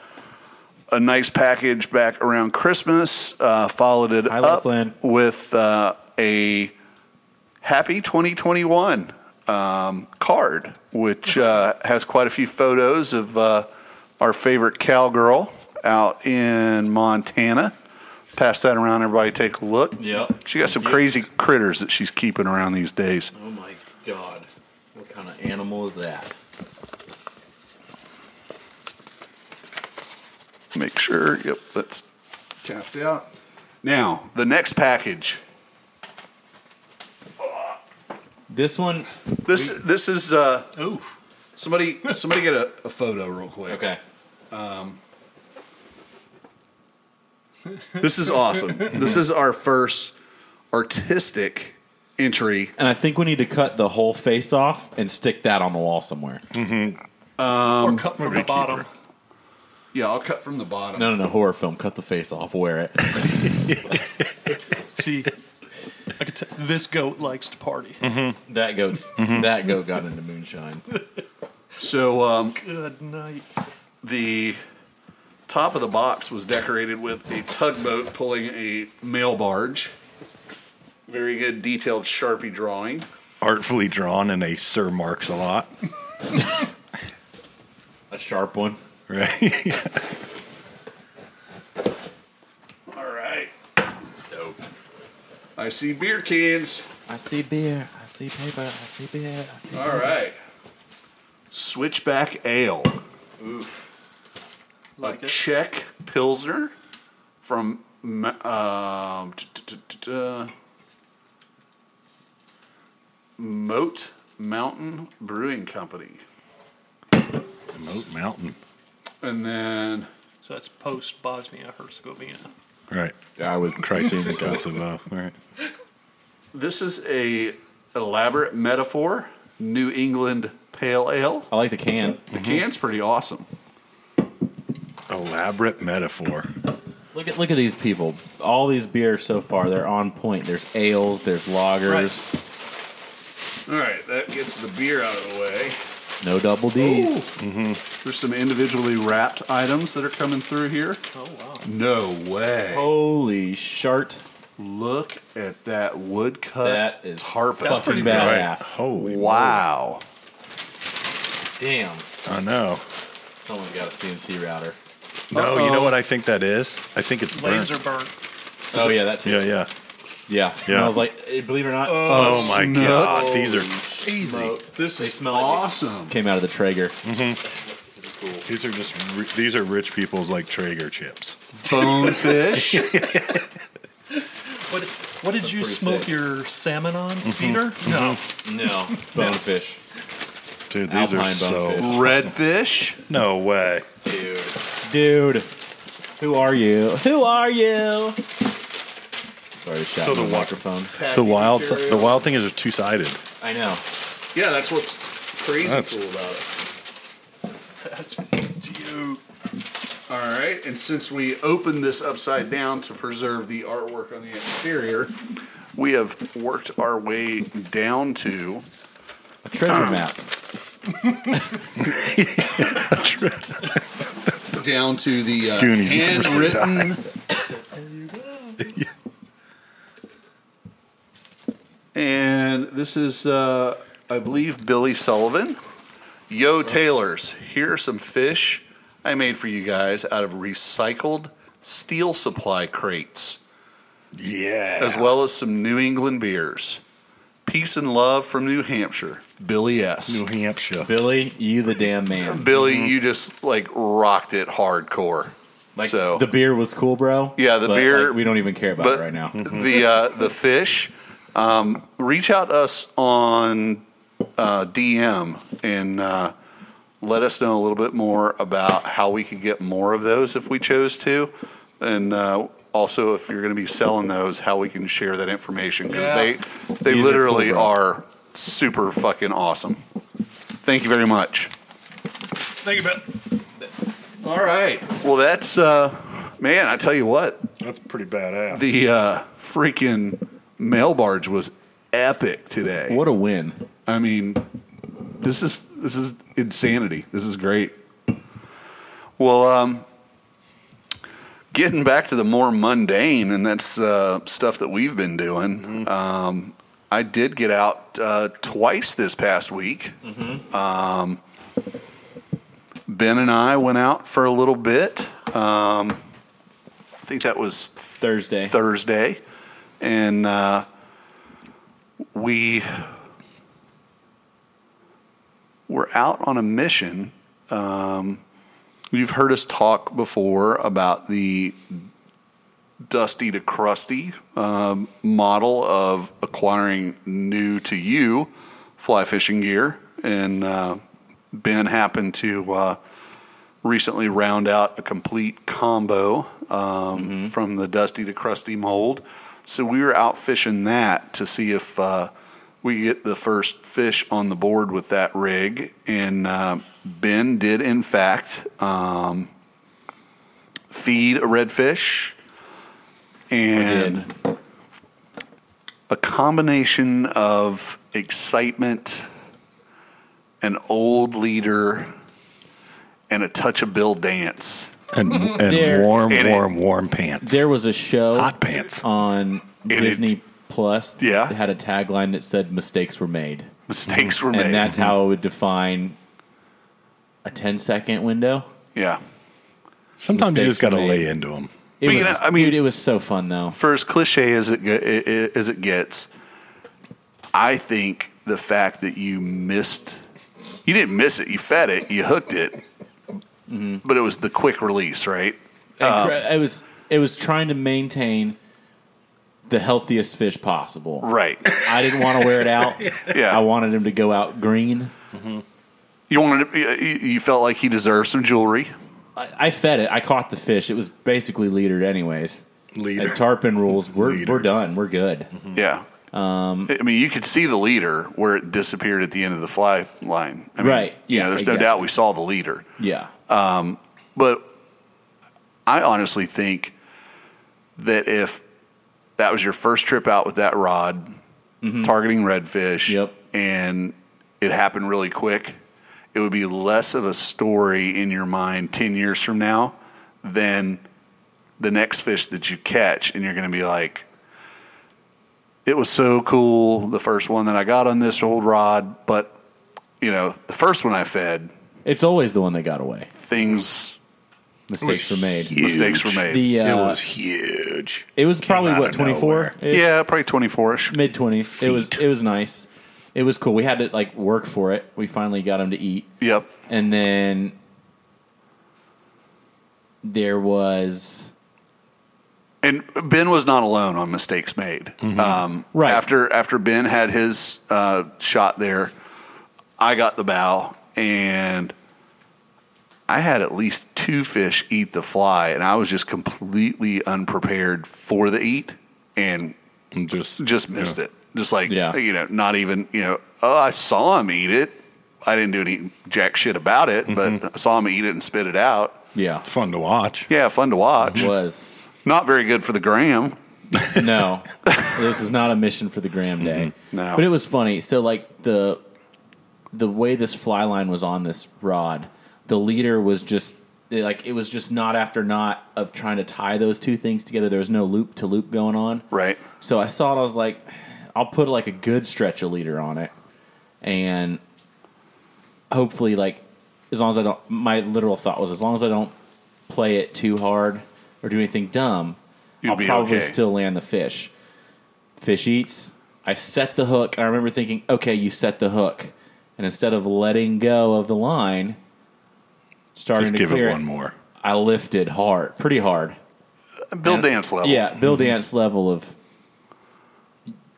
a nice package back around Christmas, uh, followed it Hi, up Leslin. with uh, a... Happy twenty twenty-one um, card, which uh, has quite a few photos of uh, our favorite cowgirl out in Montana. Pass that around. Everybody take a look. Yeah. She got some yeah. crazy critters that she's keeping around these days. Oh, my God. What kind of animal is that? Make sure. Yep, that's tapped out. Now, the next package. This one, this we, this is uh, ooh. somebody somebody get a, a photo real quick. Okay, um, this is awesome. This is our first artistic entry, and I think we need to cut the whole face off and stick that on the wall somewhere. Mm-hmm. Um, or cut from the bottom. Keeper. Yeah, I'll cut from the bottom. No, no, no, horror film. Cut the face off. Wear it. See. I could tell this goat likes to party. Mm-hmm. That goat, mm-hmm. that goat got into moonshine. So, um, good night. The top of the box was decorated with a tugboat pulling a mail barge. Very good, detailed Sharpie drawing, artfully drawn in a Sir Marks-a-Lot. A sharp one, right? Yeah. I see beer cans. I see beer. I see paper. I see beer. I see All beer. right. Switchback Ale. Oof. Like a it. Czech Pilsner from um, Moat Mountain Brewing Company. Moat Mountain. And then... So that's post-Bosnia-Herzegovina. Right. I would try seeing the Kosovo. Right. This is a elaborate metaphor. New England Pale Ale. I like the can. The mm-hmm. can's pretty awesome. Elaborate metaphor. Look at look at these people. All these beers so far, they're on point. There's ales, there's lagers. Right. All right, that gets the beer out of the way. No double D's. Mm-hmm. There's some individually wrapped items that are coming through here. Oh, wow. No way. Holy shart. Look at that woodcut that is tarpon. That's pretty badass. Right. Holy Wow. Moly. Damn. I know. Someone's got a C N C router. No, Uh-oh. you know what I think that is? I think it's burnt. Laser burnt. Oh, yeah, that too. Yeah, yeah. Yeah. yeah. And I was like, believe it or not. Oh, oh my snow. God. These are crazy. Smoked. This they is smell awesome. Like came out of the Traeger. Mm-hmm. These, are cool. these are just these are rich people's like Traeger chips. Bonefish. what what did That's you smoke sick. your salmon on? Mm-hmm. Cedar? Mm-hmm. No. No. Bonefish. Dude, these Alpine are so redfish? No way. Dude. Dude. Who are you? Who are you? Sorry, so the microphone. The wild, material. the wild thing is two sided. I know. Yeah, that's what's crazy that's, cool about it. That's cute. All right, and since we opened this upside down to preserve the artwork on the exterior, we have worked our way down to a treasure um, map. a tre- down to the uh, handwritten. And this is, uh, I believe, Billy Sullivan. Yo, Taylors, here are some fish I made for you guys out of recycled steel supply crates. Yeah. As well as some New England beers. Peace and love from New Hampshire. Billy S. New Hampshire. Billy, you the damn man. Billy, mm-hmm. you just, like, rocked it hardcore. Like, so, the beer was cool, bro. Yeah, the but, beer. Like, we don't even care about it right now. The uh, the fish... Um, reach out to us on uh, D M and uh, let us know a little bit more about how we could get more of those if we chose to. And uh, also, if you're going to be selling those, how we can share that information, because yeah. they they literally are super fucking awesome. Thank you very much. Thank you, Ben. All right. Well, that's uh, man. I tell you what, that's pretty badass. The uh, freaking mail barge was epic today. What a win! I mean, this is this is insanity. This is great. Well, um, getting back to the more mundane, and that's uh, stuff that we've been doing. Mm-hmm. Um, I did get out uh, twice this past week. Mm-hmm. Um, Ben and I went out for a little bit. Um, I think that was Thursday. Thursday, and uh, we were out on a mission. Um, You've heard us talk before about the dusty to crusty um, model of acquiring new to you fly fishing gear. And uh, Ben happened to uh, recently round out a complete combo um, mm-hmm. from the dusty to crusty mold. So we were out fishing that to see if uh, we get the first fish on the board with that rig. And uh, Ben did, in fact, um, feed a redfish, and a combination of excitement, an old leader, and a touch of Bill Dance. And, and there, warm, and warm, it, warm pants. There was a show Hot pants. on and Disney it, Plus yeah. that had a tagline that said, mistakes were made. Mistakes were made. And that's how it would define a ten-second window. Yeah. Sometimes Mistakes you just got to lay into them. It was, you know, I mean, dude, it was so fun, though. For as cliche as it, as it gets, I think the fact that you missed... You didn't miss it. You fed it. You hooked it. Mm-hmm. But it was the quick release, right? Um, it, was, it was trying to maintain the healthiest fish possible. Right. I didn't want to wear it out. yeah. I wanted him to go out green. Mm-hmm. You wanted to, you felt like he deserved some jewelry. I, I fed it. I caught the fish. It was basically leadered, anyways. Leader. At tarpon rules. We're leader. we're done. We're good. Mm-hmm. Yeah. Um, I mean, you could see the leader where it disappeared at the end of the fly line. I mean, right. Yeah. You know, there's exactly. no doubt we saw the leader. Yeah. Um, but I honestly think that if that was your first trip out with that rod, mm-hmm. targeting redfish, yep. and it happened really quick, it would be less of a story in your mind ten years from now than the next fish that you catch. And you're going to be like, it was so cool, the first one that I got on this old rod. But, you know, the first one I fed. It's always the one that got away. Things. Mistakes were made. Huge. Mistakes were made. The, uh, it was huge. It was probably, what, twenty-four? Yeah, probably twenty-four-ish. mid twenties. It was, it was nice. It was cool. We had to, like, work for it. We finally got him to eat. Yep. And then there was... And Ben was not alone on mistakes made. Mm-hmm. Um, right. After after Ben had his uh, shot there, I got the bow, and I had at least two fish eat the fly, and I was just completely unprepared for the eat and just, just missed yeah. it. Just like, yeah. you know, not even, you know, oh, I saw him eat it. I didn't do any jack shit about it, mm-hmm. but I saw him eat it and spit it out. Yeah. It's fun to watch. Yeah, fun to watch. It was. Not very good for the gram. No. This is not a mission for the gram day. Mm-hmm. No. But it was funny. So, like, the the way this fly line was on this rod, the leader was just, like, it was just knot after knot of trying to tie those two things together. There was no loop-to-loop going on. Right. So I saw it. I was like... I'll put like a good stretch of leader on it, and hopefully, like, as long as I don't, my literal thought was, as long as I don't play it too hard or do anything dumb, You'll I'll probably okay. still land the fish. Fish eats. I set the hook, and I remember thinking, okay, you set the hook, and instead of letting go of the line, starting Just to clear it, one more. I lifted hard, pretty hard. Bill and, Dance level, yeah, Bill mm-hmm. Dance level of.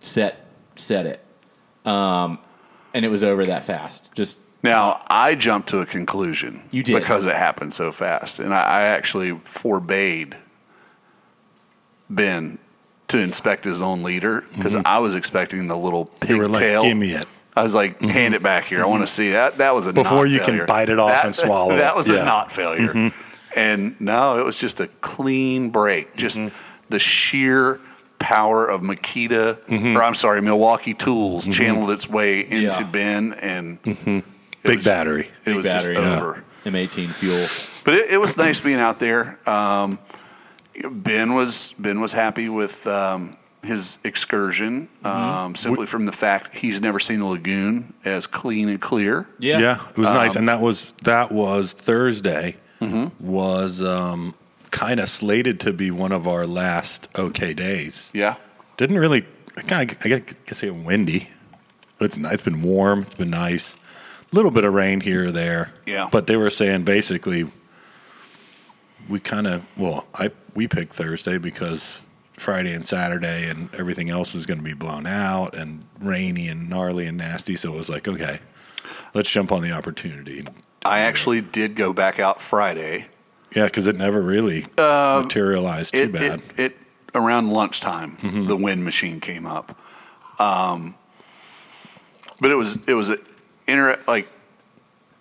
Set, set it, um, and it was over that fast. Just now, I jumped to a conclusion. You did because it happened so fast, and I, I actually forbade Ben to inspect his own leader because mm-hmm. I was expecting the little pigtail. Like, give me it. I was like, mm-hmm. hand it back here. Mm-hmm. I want to see that. That was a Before you failure. Can bite it off that, and swallow that, it. That was yeah. a knot failure. Mm-hmm. And no, it was just a clean break. Just mm-hmm. the sheer power of Makita, mm-hmm. or I'm sorry, Milwaukee Tools mm-hmm. channeled its way into yeah. Ben and mm-hmm. it big was, battery. It big was battery, just yeah. over. M eighteen fuel. But it, it was nice being out there. Um, Ben was Ben was happy with um, his excursion, mm-hmm. um, simply from the fact he's never seen the lagoon as clean and clear. Yeah, yeah, it was um, nice, and that was that was Thursday. Mm-hmm. Was um, kind of slated to be one of our last okay days. Yeah, didn't really. I kind of I guess it was windy, but it's it's been warm. It's been nice. A little bit of rain here or there. Yeah, but they were saying basically. We kind of well, I we picked Thursday because Friday and Saturday and everything else was going to be blown out and rainy and gnarly and nasty. So it was like, okay, let's jump on the opportunity. I actually it. did go back out Friday. Yeah, because it never really uh, materialized too it, bad. It, it around lunchtime, mm-hmm. the wind machine came up, um, but it was it was a inter- like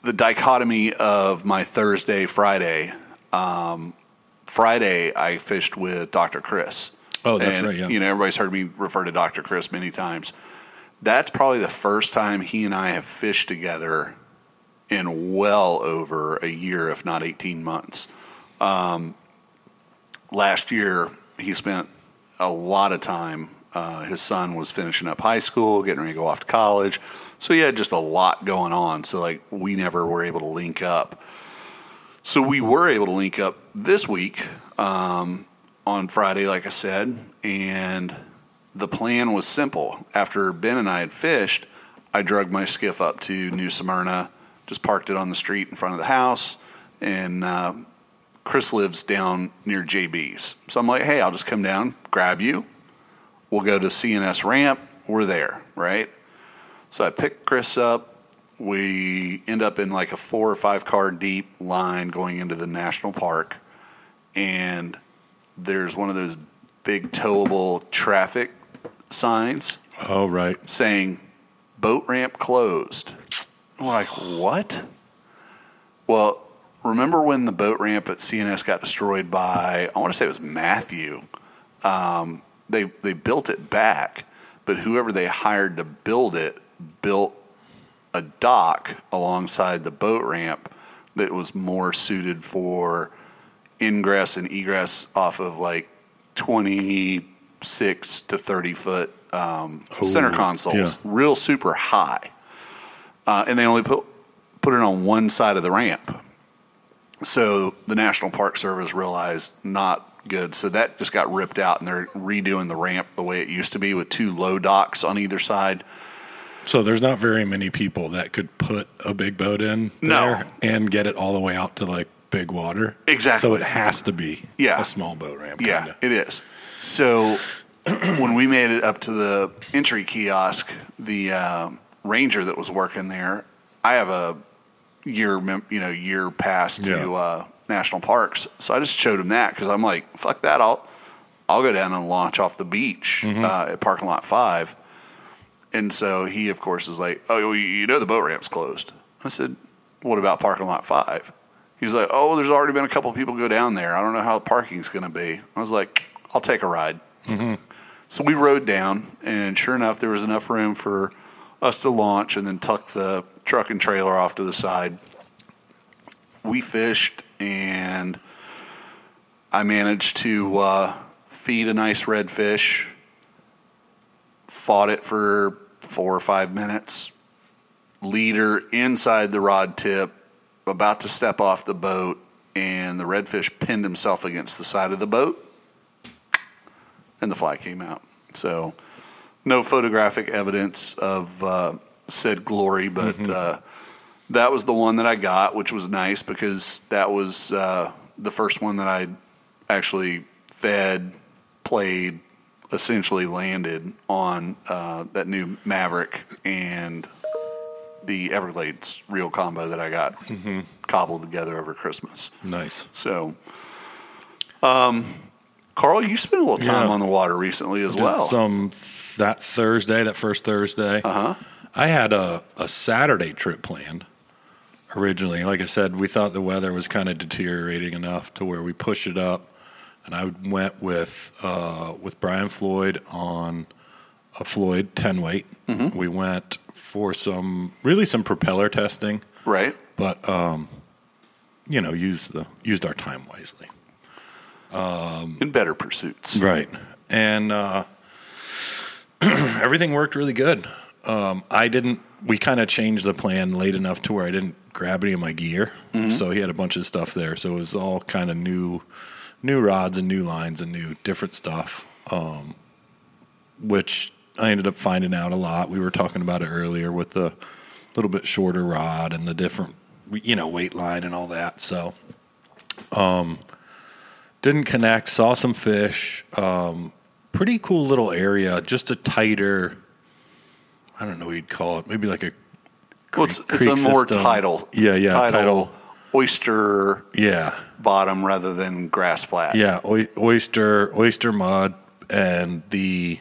the dichotomy of my Thursday Friday. Um, Friday, I fished with Doctor Chris. Oh, that's and, right, yeah. You know, everybody's heard me refer to Doctor Chris many times. That's probably the first time he and I have fished together in well over a year, if not eighteen months. Um, last year, he spent a lot of time. Uh, his son was finishing up high school, getting ready to go off to college. So he had just a lot going on. So, like, we never were able to link up. So we were able to link up this week um, on Friday, like I said, and the plan was simple. After Ben and I had fished, I drug my skiff up to New Smyrna, just parked it on the street in front of the house, and uh, Chris lives down near J B's. So I'm like, hey, I'll just come down, grab you. We'll go to C N S Ramp. We're there, right? So I picked Chris up. We end up in like a four or five car deep line going into the national park, and there's one of those big towable traffic signs. Oh, right. Saying boat ramp closed. I'm like, what? Well, remember when the boat ramp at C N S got destroyed by, I want to say it was Matthew. Um, they, they built it back, but whoever they hired to build it built a dock alongside the boat ramp that was more suited for ingress and egress off of like twenty-six to thirty foot um, oh, center consoles, yeah. real super high. Uh, and they only put, put it on one side of the ramp. So the National Park Service realized not good. So that just got ripped out, and they're redoing the ramp the way it used to be with two low docks on either side. So there's not very many people that could put a big boat in there no. and get it all the way out to, like, big water. Exactly. So it has to be yeah. a small boat ramp. Yeah, kinda. It is. So when we made it up to the entry kiosk, the uh, ranger that was working there, I have a year, you know, year pass to yeah. uh, national parks. So I just showed him that because I'm like, fuck that. I'll, I'll go down and launch off the beach mm-hmm. uh, at parking lot five. And so he, of course, is like, oh, you know the boat ramp's closed. I said, what about parking lot five? He's like, oh, there's already been a couple of people go down there. I don't know how the parking's going to be. I was like, I'll take a ride. Mm-hmm. So we rode down, and sure enough, there was enough room for us to launch and then tuck the truck and trailer off to the side. We fished, and I managed to uh, feed a nice redfish. Fought it for four or five minutes. Leader inside the rod tip, about to step off the boat, and the redfish pinned himself against the side of the boat, and the fly came out. So, no photographic evidence of uh, said glory, but mm-hmm. uh, that was the one that I got, which was nice because that was uh, the first one that I actually fed, played, essentially landed on uh, that new Maverick and the Everglades reel combo that I got mm-hmm. cobbled together over Christmas. Nice. So um, Carl, you spent a little time yeah. on the water recently as Did well. Some that Thursday, that first Thursday. Uh-huh. I had a, a Saturday trip planned originally. Like I said, we thought the weather was kind of deteriorating enough to where we pushed it up. And I went with uh, with Brian Floyd on a Floyd ten weight. Mm-hmm. We went for some, really some propeller testing. Right. But, um, you know, used, the, used our time wisely. Um, in better pursuits. Right. And uh, everything worked really good. Um, I didn't, we kind of changed the plan late enough to where I didn't grab any of my gear. Mm-hmm. So he had a bunch of stuff there. So it was all kind of new, new rods and new lines and new different stuff, um, which I ended up finding out a lot. We were talking about it earlier with the little bit shorter rod and the different, you know, weight line and all that. So, um, didn't connect, saw some fish, um, pretty cool little area, just a tighter, I don't know what you'd call it, maybe like a well, it's, creek it's a system. More tidal, yeah, yeah, tidal, tidal oyster yeah. bottom rather than grass flat. Yeah, oy- oyster, oyster mud, and the,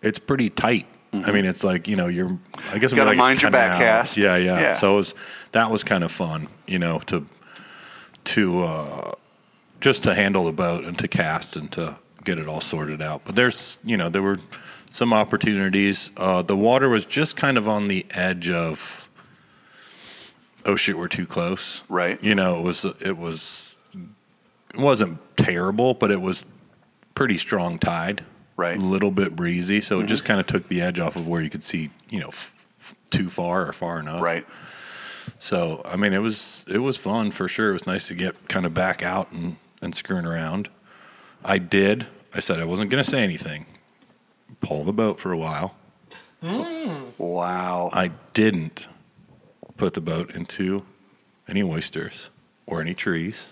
it's pretty tight. Mm-hmm. I mean, it's like, you know, you're, I guess. You got to like mind your back cast. Yeah, yeah, yeah. So it was, that was kind of fun, you know, to, to, uh, just to handle the boat and to cast and to get it all sorted out. But there's, you know, there were some opportunities. Uh, the water was just kind of on the edge of, oh shit, we're too close. Right. You know, it was, it was, it wasn't terrible, but it was pretty strong tide. Right. A little bit breezy. So mm-hmm. it just kind of took the edge off of where you could see, you know, f- f- too far or far enough. Right. So, I mean, it was, it was fun for sure. It was nice to get kind of back out and, and screwing around. I did. I said I wasn't going to say anything. Pull the boat for a while. Mm. Wow. I didn't put the boat into any oysters or any trees.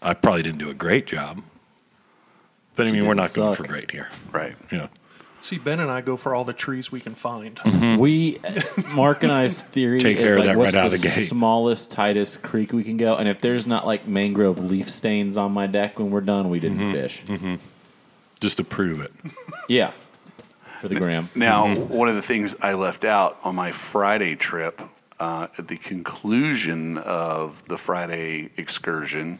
I probably didn't do a great job. But, I mean, we're not suck. going for great here. Right. Yeah. See, Ben and I go for all the trees we can find. Mm-hmm. We, Mark and I's theory Take is, like, what's right the, the smallest, tightest creek we can go? And if there's not, like, mangrove leaf stains on my deck when we're done, we didn't mm-hmm. fish. Mm-hmm. Just to prove it. Yeah. For the gram. Now, mm-hmm. one of the things I left out on my Friday trip, uh, at the conclusion of the Friday excursion,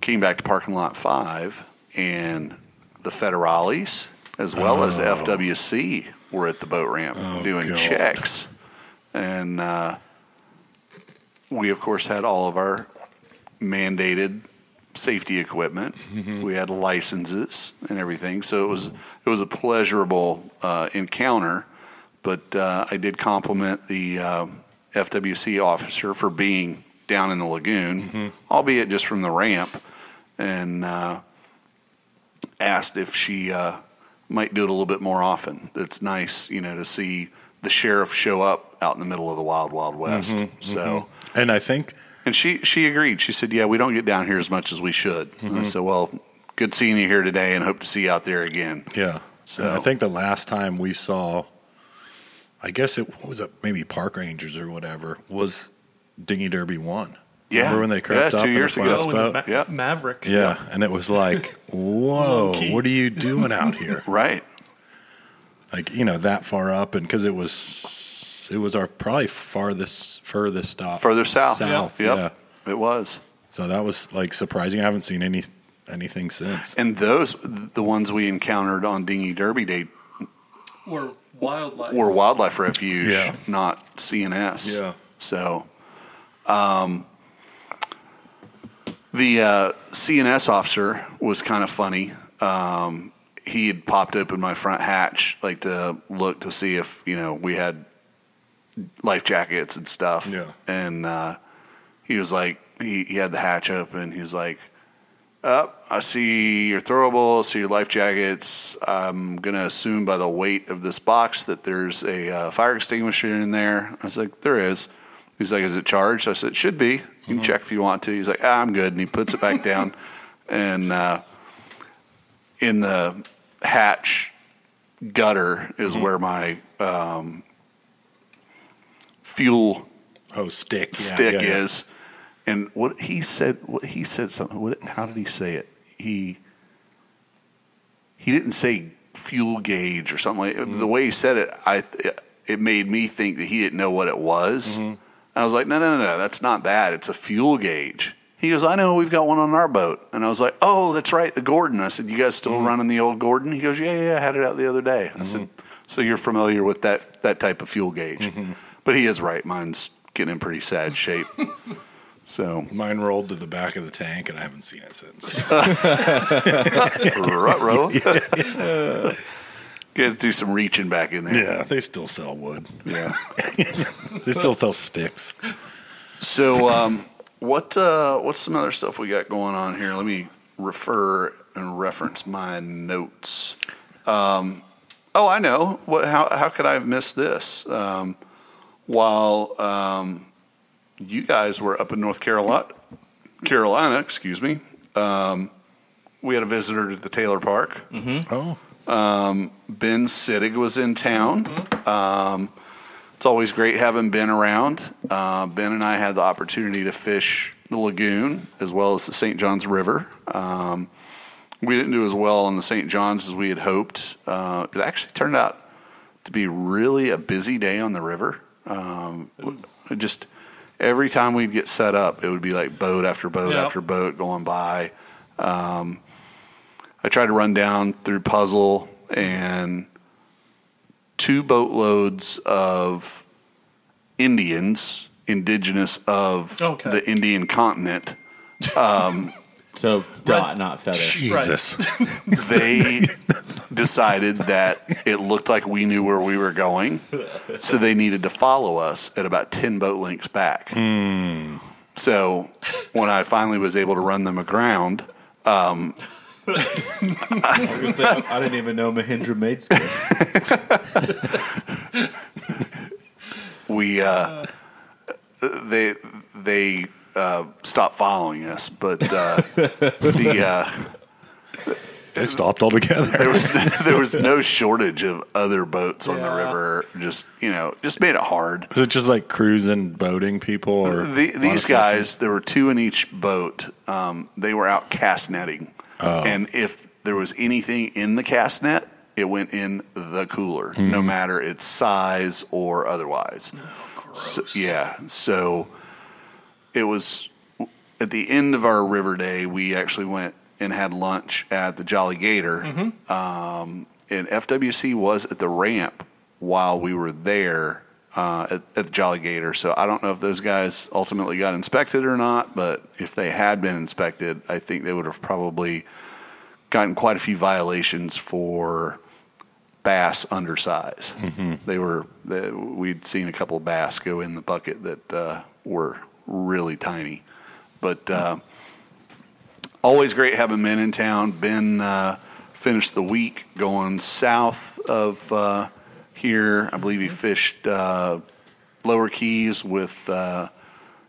came back to parking lot five, and the Federales, as well oh. as F W C, were at the boat ramp oh, doing God. checks. And uh, we, of course, had all of our mandated safety equipment. Mm-hmm. We had licenses and everything. So it was it was a pleasurable uh, encounter. But uh, I did compliment the uh, F W C officer for being down in the lagoon, mm-hmm. albeit just from the ramp, and uh, asked if she uh, might do it a little bit more often. It's nice, you know, to see the sheriff show up out in the middle of the wild, wild west. Mm-hmm, so, mm-hmm. and I think, and she she agreed. She said, "Yeah, we don't get down here as much as we should." Mm-hmm. And I said, "Well, good seeing you here today, and hope to see you out there again." Yeah. So and I think the last time we saw, I guess it what was it maybe park rangers or whatever was Dinghy Derby won. Yeah. Remember when they crept yeah, up two years in the ago. Oh, Ma- yeah. Maverick. Yeah. yeah. And it was like, whoa, what are you doing out here? Right. Like, you know, that far up. And because it was, it was our probably farthest, furthest stop. Further south. South. Yep. Yeah. It was. So that was like surprising. I haven't seen any anything since. And those, the ones we encountered on Dinghy Derby Day were wildlife. Were wildlife refuge, yeah. not C N S. Yeah. So. Um, the uh, C N S officer was kind of funny. Um, he had popped open my front hatch, like to look to see if you know we had life jackets and stuff. Yeah. And uh, he was like, he, he had the hatch open. He was like, "Up, oh, I see your throwable, I see your life jackets. I'm gonna assume by the weight of this box that there's a uh, fire extinguisher in there." I was like, "There is." He's like, "Is it charged?" I said, "It should be. You can mm-hmm. check if you want to." He's like, "Ah, I'm good." And he puts it back down. And uh, in the hatch gutter is mm-hmm. where my um, fuel oh, stick, stick yeah, yeah, is. Yeah. And what he said, what he said something. What, how did he say it? He he didn't say fuel gauge or something like. Mm-hmm. The way he said it, I it made me think that he didn't know what it was. Mm-hmm. I was like, no, no, no, no, that's not that. It's a fuel gauge. He goes, I know, we've got one on our boat. And I was like, oh, that's right, the Gordon. I said, you guys still mm-hmm. running the old Gordon? He goes, yeah, yeah, I had it out the other day. I mm-hmm. said, so you're familiar with that that type of fuel gauge. Mm-hmm. But he is right. Mine's getting in pretty sad shape. So mine rolled to the back of the tank, and I haven't seen it since. Ruh-roh. Yeah, yeah. Got to do some reaching back in there. Yeah, they still sell wood. Yeah. They still sell sticks. So um, what uh, what's some other stuff we got going on here? Let me refer and reference my notes. Um, oh, I know. What? How, how could I have missed this? Um, while um, you guys were up in North Carolina, Carolina, excuse me, um, we had a visitor to the Taylor Park. Mm-hmm. Oh. Um, Ben Sittig was in town. Mm-hmm. Um, it's always great having Ben around. Uh, Ben and I had the opportunity to fish the lagoon as well as the Saint John's River. Um, we didn't do as well on the Saint John's as we had hoped. Uh, it actually turned out to be really a busy day on the river. Um, it just every time we'd get set up, it would be like boat after boat yep. after boat going by. Um, I tried to run down through Puzzle, and two boatloads of Indians, indigenous of okay. the Indian continent. Um, so dot, right. not feather. Jesus. Right. They decided that it looked like we knew where we were going, so they needed to follow us at about ten boat lengths back. Mm. So when I finally was able to run them aground, um, I was gonna say, I didn't even know Mahindra made skins. We, uh, they, they uh, stopped following us, but uh, the uh, they stopped altogether. There was no, there was no shortage of other boats yeah. on the river. Just you know, just made it hard. Was it just like cruising, boating people, or the, these guys? There were two in each boat. Um, they were out cast netting. Oh. And if there was anything in the cast net, it went in the cooler, mm. no matter its size or otherwise. Oh, gross. So, yeah. So it was at the end of our river day, we actually went and had lunch at the Jolly Gator. Mm-hmm. Um, and F W C was at the ramp while we were there uh, at, at the Jolly Gator. So I don't know if those guys ultimately got inspected or not, but if they had been inspected, I think they would have probably gotten quite a few violations for bass undersize. Mm-hmm. They were they, we'd seen a couple of bass go in the bucket that uh, were really tiny. But uh, always great having Ben in town. Ben uh, finished the week going south of uh, – here, I believe he fished uh, Lower Keys with uh,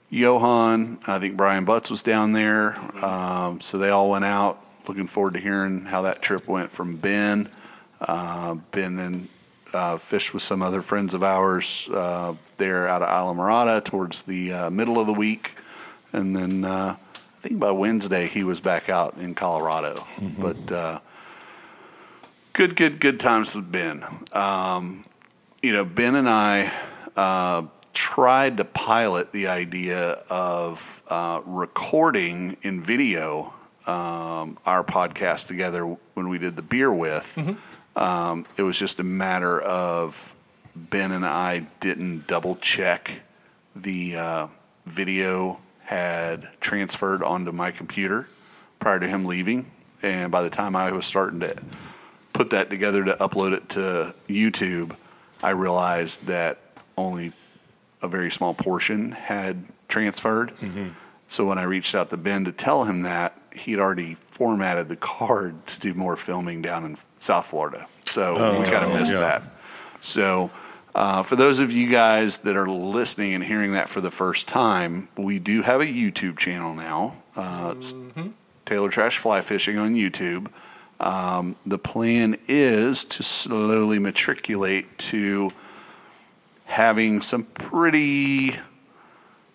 Johan. I think Brian Butts was down there. Um, so they all went out. Looking forward to hearing how that trip went from Ben. Uh, Ben then uh, fished with some other friends of ours uh, there out of Isla Mirada towards the uh, middle of the week. And then uh, I think by Wednesday he was back out in Colorado. Mm-hmm. But uh, Good, good, good times with Ben. Um, you know, Ben and I uh, tried to pilot the idea of uh, recording in video um, our podcast together when we did the beer with. Mm-hmm. Um, it was just a matter of Ben and I didn't double check the uh, video had transferred onto my computer prior to him leaving. And by the time I was starting to put that together to upload it to YouTube, I realized that only a very small portion had transferred. Mm-hmm. So when I reached out to Ben to tell him that, he'd already formatted the card to do more filming down in South Florida. So oh, we kind of missed yeah. that. So uh, for those of you guys that are listening and hearing that for the first time, we do have a YouTube channel now. Uh, mm-hmm. Taylor Trash Fly Fishing on YouTube. Um, the plan is to slowly matriculate to having some pretty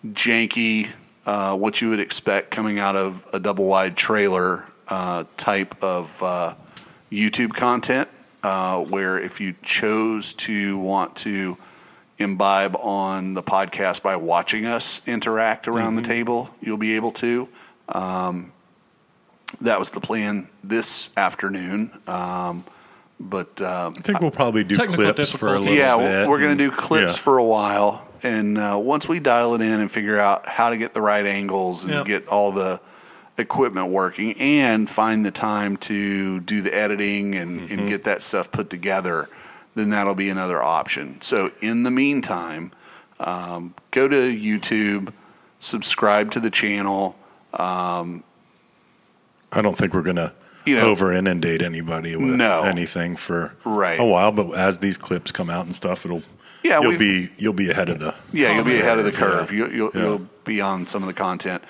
janky uh, what you would expect coming out of a double-wide trailer uh, type of uh, YouTube content, uh, where if you chose to want to imbibe on the podcast by watching us interact around mm-hmm. the table, you'll be able to. Um, that was the plan this afternoon. Um, but um, I think we'll probably do clips for a little yeah, bit. Yeah, we're going to do clips yeah. for a while. And uh, once we dial it in and figure out how to get the right angles and yep. get all the equipment working and find the time to do the editing and, mm-hmm. and get that stuff put together, then that'll be another option. So in the meantime, um, go to YouTube, subscribe to the channel. Um, I don't think we're going to you know, over inundate anybody with no, anything for right. a while, but as these clips come out and stuff, it'll yeah, you'll be you'll be ahead of the yeah you'll be ahead of the curve. Yeah. You, you'll yeah. you'll be on some of the content,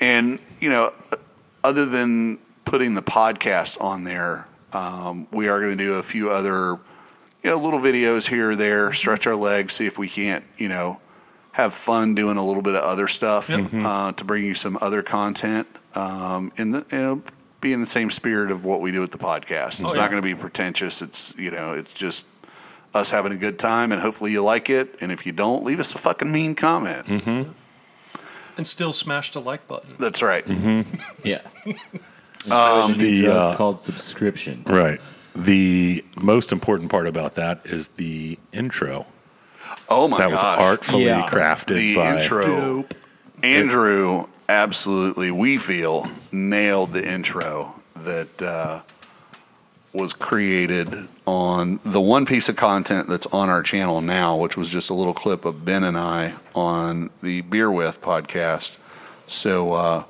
and you know, other than putting the podcast on there, um, we are going to do a few other. You know, little videos here or there, stretch our legs, see if we can't, you know, have fun doing a little bit of other stuff yep. uh, to bring you some other content. Um, in the, you know, be in the same spirit of what we do with the podcast. It's oh, yeah. not going to be pretentious. It's, you know, it's just us having a good time, and hopefully you like it. And if you don't, leave us a fucking mean comment. Mm-hmm. And still smash the like button. That's right. Mm-hmm. yeah. um, the uh, called subscription. Right. The most important part about that is the intro. Oh, my gosh. That was gosh. artfully yeah. crafted the by... The intro. Dope. Andrew, it, absolutely, we feel, nailed the intro that uh, was created on the one piece of content that's on our channel now, which was just a little clip of Ben and I on the Beer With podcast. So uh,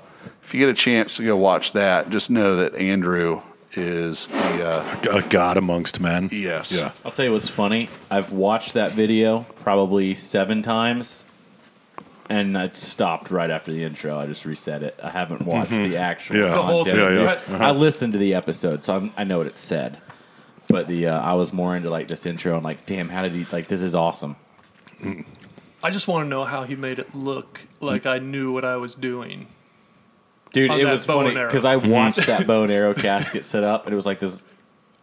if you get a chance to go watch that, just know that Andrew... is the uh, a god amongst men. Yes. Yeah. I'll tell you what's funny. I've watched that video probably seven times, and I stopped right after the intro. I just reset it. I haven't watched mm-hmm. the actual. Yeah. The whole thing. Yeah, yeah. Uh-huh. I listened to the episode, so I'm, I know what it said. But the uh, I was more into like this intro and like, damn, how did he like? This is awesome. I just want to know how he made it look like I knew what I was doing. Dude, it was funny because I watched that bow and arrow casket set up, and it was like this.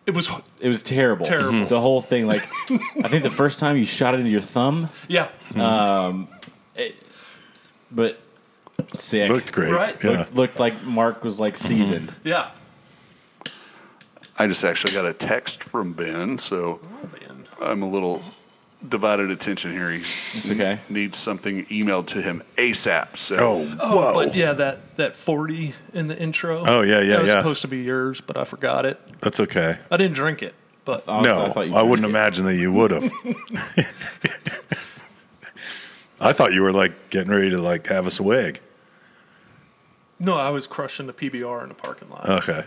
It was it was terrible. Terrible. The whole thing, like, I think the first time you shot it into your thumb. Yeah. Um, it, but sick. Looked great. Right? Yeah. Looked, looked like Mark was like seasoned. Mm-hmm. Yeah. I just actually got a text from Ben, so oh, man. I'm a little divided attention here. He's it's okay. Needs something emailed to him ASAP. So, oh, oh but yeah, that, that forty in the intro. Oh yeah, yeah, that was yeah. supposed to be yours, but I forgot it. That's okay. I didn't drink it, but I, no, I, I, I wouldn't it. imagine that you would have. I thought you were like getting ready to like have a swig. No, I was crushing the P B R in the parking lot. Okay,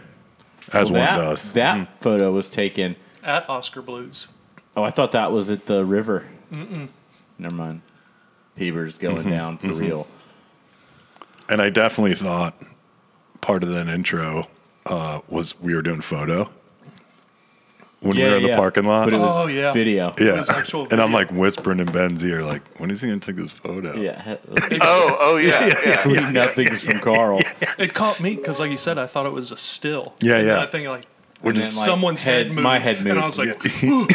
as well, one that, does. That mm. photo was taken at Oscar Blues. Oh, I thought that was at the river. Mm-mm. Never mind. Peeber's going mm-hmm. down for mm-hmm. real. And I definitely thought part of that intro uh, was we were doing photo when yeah, we were in yeah. the parking lot. But it was oh, yeah. video. Yeah. It was actual video. And I'm like whispering in Ben's ear, like, when is he going to take this photo? Yeah. oh, oh, yeah. yeah, yeah, yeah, yeah nothing's yeah, yeah, from Carl. Yeah, yeah, yeah. It caught me because, like you said, I thought it was a still. Yeah, and yeah. I think, like, We're just then, like, someone's head, head moved. My head moved. And I was like, yeah.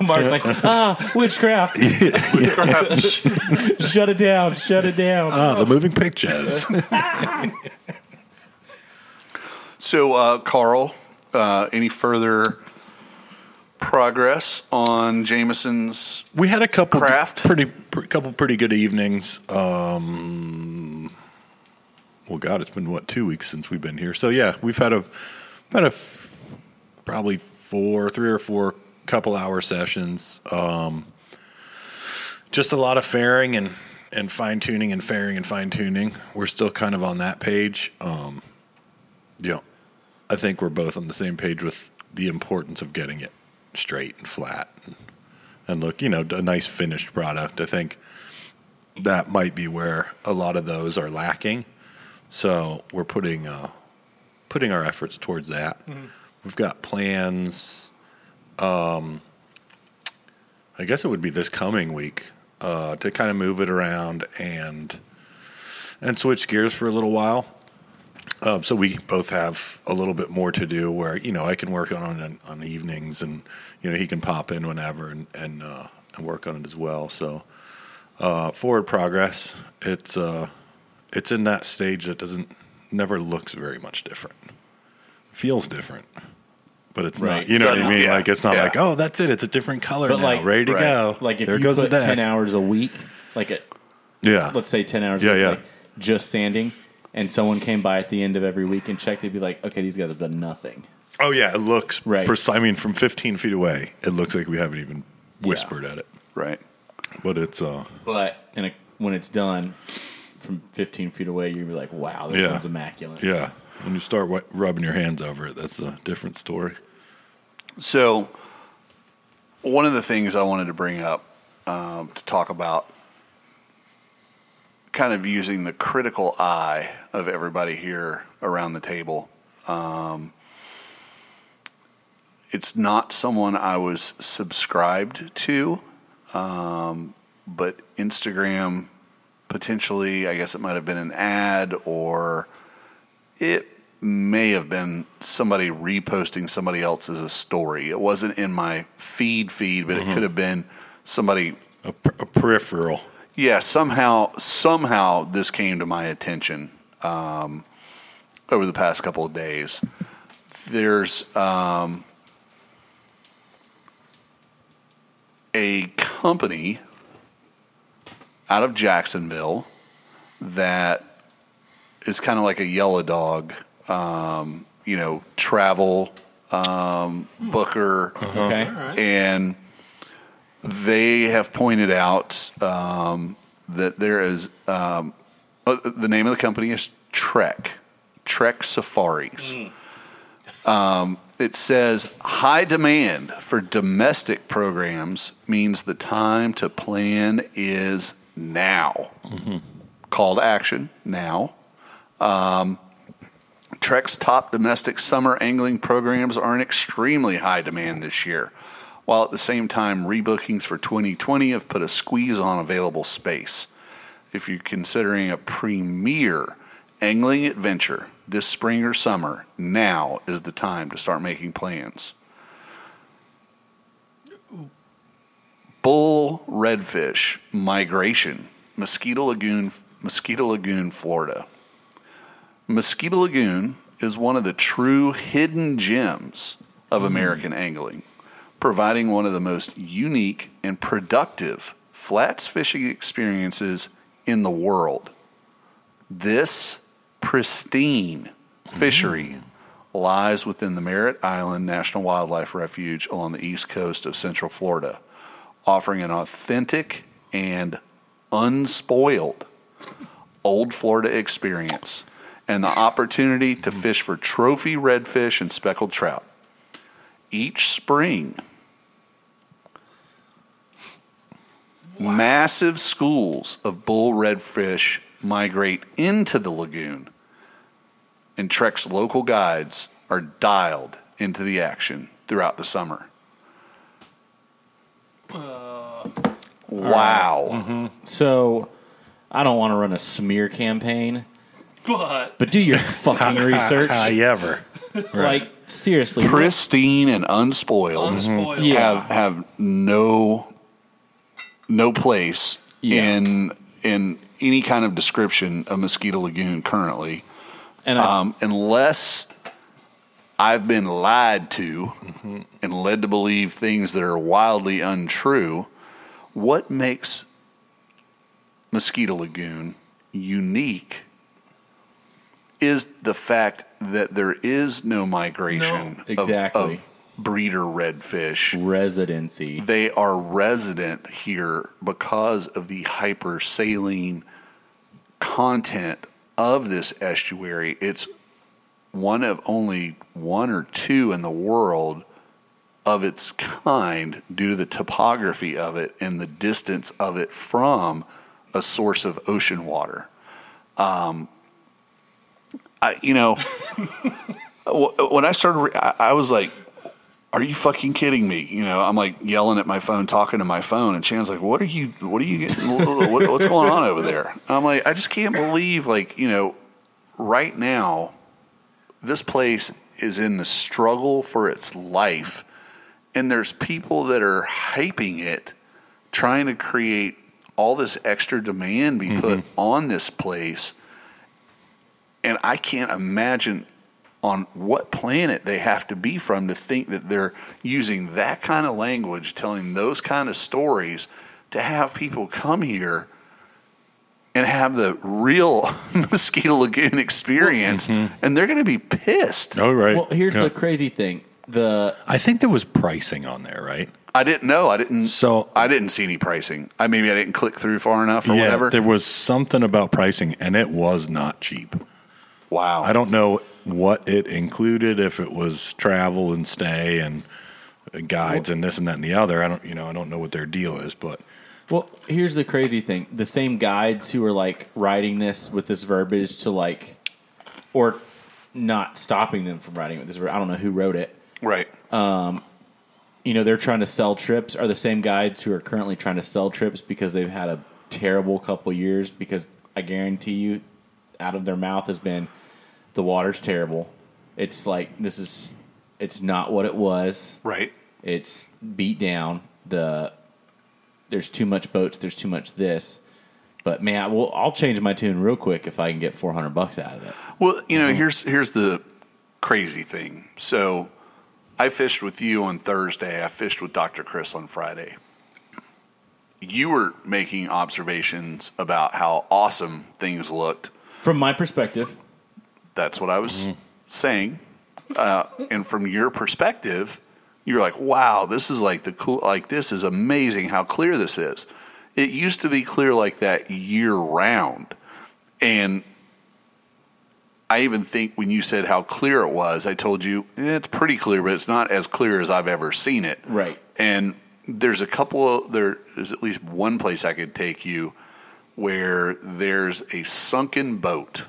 Mark's like, ah, witchcraft. witchcraft. Shut it down. Shut it down. Ah, oh. The moving pictures. So, uh, Carl, uh, any further progress on Jameson's We had a couple craft? Pretty, pretty, couple pretty good evenings. Um, well, God, it's been, what, two weeks since we've been here. So, yeah, we've had a... About a f- probably four, three or four couple hour sessions. Um, just a lot of fairing and, and fine tuning and fairing and fine tuning. We're still kind of on that page. Um, you know, I think we're both on the same page with the importance of getting it straight and flat and, and look, you know, a nice finished product. I think that might be where a lot of those are lacking. So we're putting, uh, putting our efforts towards that. Mm-hmm. We've got plans. Um, I guess it would be this coming week uh, to kind of move it around and and switch gears for a little while. Um, so we both have a little bit more to do where, you know, I can work on it on evenings and, you know, he can pop in whenever and, and, uh, and work on it as well. So, uh, forward progress, it's, uh, it's in that stage that doesn't, never looks very much different. Feels different, but it's right. not, you know Doesn't, what I mean? Yeah. Like, it's not yeah. like, oh, that's it. It's a different color but now, like, ready to right. go. Like if there you goes put ten hours a week, like a, yeah, let's say ten hours yeah, a week, yeah. like just sanding. And someone came by at the end of every week and checked, they'd be like, okay, these guys have done nothing. Oh, yeah. It looks right. Pers- I mean, from fifteen feet away, it looks like we haven't even whispered yeah. at it. Right. But it's. Uh, but in a, when it's done from fifteen feet away, you'd be like, wow, this yeah. one's immaculate. Yeah. When you start w- rubbing your hands over it, that's a different story. So, one of the things I wanted to bring up um, to talk about. Kind of using the critical eye of everybody here around the table. Um, it's not someone I was subscribed to, um, but Instagram potentially, I guess it might have been an ad, or it may have been somebody reposting somebody else as a story. It wasn't in my feed feed, but mm-hmm. it could have been somebody... A, per- a peripheral. Yeah, somehow, somehow this came to my attention um, over the past couple of days. There's um, a company out of Jacksonville that is kind of like a Yellow Dog, um, you know, travel um, booker, uh-huh. okay. and. They have pointed out um, that there is um, the name of the company is Trek, Trek Safaris. Mm. Um, it says high demand for domestic programs means the time to plan is now. Mm-hmm. Call to action now. Um, Trek's top domestic summer angling programs are in extremely high demand this year, while at the same time rebookings for twenty twenty have put a squeeze on available space. If you're considering a premier angling adventure this spring or summer, now is the time to start making plans. Bull redfish migration, Mosquito Lagoon, Mosquito Lagoon, Florida. Mosquito Lagoon is one of the true hidden gems of American mm. angling, providing one of the most unique and productive flats fishing experiences in the world. This pristine fishery mm. lies within the Merritt Island National Wildlife Refuge along the east coast of Central Florida, offering an authentic and unspoiled old Florida experience and the opportunity to fish for trophy redfish and speckled trout. Each spring, wow. massive schools of bull redfish migrate into the lagoon, and Trek's local guides are dialed into the action throughout the summer. Uh, wow. Right. Mm-hmm. So, I don't want to run a smear campaign, but, but do your fucking research. I ever. Right. Like, seriously. Pristine and unspoiled, unspoiled. Yeah. have have no no place yeah. in in any kind of description of Mosquito Lagoon currently. And I, um, unless I've been lied to mm-hmm. and led to believe things that are wildly untrue. What makes Mosquito Lagoon unique is the fact that there is no migration no, exactly. of, of breeder redfish. Residency. They are resident here because of the hypersaline content of this estuary. It's one of only one or two in the world of its kind due to the topography of it and the distance of it from a source of ocean water. Um, I, you know, when I started, I was like, are you fucking kidding me? You know, I'm like yelling at my phone, talking to my phone, and Chan's like, what are you, what are you getting, what, what's going on over there? And I'm like, I just can't believe, like, you know, right now, this place is in the struggle for its life, and there's people that are hyping it, trying to create all this extra demand be put mm-hmm. on this place, and I can't imagine on what planet they have to be from to think that they're using that kind of language, telling those kind of stories to have people come here and have the real Mosquito Lagoon experience, mm-hmm. and they're going to be pissed. Oh, right. Well, here's yeah. the crazy thing. The I think there was pricing on there, right? I didn't know. I didn't. So I didn't see any pricing. I maybe I didn't click through far enough or yeah, whatever. There was something about pricing, and it was not cheap. Wow. I don't know what it included, if it was travel and stay and guides well, and this and that and the other. I don't, you know, I don't know what their deal is, but. Well, here's the crazy thing. The same guides who are like writing this with this verbiage to like, or not stopping them from writing with this. I don't know who wrote it. Right. Um, you know, they're trying to sell trips are the same guides who are currently trying to sell trips because they've had a terrible couple years, because I guarantee you out of their mouth has been, the water's terrible. It's like, this is, it's not what it was. Right. It's beat down. The, there's too much boats. There's too much this. But man, I will, I'll change my tune real quick if I can get four hundred bucks out of it. Well, you know, mm-hmm. here's, here's the crazy thing. So I fished with you on Thursday. I fished with Doctor Chris on Friday. You were making observations about how awesome things looked. From my perspective. That's what I was mm-hmm. saying. Uh, and from your perspective, you're like, wow, this is like the cool, like this is amazing how clear this is. It used to be clear like that year round. And I even think when you said how clear it was, I told you eh, it's pretty clear, but it's not as clear as I've ever seen it. Right. And there's a couple of, there's at least one place I could take you where there's a sunken boat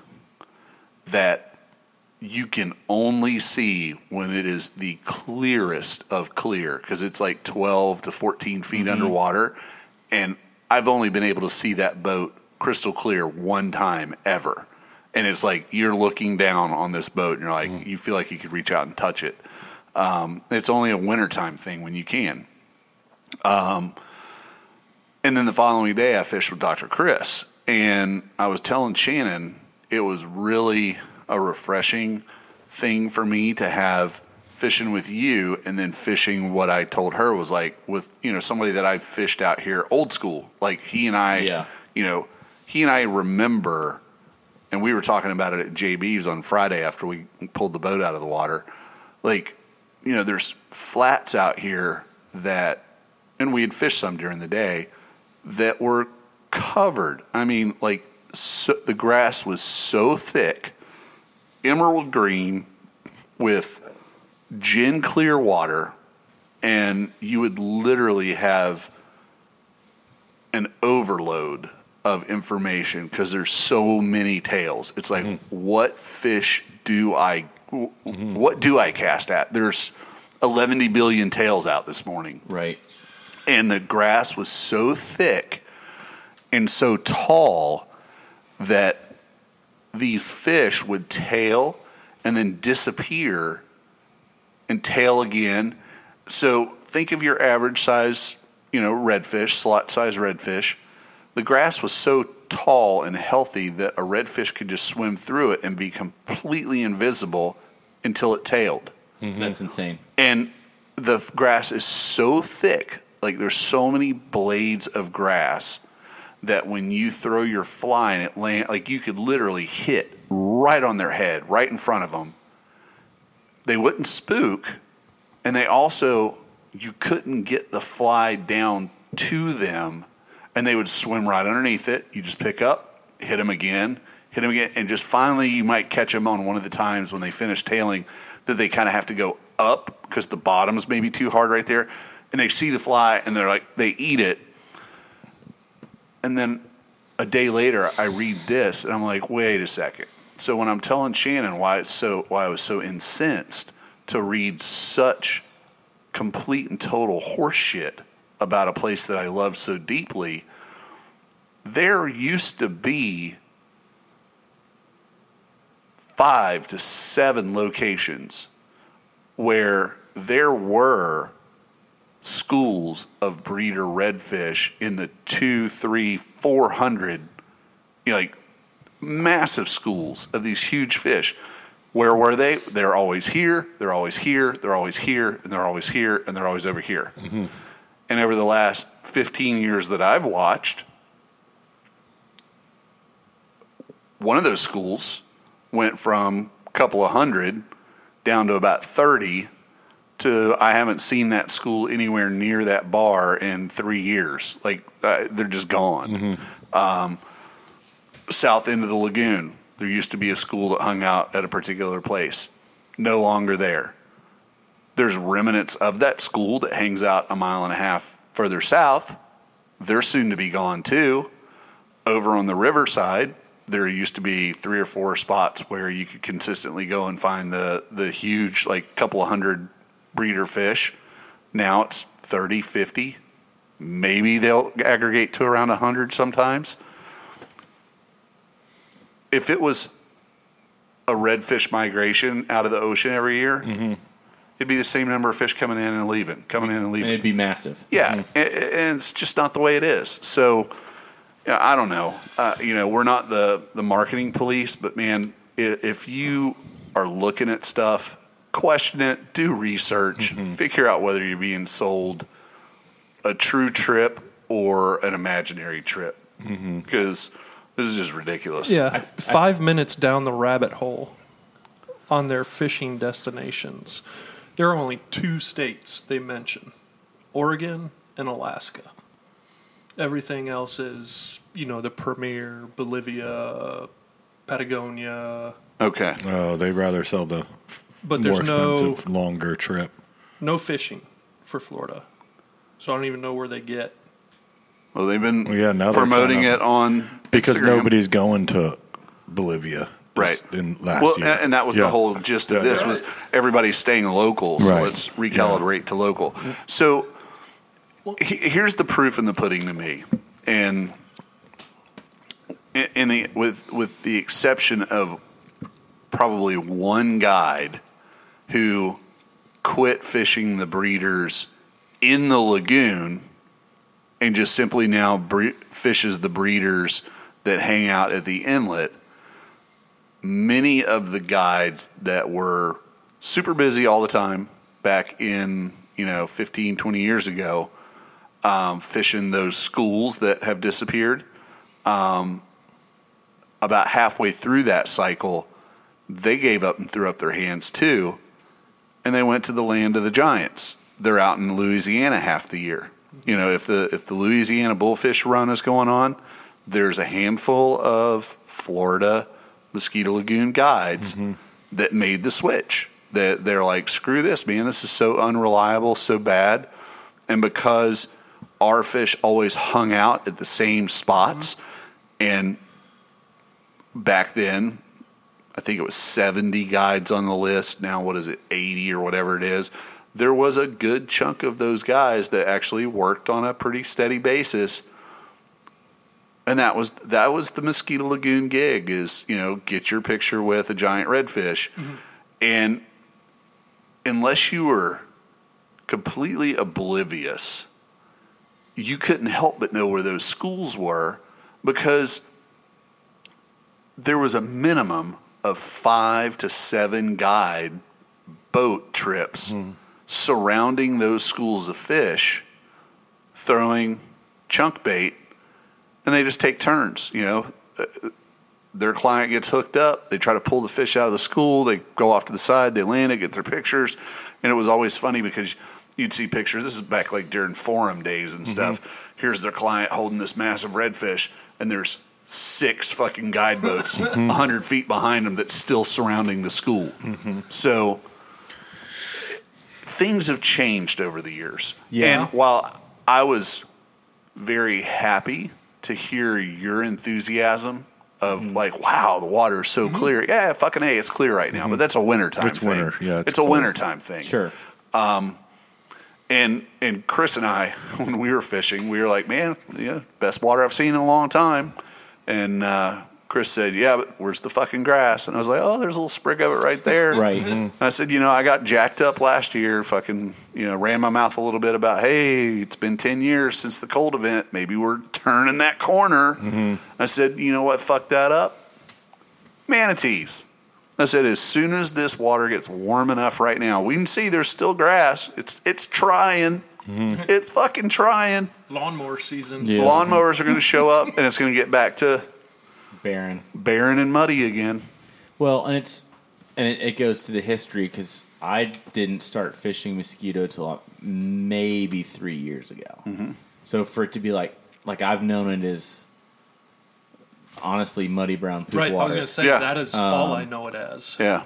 that you can only see when it is the clearest of clear, because it's like twelve to fourteen feet mm-hmm. underwater, and I've only been able to see that boat crystal clear one time ever, and it's like you're looking down on this boat and you're like mm-hmm. you feel like you could reach out and touch it. Um, it's only a wintertime thing when you can. Um, and then the following day I fished with Doctor Chris, and I was telling Shannon it was really a refreshing thing for me to have fishing with you, and then fishing what I told her was like with, you know, somebody that I fished out here old school. Like he and I, yeah. you know, he and I remember, and we were talking about it at J B's on Friday after we pulled the boat out of the water. Like, you know, there's flats out here that, and we had fished some during the day, that were covered. I mean, like, so, the grass was so thick, emerald green with gin clear water, and you would literally have an overload of information because there's so many tails. It's like, mm-hmm. what fish do I, mm-hmm. what do I cast at? There's eleven billion tails out this morning. Right. And the grass was so thick and so tall that these fish would tail and then disappear and tail again. So think of your average size, you know, redfish, slot size redfish. The grass was so tall and healthy that a redfish could just swim through it and be completely invisible until it tailed. Mm-hmm. That's insane. And the grass is so thick, like there's so many blades of grass, that when you throw your fly and it land, like you could literally hit right on their head, right in front of them. They wouldn't spook, and they also, you couldn't get the fly down to them, and they would swim right underneath it. You just pick up, hit them again, hit them again, and just finally you might catch them on one of the times when they finish tailing that they kind of have to go up because the bottom's maybe too hard right there, and they see the fly, and they're like, they eat it. And then a day later, I read this, and I'm like, wait a second. So when I'm telling Shannon why it's so why I was so incensed to read such complete and total horseshit about a place that I love so deeply. There used to be five to seven locations where there were schools of breeder redfish in the two, three, four hundred, you know, like massive schools of these huge fish. Where were they? They're always here. They're always here. They're always here. And they're always here. And they're always over here. Mm-hmm. And over the last fifteen years that I've watched, one of those schools went from a couple of hundred down to about thirty to I haven't seen that school anywhere near that bar in three years. Like, uh, they're just gone. Mm-hmm. Um, south end of the lagoon, there used to be a school that hung out at a particular place. No longer there. There's remnants of that school that hangs out a mile and a half further south. They're soon to be gone, too. Over on the riverside, there used to be three or four spots where you could consistently go and find the, the huge, like, couple of hundred breeder fish. Now it's thirty, fifty. Maybe they'll aggregate to around one hundred sometimes. If it was a redfish migration out of the ocean every year, mm-hmm. it'd be the same number of fish coming in and leaving, coming in and leaving. It'd be massive. Yeah, mm-hmm. and, and it's just not the way it is. So... I don't know. Uh, you know, we're not the, the marketing police, but, man, if, if you are looking at stuff, question it, do research, mm-hmm. figure out whether you're being sold a true trip or an imaginary trip, because mm-hmm. this is just ridiculous. Yeah, I, I, five minutes down the rabbit hole on their fishing destinations, there are only two states they mention, Oregon and Alaska. Everything else is, you know, the Premier, Bolivia, Patagonia. Okay. Oh, they'd rather sell the but there's more expensive, no, longer trip. No fishing for Florida. So I don't even know where they get. Well, they've been well, yeah, now promoting it on because Instagram. Nobody's going to Bolivia. Right. In last well, year. And that was yeah. the whole gist of yeah, this yeah. was everybody's staying local. So right. let's recalibrate yeah. to local. So... Here's the proof in the pudding to me, and in the with with the exception of probably one guide who quit fishing the breeders in the lagoon and just simply now bre- fishes the breeders that hang out at the inlet, many of the guides that were super busy all the time back in, you know, fifteen, twenty years ago. Um, fishing those schools that have disappeared. Um, about halfway through that cycle, they gave up and threw up their hands too, and they went to the land of the giants. They're out in Louisiana half the year. You know, if the if the Louisiana bullfish run is going on, there's a handful of Florida Mosquito Lagoon guides mm-hmm. that made the switch. That they're like, screw this, man. This is so unreliable, so bad, and because our fish always hung out at the same spots. Mm-hmm. And back then, I think it was seventy guides on the list. Now, what is it, eighty or whatever it is? There was a good chunk of those guys that actually worked on a pretty steady basis. And that was that was the Mosquito Lagoon gig is, you know, get your picture with a giant redfish. Mm-hmm. And unless you were completely oblivious, you couldn't help but know where those schools were because there was a minimum of five to seven guide boat trips mm. surrounding those schools of fish, throwing chunk bait, and they just take turns. You know, their client gets hooked up, they try to pull the fish out of the school, they go off to the side, they land it, get their pictures, and it was always funny because you'd see pictures. This is back like during forum days and stuff. Mm-hmm. Here's their client holding this massive redfish, and there's six fucking guide boats mm-hmm. one hundred feet behind them that's still surrounding the school. Mm-hmm. So things have changed over the years. Yeah. And while I was very happy to hear your enthusiasm of mm-hmm. like, wow, the water is so mm-hmm. clear. Yeah, fucking hey, it's clear right now. Mm-hmm. But that's a wintertime it's thing. Winter. Yeah, it's it's a wintertime thing. Sure. Um And and Chris and I, when we were fishing, we were like, man, yeah, best water I've seen in a long time. And uh, Chris said, yeah, but where's the fucking grass? And I was like, oh, there's a little sprig of it right there. Right. Mm-hmm. I said, you know, I got jacked up last year, fucking, you know, ran my mouth a little bit about, hey, it's been ten years since the cold event. Maybe we're turning that corner. Mm-hmm. I said, you know what fucked that up? Manatees. I said, as soon as this water gets warm enough right now, we can see there's still grass. It's it's trying. Mm-hmm. It's fucking trying. Lawnmower season. Yeah. Lawnmowers are going to show up, and it's going to get back to barren, barren and muddy again. Well, and it's and it, it goes to the history because I didn't start fishing mosquito till maybe three years ago. Mm-hmm. So for it to be like like I've known it as. Honestly, muddy brown poop right, water. I was going to say, yeah. that is um, all I know it as. Yeah.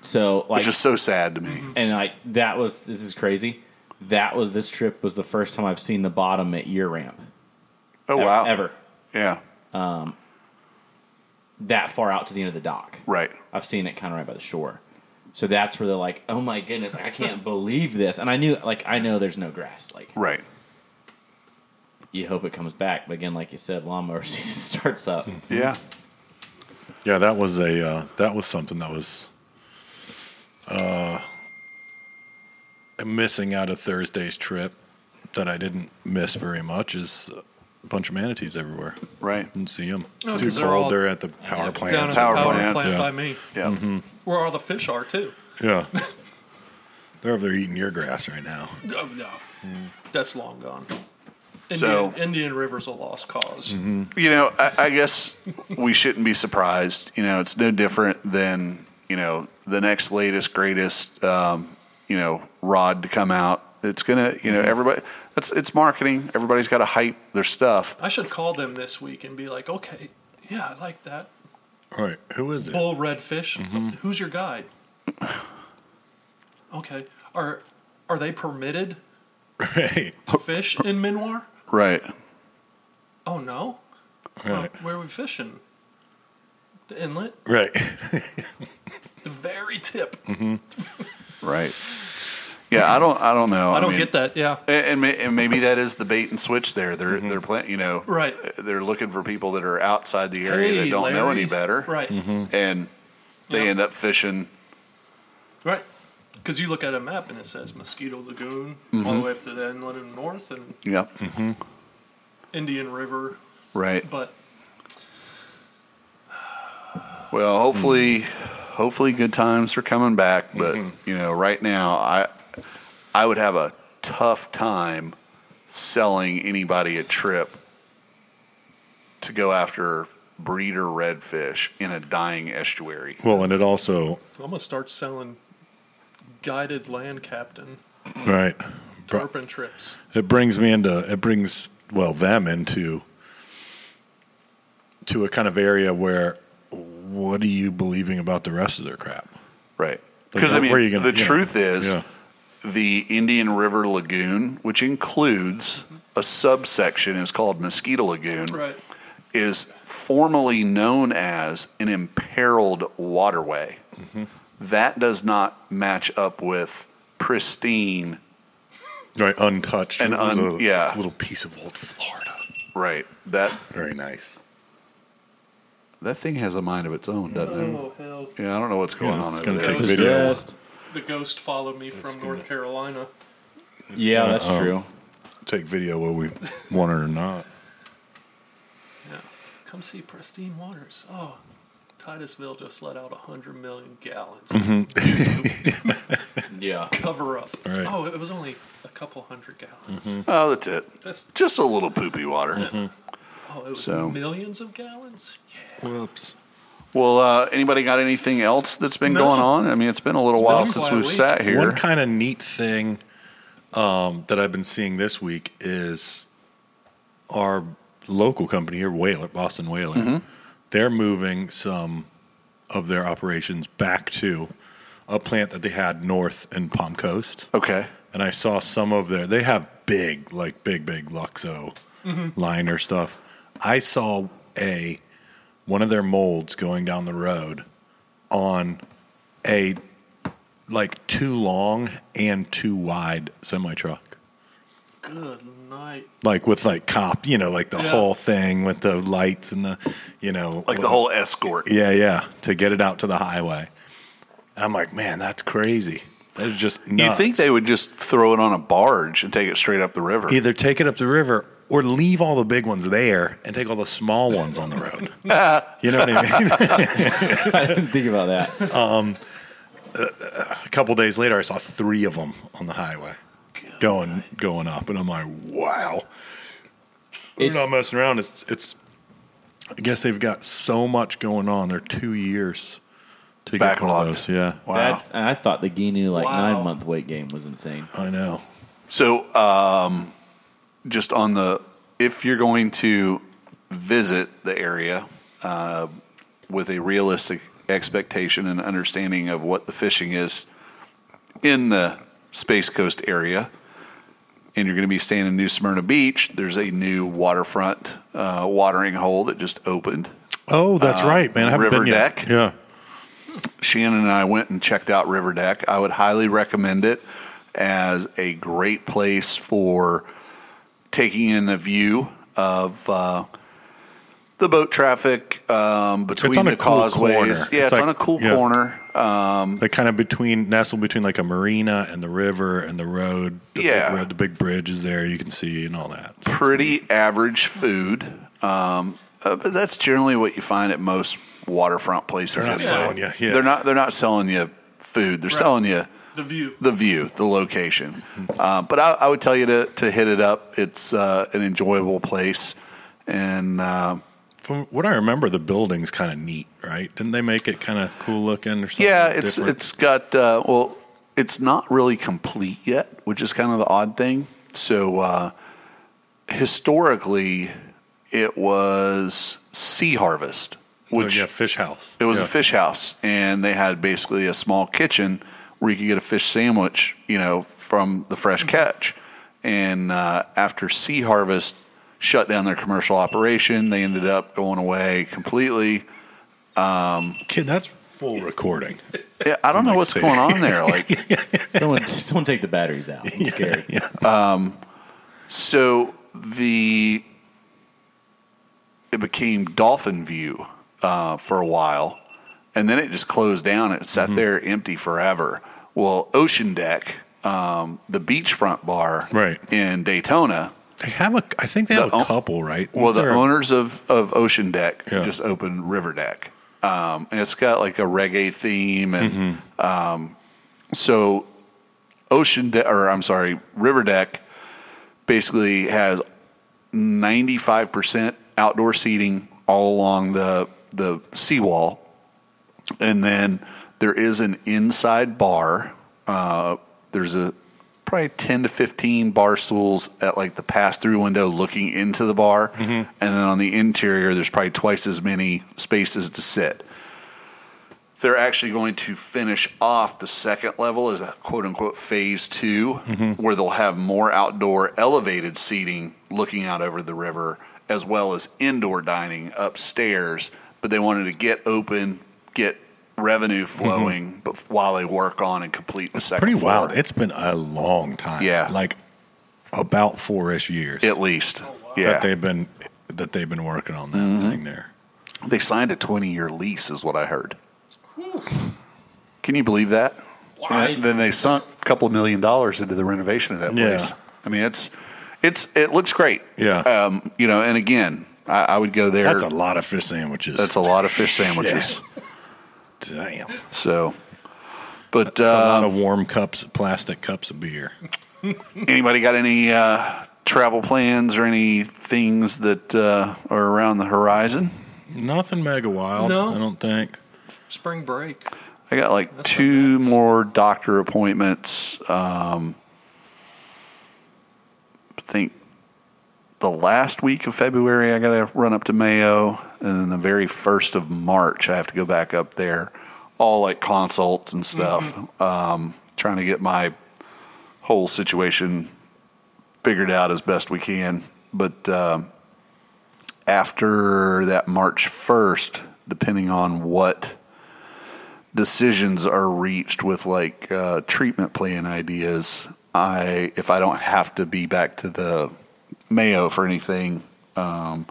So, like, which is so sad to me. And, like, that was, this is crazy. That was, this trip was the first time I've seen the bottom at Year Ramp. Oh, ever, wow. Ever. Yeah. Um, that far out to the end of the dock. Right. I've seen it kind of right by the shore. So that's where they're like, oh, my goodness, like, I can't believe this. And I knew, like, I know there's no grass. Like, right. You hope it comes back, but again, like you said, lawnmower season starts up. Yeah, yeah, that was a uh, that was something that was uh, missing out of Thursday's trip that I didn't miss very much is a bunch of manatees everywhere. Right, didn't see them. No, too cold. They're, they're at the power plant. Down at power the power plants. plant yeah. by me. Yeah, mm-hmm. Where all the fish are too. Yeah, they're over there eating your grass right now. Oh, no, mm. That's long gone. Indian, so Indian River's a lost cause. Mm-hmm. You know, I, I guess we shouldn't be surprised. You know, it's no different than, you know, the next latest, greatest, um, you know, rod to come out. It's going to, you know, everybody, it's, it's marketing. Everybody's got to hype their stuff. I should call them this week and be like, okay, yeah, I like that. All right. Who is it? Bull redfish. Mm-hmm. Who's your guide? Okay. Are, are they permitted right. to fish in Minwar? Right. Oh, no? Right. Well, where are we fishing? The inlet? Right. The very tip. Mm-hmm. Right. Yeah, I don't I don't know. I don't I mean, get that, yeah. And, and maybe that is the bait and switch there. They're, mm-hmm. they're playing, you know. Right. They're looking for people that are outside the area hey, that don't Larry. know any better. Right. Mm-hmm. And they yeah. end up fishing. Right. Because you look at a map and it says Mosquito Lagoon mm-hmm. all the way up to the inlet and north and yep. mm-hmm. Indian River. Right. But well, hopefully, mm-hmm. hopefully good times are coming back. But, mm-hmm. you know, right now I I would have a tough time selling anybody a trip to go after breeder redfish in a dying estuary. Well, and it also... I'm going to start selling... guided land captain, right? Tarpon trips. It brings me into it brings well them into to a kind of area where what are you believing about the rest of their crap, right? Because like, I mean, where are you gonna, the you truth know, is yeah. the Indian River Lagoon, which includes a subsection, is called Mosquito Lagoon, right? Is formally known as an imperiled waterway. Mm-hmm. That does not match up with pristine, right? Untouched, and un, a, yeah, little piece of old Florida, right? That very nice. That thing has a mind of its own, doesn't oh, it? Hell. Yeah, I don't know what's going yeah, on. Over there. Take video. The ghost followed me it's from gonna... North Carolina. Yeah, yeah that's um, true. Take video whether we want it or not. Yeah, come see pristine waters. Oh. Titusville just let out one hundred million gallons. Mm-hmm. Yeah. Cover up. Right. Oh, it was only a couple hundred gallons. Mm-hmm. Oh, that's it. That's just a little poopy water. Mm-hmm. Oh, it was so. Millions of gallons? Yeah. Whoops. Well, uh, anybody got anything else that's been no. going on? I mean, it's been a little it's while since we've week. sat here. One kind of neat thing um, that I've been seeing this week is our local company here, Whaler, Boston Whaler. Mm-hmm. They're moving some of their operations back to a plant that they had north in Palm Coast. Okay. And I saw some of their, they have big, like big, big Luxo mm-hmm. liner stuff. I saw a, one of their molds going down the road on a like too long and too wide semi truck. Good night. Like with like cop, you know, like the yeah. whole thing with the lights and the, you know, like the whole escort. Yeah, yeah, to get it out to the highway. I'm like, man, that's crazy. That's just nuts. You think they would just throw it on a barge and take it straight up the river? Either take it up the river or leave all the big ones there and take all the small ones on the road. You know what I mean? I didn't think about that. Um, a couple days later, I saw three of them on the highway God. going going up, and I'm like, wow. They're not messing around. It's it's. I guess they've got so much going on. They're two years. To Back get close, yeah. Wow. That's, I thought the Ginu like wow. nine month weight gain was insane. I know. So, um, just on the if you're going to visit the area uh, with a realistic expectation and understanding of what the fishing is in the Space Coast area, and you're going to be staying in New Smyrna Beach, there's a new waterfront uh, watering hole that just opened. Oh, that's uh, right, man. I haven't River been yet. Deck. Yeah. Shannon and I went and checked out River Deck. I would highly recommend it as a great place for taking in the view of uh, the boat traffic um, between the causeways. Yeah, it's on a cool corner. Um, like kind of between nestled between like a marina and the river and the road. The yeah, big road, the big bridge is there. You can see and all that. So pretty average food, um, uh, but that's generally what you find at most waterfront places. They're not selling you. Yeah. They're not. They're not selling you food. They're right. selling you the view, the view, the location. Mm-hmm. Uh, but I, I would tell you to to hit it up. It's uh, an enjoyable place, and uh, from what I remember, the building's kind of neat, right? Didn't they make it kind of cool looking or something? Yeah, it's different? It's got uh, well, it's not really complete yet, which is kind of the odd thing. So uh, historically, it was Sea Harvest. Which, oh, yeah, fish house. It was yeah. a fish house, and they had basically a small kitchen where you could get a fish sandwich, you know, from the fresh catch. And uh, after Sea Harvest shut down their commercial operation, they ended up going away completely. Um, Kid, that's full recording. Yeah, I don't know like what's saying. Going on there. Like, someone, someone take the batteries out. I'm yeah, scared. Yeah. Um, so the it became Dolphin View. Uh, for a while, and then it just closed down. It sat mm-hmm. there empty forever. Well, Ocean Deck, um, the beachfront bar right. in Daytona. They have a, I think they the have a couple, right? Well, What's the owners a... of, of Ocean Deck yeah. just opened River Deck. Um, and it's got like a reggae theme. And mm-hmm. um, so Ocean Deck, or I'm sorry, River Deck basically has ninety-five percent outdoor seating all along the the seawall, and then there is an inside bar. Uh, there's a probably ten to fifteen bar stools at like the pass-through window looking into the bar, mm-hmm. and then on the interior there's probably twice as many spaces to sit. They're actually going to finish off the second level as a quote-unquote phase two, mm-hmm. where they'll have more outdoor elevated seating looking out over the river, as well as indoor dining upstairs. But they wanted to get open, get revenue flowing, mm-hmm. but while they work on and complete the second pretty floor. Wild. It's been a long time. Yeah, like about four-ish years at least. Oh, wow. Yeah, that they've been that they've been working on that mm-hmm. thing there. They signed a twenty-year lease, is what I heard. Can you believe that? Why? And then they sunk a couple million dollars into the renovation of that place. Yeah. I mean, it's. It's it looks great, yeah. Um, you know, and again, I, I would go there. That's a lot of fish sandwiches. That's a lot of fish sandwiches. Yeah. Damn. So, but that's uh, a lot of warm cups, plastic cups of beer. Anybody got any uh, travel plans or any things that uh, are around the horizon? Nothing mega wild. No, I don't think. Spring break. I got like that's two more doctor appointments. Um, think the last week of February I gotta run up to Mayo, and then the very first of March I have to go back up there, all like consults and stuff, mm-hmm. um trying to get my whole situation figured out as best we can. But um after that March first, depending on what decisions are reached with like uh, treatment plan ideas. I if I don't have to be back to the Mayo for anything, um,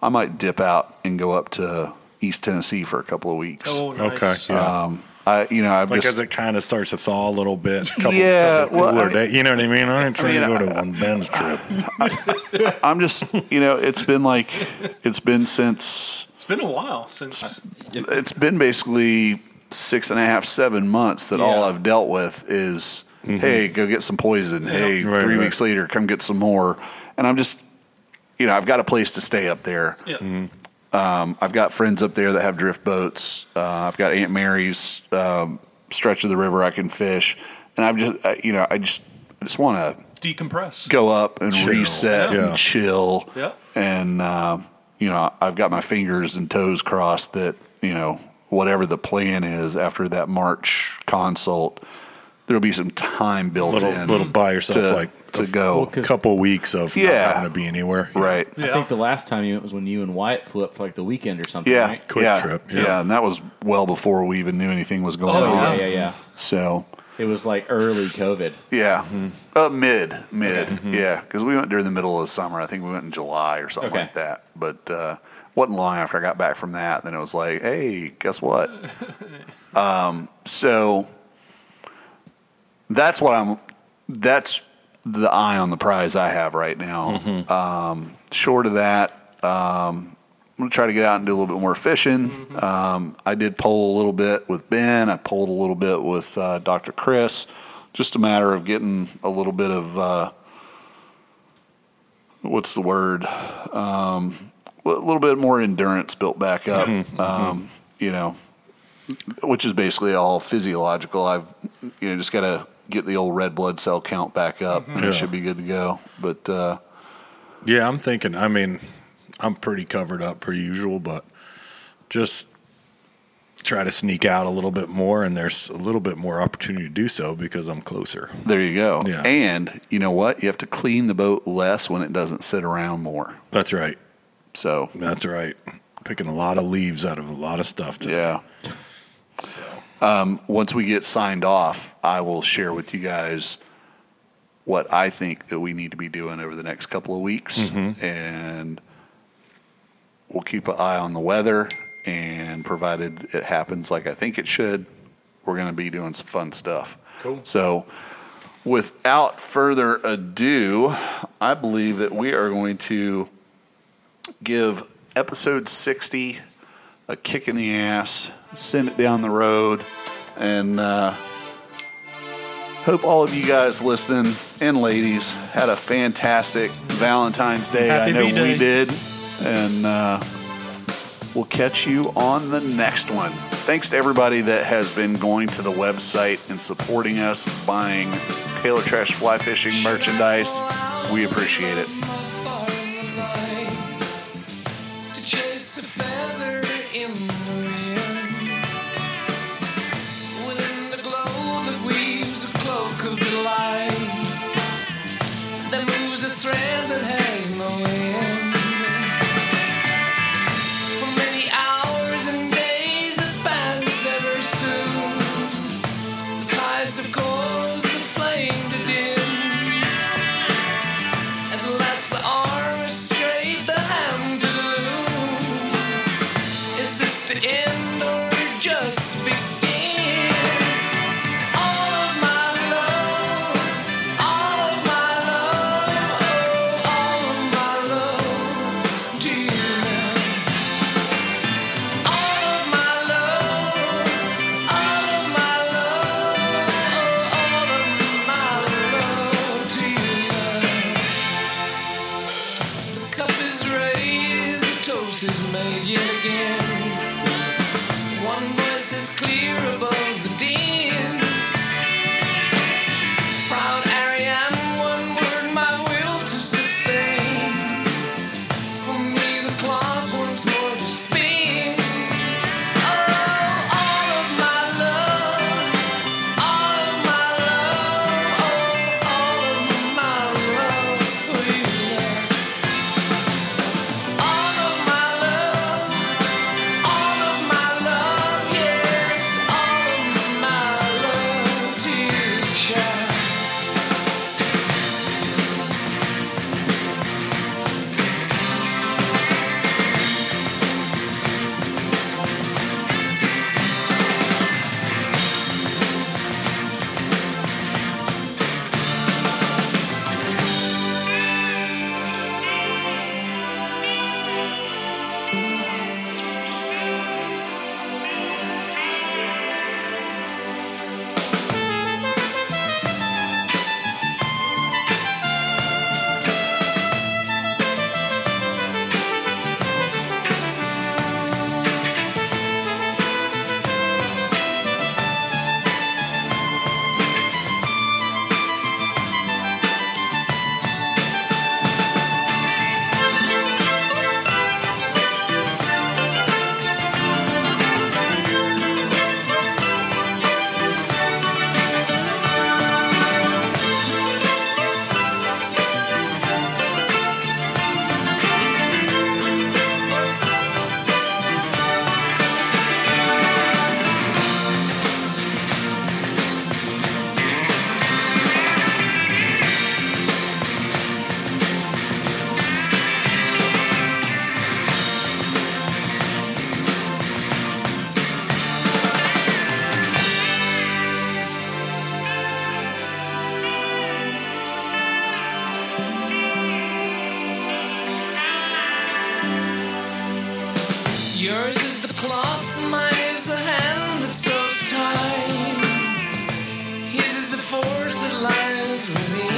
I might dip out and go up to East Tennessee for a couple of weeks. Oh, nice. Okay. Yeah. Um, I, you know, I've like just, as it kind of starts to thaw a little bit. A couple, yeah, couple well, I, day, you know what I mean. I ain't trying I mean, to go I, to one Ben's trip. I, I, I'm just, you know, it's been like it's been since it's been a while since it's, it's been basically six and a half, seven months that yeah. all I've dealt with is mm-hmm. hey, go get some poison. Yeah. Hey, right, three right. weeks later, come get some more. And I'm just, you know, I've got a place to stay up there. Yeah. Mm-hmm. Um, I've got friends up there that have drift boats. Uh, I've got Aunt Mary's um, stretch of the river I can fish, and I've just I, you know I just I just want to decompress, go up and chill. reset yeah. and chill, yeah. and uh, you know I've got my fingers and toes crossed that you know whatever the plan is after that March consult, there'll be some time built little, in, little by yourself to, like. To go well, couple weeks of yeah. not having to be anywhere. Right. Yeah. I think the last time you went was when you and Wyatt flew up for like the weekend or something. Yeah. Right? Quick yeah. trip. Yeah. yeah. And that was well before we even knew anything was going oh, on. Yeah. Yeah. Yeah. So it was like early COVID. Yeah. Mm-hmm. Uh, mid, mid. Okay. Yeah. Cause we went during the middle of the summer. I think we went in July or something okay. like that. But, uh, wasn't long after I got back from that. Then it was like, hey, guess what? um, so that's what I'm, that's, the eye on the prize I have right now. Mm-hmm. Um, short of that, um, I'm going to try to get out and do a little bit more fishing. Mm-hmm. Um, I did pole a little bit with Ben. I poled a little bit with uh, Doctor Chris. Just a matter of getting a little bit of, uh, what's the word? Um, a little bit more endurance built back up, mm-hmm. um, you know, which is basically all physiological. I've, you know, just got to get the old red blood cell count back up, mm-hmm. and yeah. it should be good to go. But uh, yeah, I'm thinking, I mean, I'm pretty covered up per usual, but just try to sneak out a little bit more, and there's a little bit more opportunity to do so because I'm closer. There you go. Yeah. And you know what? You have to clean the boat less when it doesn't sit around more. That's right. So. That's right. Picking a lot of leaves out of a lot of stuff today. Yeah. So. Um, once we get signed off, I will share with you guys what I think that we need to be doing over the next couple of weeks. Mm-hmm. And we'll keep an eye on the weather. And provided it happens like I think it should, we're going to be doing some fun stuff. Cool. So without further ado, I believe that we are going to give episode sixty a kick in the ass, send it down the road, and uh, hope all of you guys listening and ladies had a fantastic Valentine's Day. Happy I know B-Day. We did, and uh, we'll catch you on the next one. Thanks to everybody that has been going to the website and supporting us, buying Taylor Trash Fly Fishing merchandise. We appreciate it. Just begin. All of my love me.